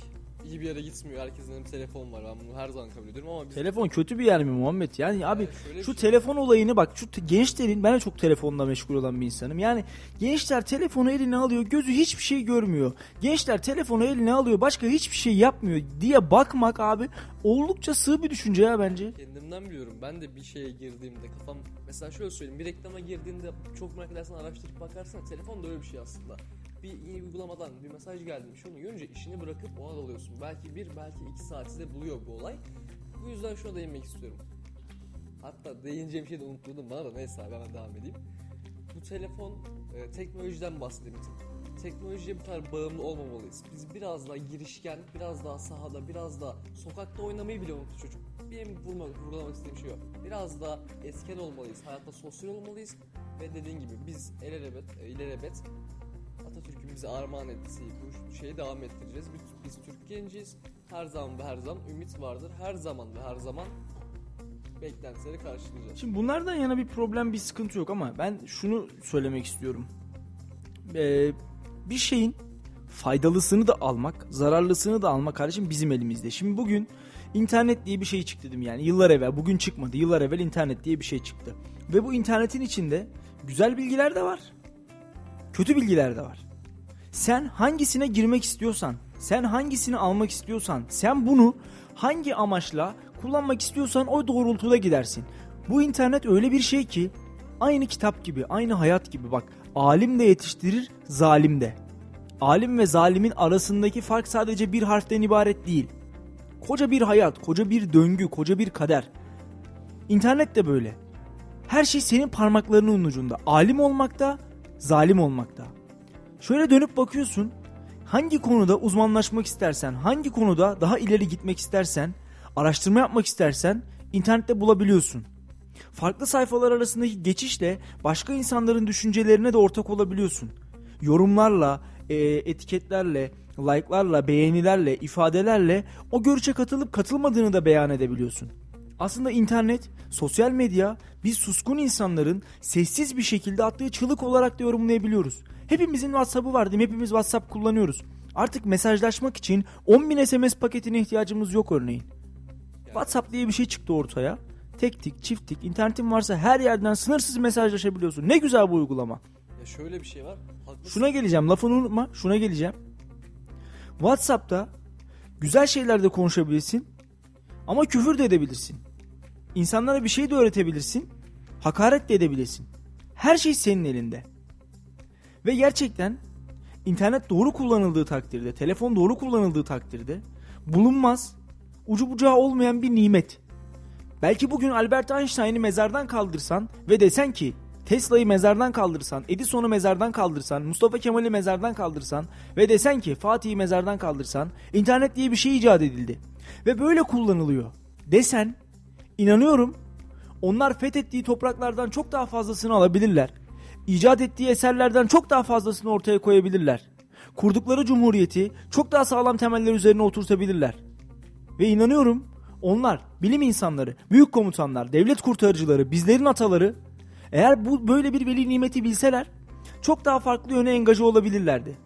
iyi bir yere gitmiyor. Herkesin telefon var. Ben bunu her zaman kabul ediyorum ama... Telefon kötü bir yer mi Muhammed? Yani abi şu telefon olayını bak. Şu gençlerin... Ben de çok telefonla meşgul olan bir insanım. Yani gençler telefonu eline alıyor. Gözü hiçbir şey görmüyor. Gençler telefonu eline alıyor. Başka hiçbir şey yapmıyor diye bakmak abi oldukça sığ bir düşünce ya bence. Kendimden biliyorum. Ben de bir şeye girdiğimde kafam... Mesela şöyle söyleyeyim. Bir reklama girdiğinde çok merak edersen, araştırıp bakarsan, telefon da öyle bir şey aslında. Bir uygulamadan bir mesaj gelmiş, onu görünce işini bırakıp ona dalıyorsun. Belki 1, belki 2 saat size buluyor bu olay. Bu yüzden şuna değinmek istiyorum. Hatta değineceğim şeyi de unuttum bana da, neyse hemen devam edeyim. Bu telefon, teknolojiden bahsedelim. Teknolojiye bu kadar bağımlı olmamalıyız. Biz biraz daha girişken, biraz daha sahada, biraz daha sokakta oynamayı bile unuttu çocuk. Benim vurgulamak istediğim şey o. Biraz daha etken olmalıyız, hayatta sosyal olmalıyız. Ve dediğin gibi biz ilerlebet Atatürk'ümüze armağan ettiği bu şeyi devam ettireceğiz. Biz Türk genciyiz. Her zaman ve her zaman ümit vardır. Her zaman ve her zaman beklentileri karşılayacağız. Şimdi bunlardan yana bir problem, bir sıkıntı yok ama ben şunu söylemek istiyorum. Bir şeyin faydalısını da almak, zararlısını da almak kardeşim bizim elimizde. Şimdi bugün internet diye bir şey çıktı dedim yani. Yıllar evvel, bugün çıkmadı. Yıllar evvel internet diye bir şey çıktı. Ve bu internetin içinde güzel bilgiler de var, kötü bilgiler de var. Sen hangisine girmek istiyorsan, sen hangisini almak istiyorsan, sen bunu hangi amaçla kullanmak istiyorsan o doğrultuda gidersin. Bu internet öyle bir şey ki aynı kitap gibi, aynı hayat gibi. Bak, alim de yetiştirir, zalim de. Alim ve zalimin arasındaki fark sadece bir harften ibaret değil. Koca bir hayat, koca bir döngü, koca bir kader. İnternet de böyle. Her şey senin parmaklarının ucunda. Alim olmakta, zalim olmakta. Şöyle dönüp bakıyorsun, hangi konuda uzmanlaşmak istersen, hangi konuda daha ileri gitmek istersen, araştırma yapmak istersen internette bulabiliyorsun. Farklı sayfalar arasındaki geçişle başka insanların düşüncelerine de ortak olabiliyorsun. Yorumlarla, etiketlerle, like'larla, beğenilerle, ifadelerle o görüşe katılıp katılmadığını da beyan edebiliyorsun. Aslında internet, sosyal medya, biz suskun insanların sessiz bir şekilde attığı çığlık olarak da yorumlayabiliyoruz. Hepimizin WhatsApp'ı var değil mi? Hepimiz WhatsApp kullanıyoruz. Artık mesajlaşmak için 10.000 SMS paketine ihtiyacımız yok örneğin. WhatsApp diye bir şey çıktı ortaya. Tek tik, çift tik, internetin varsa her yerden sınırsız mesajlaşabiliyorsun. Ne güzel bu uygulama. Ya şöyle bir şey var. Haklısın. Şuna geleceğim, lafını unutma. Şuna geleceğim. WhatsApp'ta güzel şeyler de konuşabilirsin ama küfür de edebilirsin. İnsanlara bir şey de öğretebilirsin, hakaret de edebilirsin. Her şey senin elinde. Ve gerçekten internet doğru kullanıldığı takdirde, telefon doğru kullanıldığı takdirde bulunmaz, ucu bucağı olmayan bir nimet. Belki bugün Albert Einstein'ı mezardan kaldırsan ve desen ki Tesla'yı mezardan kaldırsan, Edison'u mezardan kaldırsan, Mustafa Kemal'i mezardan kaldırsan ve desen ki Fatih'i mezardan kaldırsan, internet diye bir şey icat edildi ve böyle kullanılıyor desen, İnanıyorum onlar fethettiği topraklardan çok daha fazlasını alabilirler. İcat ettiği eserlerden çok daha fazlasını ortaya koyabilirler. Kurdukları cumhuriyeti çok daha sağlam temeller üzerine oturtabilirler. Ve inanıyorum onlar, bilim insanları, büyük komutanlar, devlet kurtarıcıları, bizlerin ataları eğer bu böyle bir veli nimeti bilseler çok daha farklı yöne engaje olabilirlerdi.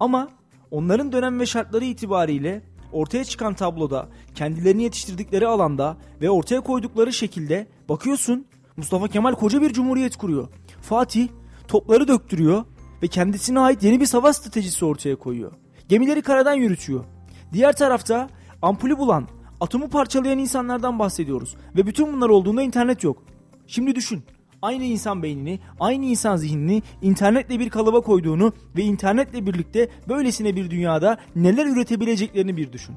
Ama onların dönem ve şartları itibariyle ortaya çıkan tabloda, kendilerini yetiştirdikleri alanda ve ortaya koydukları şekilde bakıyorsun Mustafa Kemal koca bir cumhuriyet kuruyor. Fatih topları döktürüyor ve kendisine ait yeni bir savaş stratejisi ortaya koyuyor. Gemileri karadan yürütüyor. Diğer tarafta ampulü bulan, atomu parçalayan insanlardan bahsediyoruz. Ve bütün bunlar olduğunda internet yok. Şimdi düşün. Aynı insan beynini, aynı insan zihnini internetle bir kalıba koyduğunu ve internetle birlikte böylesine bir dünyada neler üretebileceklerini bir düşün.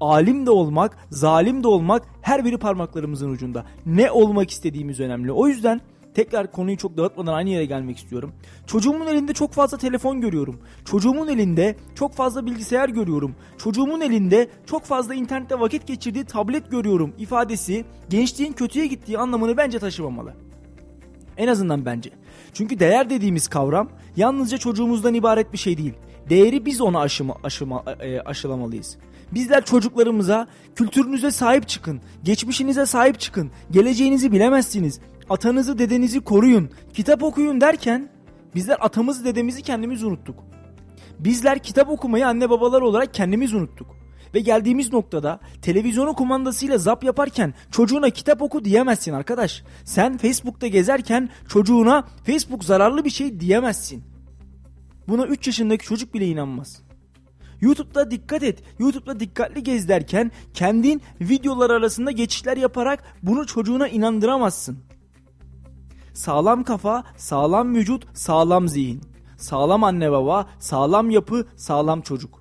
Alim de olmak, zalim de olmak her biri parmaklarımızın ucunda. Ne olmak istediğimiz önemli. O yüzden tekrar konuyu çok dağıtmadan aynı yere gelmek istiyorum. Çocuğumun elinde çok fazla telefon görüyorum. Çocuğumun elinde çok fazla bilgisayar görüyorum. Çocuğumun elinde çok fazla internette vakit geçirdiği tablet görüyorum ifadesi gençliğin kötüye gittiği anlamını bence taşımamalı. En azından bence. Çünkü değer dediğimiz kavram yalnızca çocuğumuzdan ibaret bir şey değil. Değeri biz ona aşılamalıyız. Bizler çocuklarımıza kültürünüze sahip çıkın, geçmişinize sahip çıkın, geleceğinizi bilemezsiniz, atanızı dedenizi koruyun, kitap okuyun derken bizler atamızı dedemizi kendimiz unuttuk. Bizler kitap okumayı anne babalar olarak kendimiz unuttuk. Ve geldiğimiz noktada televizyonu kumandasıyla zap yaparken çocuğuna kitap oku diyemezsin arkadaş. Sen Facebook'ta gezerken çocuğuna Facebook zararlı bir şey diyemezsin. Buna 3 yaşındaki çocuk bile inanmaz. YouTube'da dikkat et, YouTube'da dikkatli gez derken kendin videolar arasında geçişler yaparak bunu çocuğuna inandıramazsın. Sağlam kafa, sağlam vücut, sağlam zihin. Sağlam anne baba, sağlam yapı, sağlam çocuk.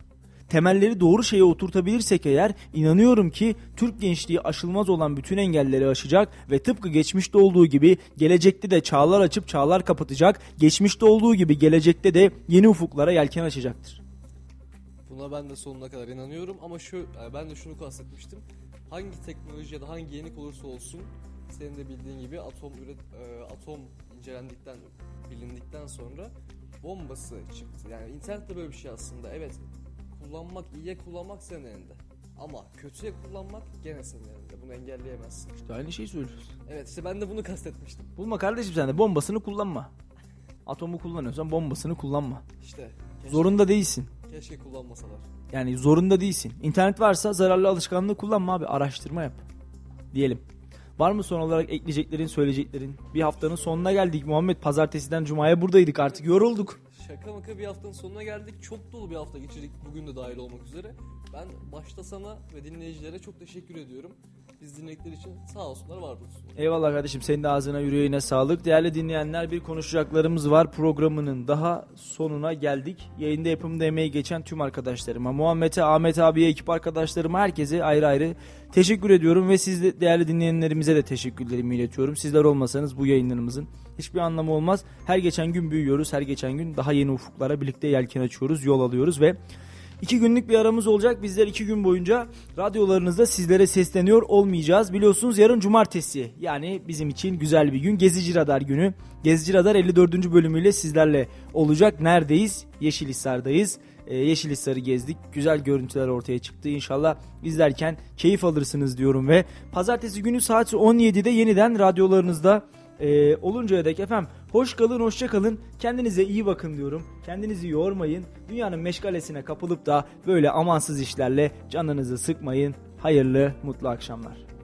Temelleri doğru şeye oturtabilirsek eğer inanıyorum ki Türk gençliği aşılmaz olan bütün engelleri aşacak ve tıpkı geçmişte olduğu gibi gelecekte de çağlar açıp çağlar kapatacak, geçmişte olduğu gibi gelecekte de yeni ufuklara yelken açacaktır. Buna ben de sonuna kadar inanıyorum ama ben de şunu kastetmiştim. Hangi teknoloji ya da hangi yenilik olursa olsun senin de bildiğin gibi atom incelendikten, bilindikten sonra bombası çıktı. Yani internet de böyle bir şey aslında. Evet. Kullanmak, iyiye kullanmak senin elinde. Ama kötüye kullanmak gene senin elinde. Bunu engelleyemezsin. İşte aynı şeyi söylüyorsun. Evet işte ben de bunu kastetmiştim. Bulma kardeşim sen de bombasını kullanma. Atomu kullanıyorsan bombasını kullanma. İşte. Keşke, zorunda değilsin. Keşke kullanmasalar. Yani zorunda değilsin. İnternet varsa zararlı alışkanlığı kullanma abi. Araştırma yap. Diyelim. Var mı son olarak ekleyeceklerin, söyleyeceklerin? Bir haftanın sonuna geldik Muhammed. Pazartesiden Cuma'ya buradaydık artık. Yorulduk. Şaka maka bir haftanın sonuna geldik. Çok dolu bir hafta geçirdik. Bugün de dahil olmak üzere. Ben başta sana ve dinleyicilere çok teşekkür ediyorum. Biz dinledikleri için sağ olsunlar, var olsunlar. Eyvallah kardeşim. Senin de ağzına yüreğine sağlık. Değerli dinleyenler, bir konuşacaklarımız var programının daha sonuna geldik. Yayında yapımda emeği geçen tüm arkadaşlarıma, Muhammed'e, Ahmet abiye, ekip arkadaşlarıma, herkese ayrı ayrı teşekkür ediyorum ve siz de değerli dinleyenlerimize de teşekkürlerimi iletiyorum. Sizler olmasanız bu yayınlarımızın hiçbir anlamı olmaz. Her geçen gün büyüyoruz. Her geçen gün daha yeni ufuklara birlikte yelken açıyoruz, yol alıyoruz ve 2 günlük bir aramız olacak. Bizler 2 gün boyunca radyolarınızda sizlere sesleniyor olmayacağız. Biliyorsunuz yarın cumartesi. Yani bizim için güzel bir gün. Gezici Radar günü. Gezici Radar 54. bölümüyle sizlerle olacak. Neredeyiz? Yeşilhisar'dayız. Yeşilhisar'ı gezdik. Güzel görüntüler ortaya çıktı. İnşallah izlerken keyif alırsınız diyorum ve pazartesi günü saat 17'de yeniden radyolarınızda oluncaya dek efendim hoş kalın, hoşça kalın. Kendinize iyi bakın diyorum. Kendinizi yormayın. Dünyanın meşgalesine kapılıp da böyle amansız işlerle canınızı sıkmayın. Hayırlı, mutlu akşamlar.